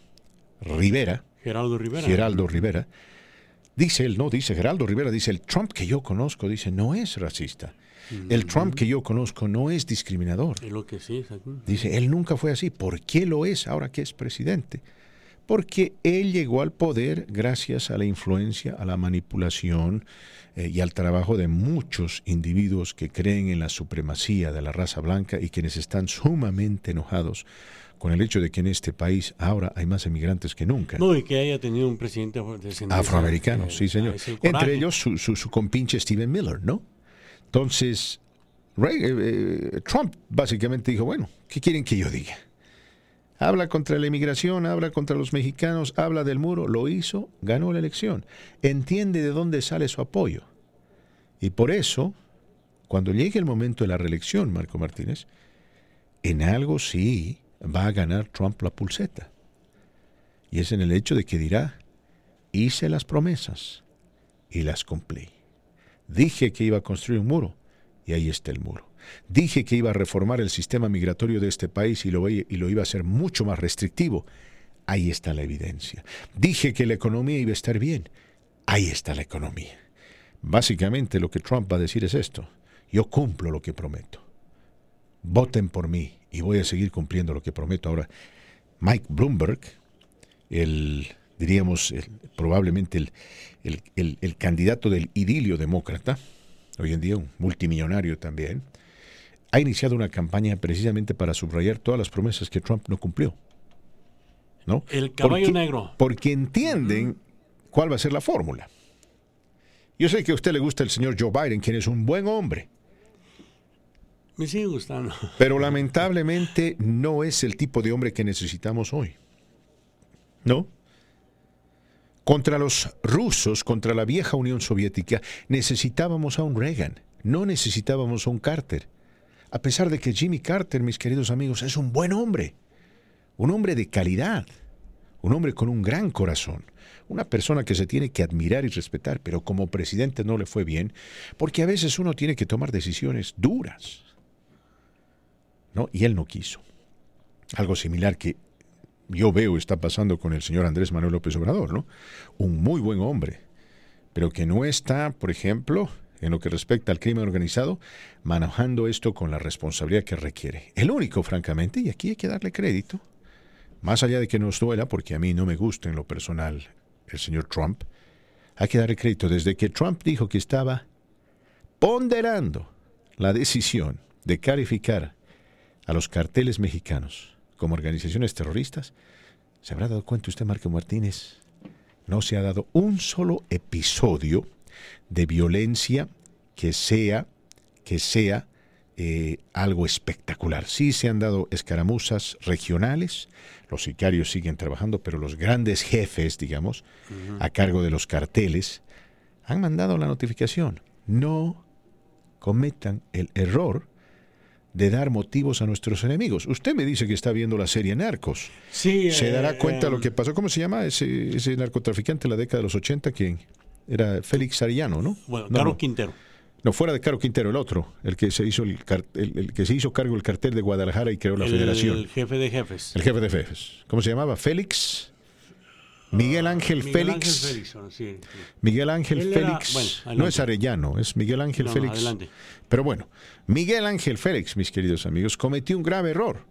Rivera, Geraldo Rivera, Geraldo Rivera dice él, no, dice Geraldo Rivera, dice, el Trump que yo conozco, dice, no es racista. Mm-hmm. El Trump que yo conozco no es discriminador. Es lo que sí, dice, él nunca fue así. ¿Por qué lo es ahora que es presidente? Porque él llegó al poder gracias a la influencia, a la manipulación eh, y al trabajo de muchos individuos que creen en la supremacía de la raza blanca y quienes están sumamente enojados con el hecho de que en este país ahora hay más emigrantes que nunca. No, y que haya tenido un presidente afroamericano, eh, sí señor. Entre ellos su, su, su compinche Stephen Miller, ¿no? Entonces, Ray, eh, Trump básicamente dijo, bueno, ¿qué quieren que yo diga? habla contra la inmigración, habla contra los mexicanos, habla del muro, lo hizo, ganó la elección. Entiende de dónde sale su apoyo. Y por eso, cuando llegue el momento de la reelección, Marco Martínez, en algo sí va a ganar Trump la pulseta. Y es en el hecho de que dirá, hice las promesas y las cumplí. Dije que iba a construir un muro y ahí está el muro. Dije que iba a reformar el sistema migratorio de este país y lo, y lo iba a hacer mucho más restrictivo. Ahí está la evidencia. Dije que la economía iba a estar bien. Ahí está la economía. Básicamente lo que Trump va a decir es esto. Yo cumplo lo que prometo. Voten por mí y voy a seguir cumpliendo lo que prometo. Ahora, Mike Bloomberg, el, diríamos, el, probablemente el, el, el, el candidato del idilio demócrata, hoy en día un multimillonario también, ha iniciado una campaña precisamente para subrayar todas las promesas que Trump no cumplió, ¿no? El caballo porque, negro. Porque entienden cuál va a ser la fórmula. Yo sé que a usted le gusta el señor Joe Biden, quien es un buen hombre. Me sigue gustando. Pero lamentablemente no es el tipo de hombre que necesitamos hoy, ¿no? Contra los rusos, contra la vieja Unión Soviética, necesitábamos a un Reagan, no necesitábamos a un Carter. A pesar de que Jimmy Carter, mis queridos amigos, es un buen hombre, un hombre de calidad, un hombre con un gran corazón, una persona que se tiene que admirar y respetar, pero como presidente no le fue bien, porque a veces uno tiene que tomar decisiones duras, ¿no? Y él no quiso. Algo similar que yo veo está pasando con el señor Andrés Manuel López Obrador, ¿no? Un muy buen hombre, pero que no está, por ejemplo, en lo que respecta al crimen organizado, manejando esto con la responsabilidad que requiere. El único, francamente, y aquí hay que darle crédito, más allá de que nos duela, porque a mí no me gusta en lo personal el señor Trump, hay que darle crédito. Desde que Trump dijo que estaba ponderando la decisión de calificar a los carteles mexicanos como organizaciones terroristas, se habrá dado cuenta usted, Marco Martínez, no se ha dado un solo episodio de violencia que sea, que sea eh, algo espectacular. Sí se han dado escaramuzas regionales, los sicarios siguen trabajando, pero los grandes jefes, digamos, uh-huh. a cargo de los carteles, han mandado la notificación. No cometan el error de dar motivos a nuestros enemigos. Usted me dice que está viendo la serie Narcos. Sí, se eh, dará cuenta eh, eh, lo que pasó. ¿Cómo se llama ese, ese narcotraficante en la década de los ochenta que era Félix Arellano, ¿no? Bueno, no, Caro no. Quintero. No, fuera de Caro Quintero, el otro, el que se hizo el, el, el que se hizo cargo del cartel de Guadalajara y creó la el, federación. El jefe de jefes. El jefe de jefes. ¿Cómo se llamaba? Félix. Miguel Ángel uh, Miguel Félix. Ángel Félix bueno, sí, sí. Miguel Ángel Él Félix. Era, bueno, no es Arellano, es Miguel Ángel no, Félix. Adelante. Pero bueno, Miguel Ángel Félix, mis queridos amigos, cometió un grave error.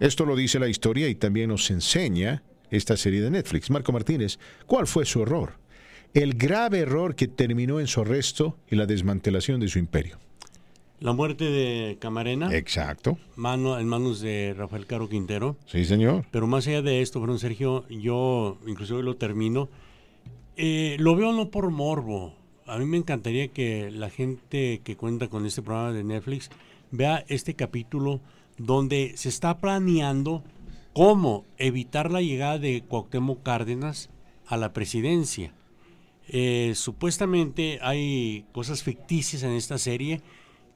Esto lo dice la historia y también nos enseña esta serie de Netflix. Marco Martínez, ¿cuál fue su error? El grave error que terminó en su arresto y la desmantelación de su imperio. La muerte de Camarena. Exacto. Mano, en manos de Rafael Caro Quintero. Sí, señor. Pero más allá de esto, Fernando Sergio, yo inclusive lo termino. Eh, lo veo no por morbo. A mí me encantaría que la gente que cuenta con este programa de Netflix vea este capítulo donde se está planeando cómo evitar la llegada de Cuauhtémoc Cárdenas a la presidencia. Eh, supuestamente hay cosas ficticias en esta serie,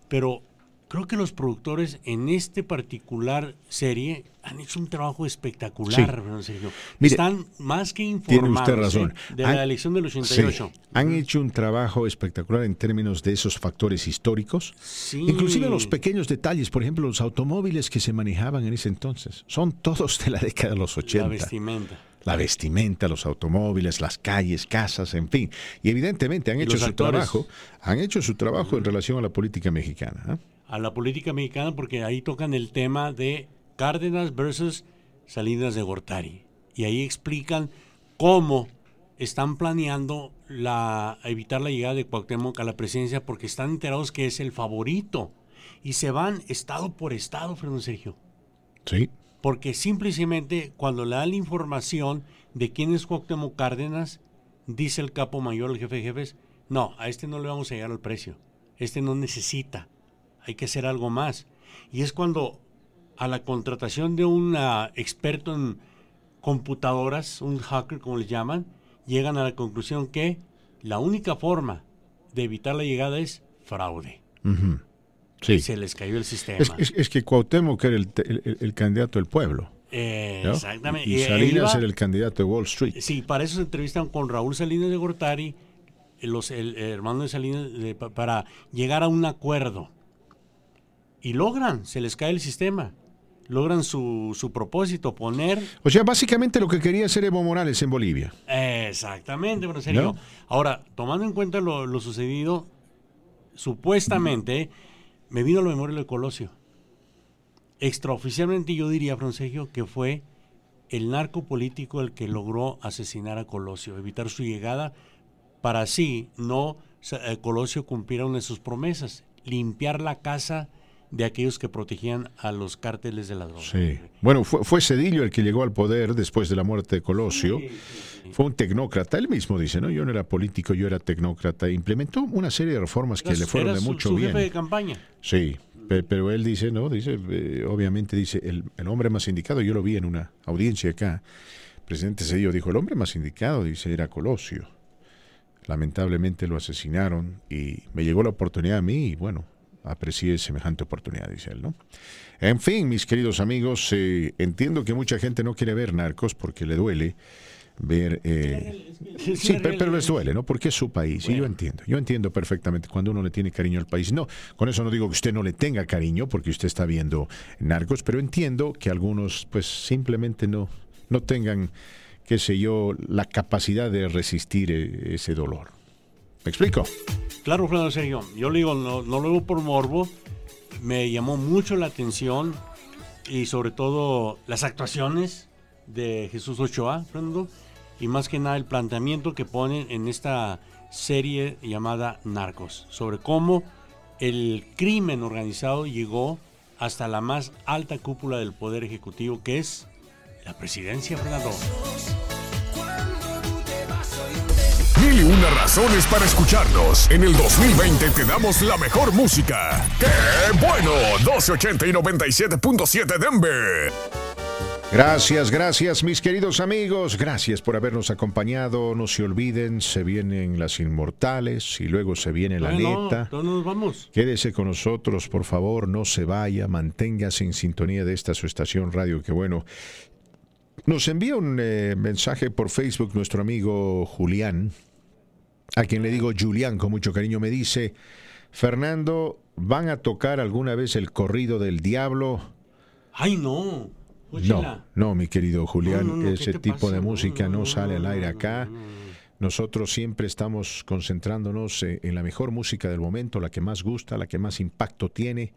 pero creo que los productores en este particular serie han hecho un trabajo espectacular. Sí. Mire, están más que informados. Tiene usted razón. ¿Sí? De han, la elección del ochenta y ocho. Sí. Han hecho un trabajo espectacular en términos de esos factores históricos. Sí. Inclusive los pequeños detalles, por ejemplo, los automóviles que se manejaban en ese entonces, son todos de la década de los ochenta. La vestimenta. La vestimenta, los automóviles, las calles, casas, en fin. Y evidentemente han hecho su trabajo, han hecho su trabajo en relación a la política mexicana, ¿eh? A la política mexicana, porque ahí tocan el tema de Cárdenas versus Salinas de Gortari. Y ahí explican cómo están planeando la, evitar la llegada de Cuauhtémoc a la presidencia, porque están enterados que es el favorito. Y se van estado por estado, Fernando Sergio. Sí. Porque simplemente cuando le dan la información de quién es Cuauhtémoc Cárdenas, dice el capo mayor, el jefe de jefes, no, a este no le vamos a llegar al precio, este no necesita, hay que hacer algo más. Y es cuando a la contratación de un uh, experto en computadoras, un hacker como les llaman, llegan a la conclusión que la única forma de evitar la llegada es fraude. Uh-huh. Sí. Y se les cayó el sistema. Es, es, es que Cuauhtémoc era el, el, el candidato del pueblo. Eh, ¿no? Exactamente. Y, y Salinas era el candidato de Wall Street. Sí, para eso se entrevistan con Raúl Salinas de Gortari, los, el, el hermano de Salinas, de, para llegar a un acuerdo. Y logran, se les cae el sistema. Logran su, su propósito, poner... O sea, básicamente lo que quería hacer Evo Morales en Bolivia. Exactamente, pero serio. ¿No? Ahora, tomando en cuenta lo, lo sucedido, supuestamente, mm. me vino a la memoria de Colosio. Extraoficialmente yo diría, Francisco, que fue el narco político el que logró asesinar a Colosio, evitar su llegada, para así no Colosio cumpliera una de sus promesas, limpiar la casa de aquellos que protegían a los cárteles de la droga. Sí. Bueno, fue, fue Zedillo el que llegó al poder después de la muerte de Colosio. Sí, sí, sí. Fue un tecnócrata. Él mismo dice, no, yo no era político, yo era tecnócrata. Implementó una serie de reformas que era, le fueron de mucho su, su bien. Era jefe de campaña. Sí, pe, pero él dice, no, dice, eh, obviamente dice, el, el hombre más indicado, yo lo vi en una audiencia acá, el presidente Zedillo dijo, el hombre más indicado, dice, era Colosio. Lamentablemente lo asesinaron y me llegó la oportunidad a mí y bueno, aprecié semejante oportunidad, dice él, ¿no? En fin, mis queridos amigos, eh, entiendo que mucha gente no quiere ver Narcos porque le duele ver... Eh, sí, pero, pero les duele, ¿no? Porque es su país, bueno. Y yo entiendo, yo entiendo perfectamente cuando uno le tiene cariño al país. No, con eso no digo que usted no le tenga cariño porque usted está viendo Narcos, pero entiendo que algunos pues simplemente no, no tengan, qué sé yo, la capacidad de resistir eh, ese dolor. ¿Me explico? Claro, Fernando Sergio. Yo le digo, no, no lo digo por morbo. Me llamó mucho la atención y sobre todo las actuaciones de Jesús Ochoa, Fernando, y más que nada el planteamiento que ponen en esta serie llamada Narcos, sobre cómo el crimen organizado llegó hasta la más alta cúpula del poder ejecutivo, que es la presidencia, Fernando. Mil y una razones para escucharnos. En el dos mil veinte te damos la mejor música. ¡Qué bueno! doce ochenta y noventa y siete punto siete Denver. Gracias, gracias, mis queridos amigos. Gracias por habernos acompañado. No se olviden, se vienen las inmortales y luego se viene la bueno, neta. No, no nos vamos. Quédese con nosotros, por favor. No se vaya. Manténgase en sintonía de esta su estación radio. Qué bueno. Nos envía un eh, mensaje por Facebook nuestro amigo Julián, a quien le digo Julián con mucho cariño. Me dice, Fernando, ¿van a tocar alguna vez el corrido del diablo? ¡Ay, no! Oíla. No, no, mi querido Julián, no, no, no, ese tipo pasa? de música no, no, no sale al aire acá. No, no, no. Nosotros siempre estamos concentrándonos en la mejor música del momento, la que más gusta, la que más impacto tiene.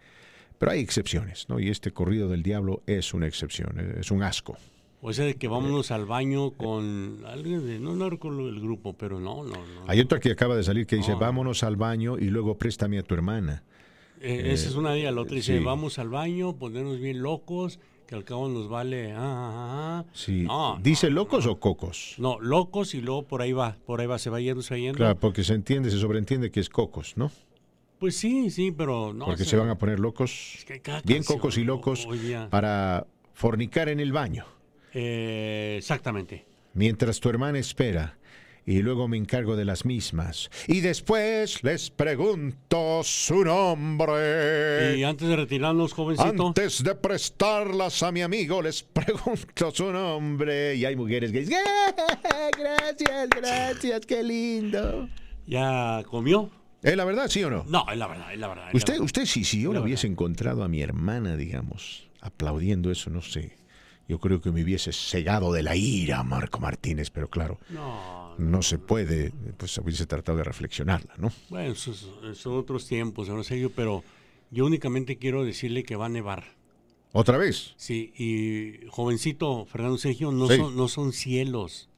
Pero hay excepciones, ¿no? Y este corrido del diablo es una excepción, es un asco. O sea, de que vámonos al baño con alguien, de, no, no recuerdo el grupo, pero no, no, no. Hay otra que acaba de salir que dice, no. vámonos al baño y luego préstame a tu hermana. Eh, eh, esa es una día, la otra dice, sí. vamos al baño, ponernos bien locos, que al cabo nos vale, ah, ah, ah. Sí. No, ¿dice no, locos no. o cocos? No, locos y luego por ahí va, por ahí va, se va yendo, se va yendo. Claro, porque se entiende, se sobreentiende que es cocos, ¿no? Pues sí, sí, pero no. Porque o sea, se van a poner locos, es que bien canción, cocos y locos, oh, para fornicar en el baño. Eh, exactamente. Mientras tu hermana espera y luego me encargo de las mismas. Y después les pregunto su nombre. Y antes de retirarnos, jovencito. Antes de prestarlas a mi amigo, les pregunto su nombre. Y hay mujeres que dicen, ¡ah, gracias, gracias, qué lindo! ¿Ya comió? ¿Es la verdad, sí o no? No, es la verdad, es la verdad. Es usted, la verdad. usted sí, si yo la hubiese encontrado a mi hermana, digamos, aplaudiendo eso, no sé. Yo creo que me hubiese cegado de la ira, Marco Martínez, pero claro, no, no, no se puede, pues hubiese tratado de reflexionarla, ¿no? Bueno, son otros tiempos, no sé yo, pero yo únicamente quiero decirle que va a nevar. ¿Otra vez? Sí, y jovencito Fernando Sergio, no, sí. son, no son cielos,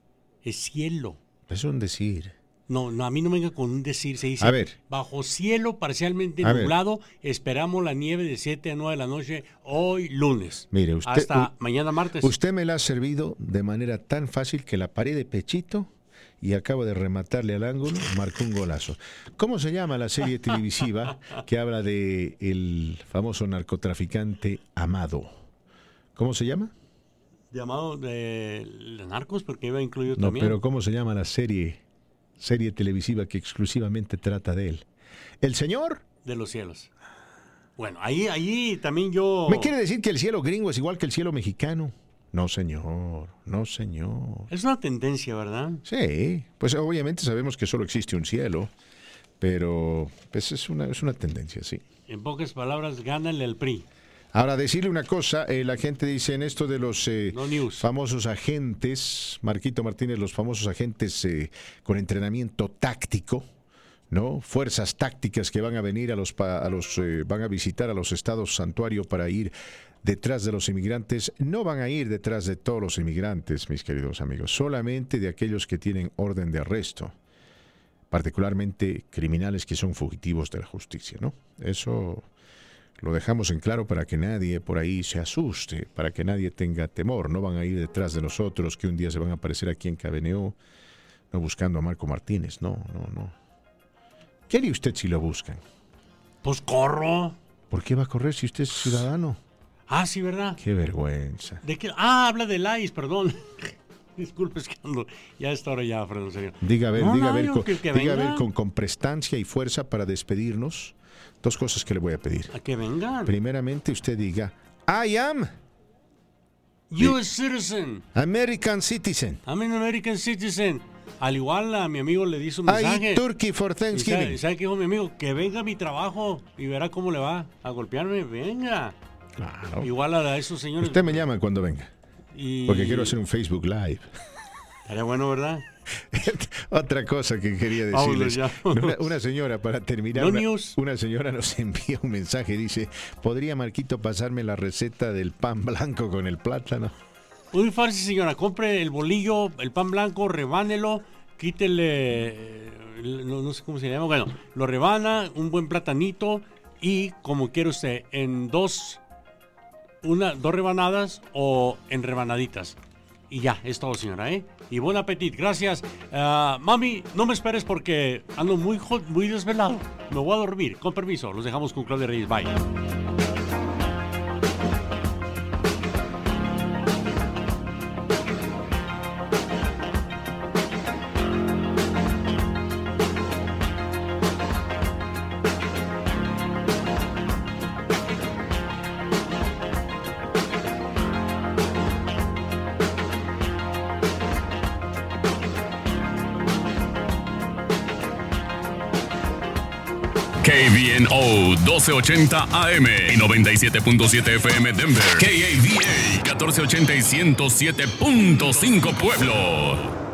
es cielo. Es un decir. No, no, a mí no venga con un decir, se dice, a ver, bajo cielo parcialmente a nublado, ver. esperamos la nieve de siete a nueve de la noche hoy lunes. Mire, usted, hasta u, mañana martes. Usted me la ha servido de manera tan fácil que la paré de pechito y acabo de rematarle al ángulo, marcó un golazo. ¿Cómo se llama la serie televisiva que habla de el famoso narcotraficante Amado? ¿Cómo se llama? Llamado de Narcos, porque iba incluido no, también. No, pero ¿cómo se llama la serie? Serie televisiva que exclusivamente trata de él. El Señor de los Cielos. Bueno, ahí, ahí también yo... ¿Me quiere decir que el cielo gringo es igual que el cielo mexicano? No, señor. No, señor. Es una tendencia, ¿verdad? Sí. Pues obviamente sabemos que solo existe un cielo, pero pues es una, es una tendencia, sí. En pocas palabras, gánale al P R I. Ahora, decirle una cosa, eh, la gente dice en esto de los eh, no famosos agentes, Marquito Martínez, los famosos agentes eh, con entrenamiento táctico, ¿no? Fuerzas tácticas que van a venir a los, pa, a los eh, van a visitar a los estados santuario para ir detrás de los inmigrantes. No van a ir detrás de todos los inmigrantes, mis queridos amigos, solamente de aquellos que tienen orden de arresto, particularmente criminales que son fugitivos de la justicia, ¿no? Eso lo dejamos en claro para que nadie por ahí se asuste, para que nadie tenga temor. No van a ir detrás de nosotros que un día se van a aparecer aquí en K B N O, no buscando a Marco Martínez, no, no, no. ¿Qué haría usted si lo buscan? Pues corro. ¿Por qué va a correr si usted es ciudadano? Ah, sí, ¿verdad? Qué vergüenza. ¿De qué? Ah, habla del I C E, perdón. Disculpe, es que ando. Ya está ahora ya, Fernando Sergio. Diga a ver, no, diga, no, a, ver, con, que, que diga a ver con, con prestancia y fuerza para despedirnos. Dos cosas que le voy a pedir. A que vengan. Primeramente, usted diga, I am... U S citizen. American citizen. I'm an American citizen. Al igual a mi amigo le dice un mensaje. Ay, Turkey for Thanksgiving. ¿Y sabe qué dijo mi amigo? Que venga a mi trabajo y verá cómo le va a golpearme. Venga. Claro. Igual a esos señores. Usted me llama cuando venga. Y... porque quiero hacer un Facebook Live. Estaría bueno, ¿verdad? Otra cosa que quería decirles. Una, una señora, para terminar, no una, una señora nos envía un mensaje y dice, ¿podría Marquito pasarme la receta del pan blanco con el plátano? Muy fácil, señora. Compre el bolillo, el pan blanco, rebánelo, quítele, no, no sé cómo se llama, bueno, lo rebana, un buen platanito y como quiera usted, en dos, una, dos rebanadas o en rebanaditas. Y ya, es todo, señora, ¿eh? Y buen apetit, gracias. Uh, mami, no me esperes porque ando muy, hot, muy desvelado. Me voy a dormir, con permiso. Los dejamos con Claudia Reyes. Bye. doce ochenta A M y noventa y siete punto siete F M Denver. K A D A mil cuatrocientos ochenta y ciento siete punto cinco Pueblo.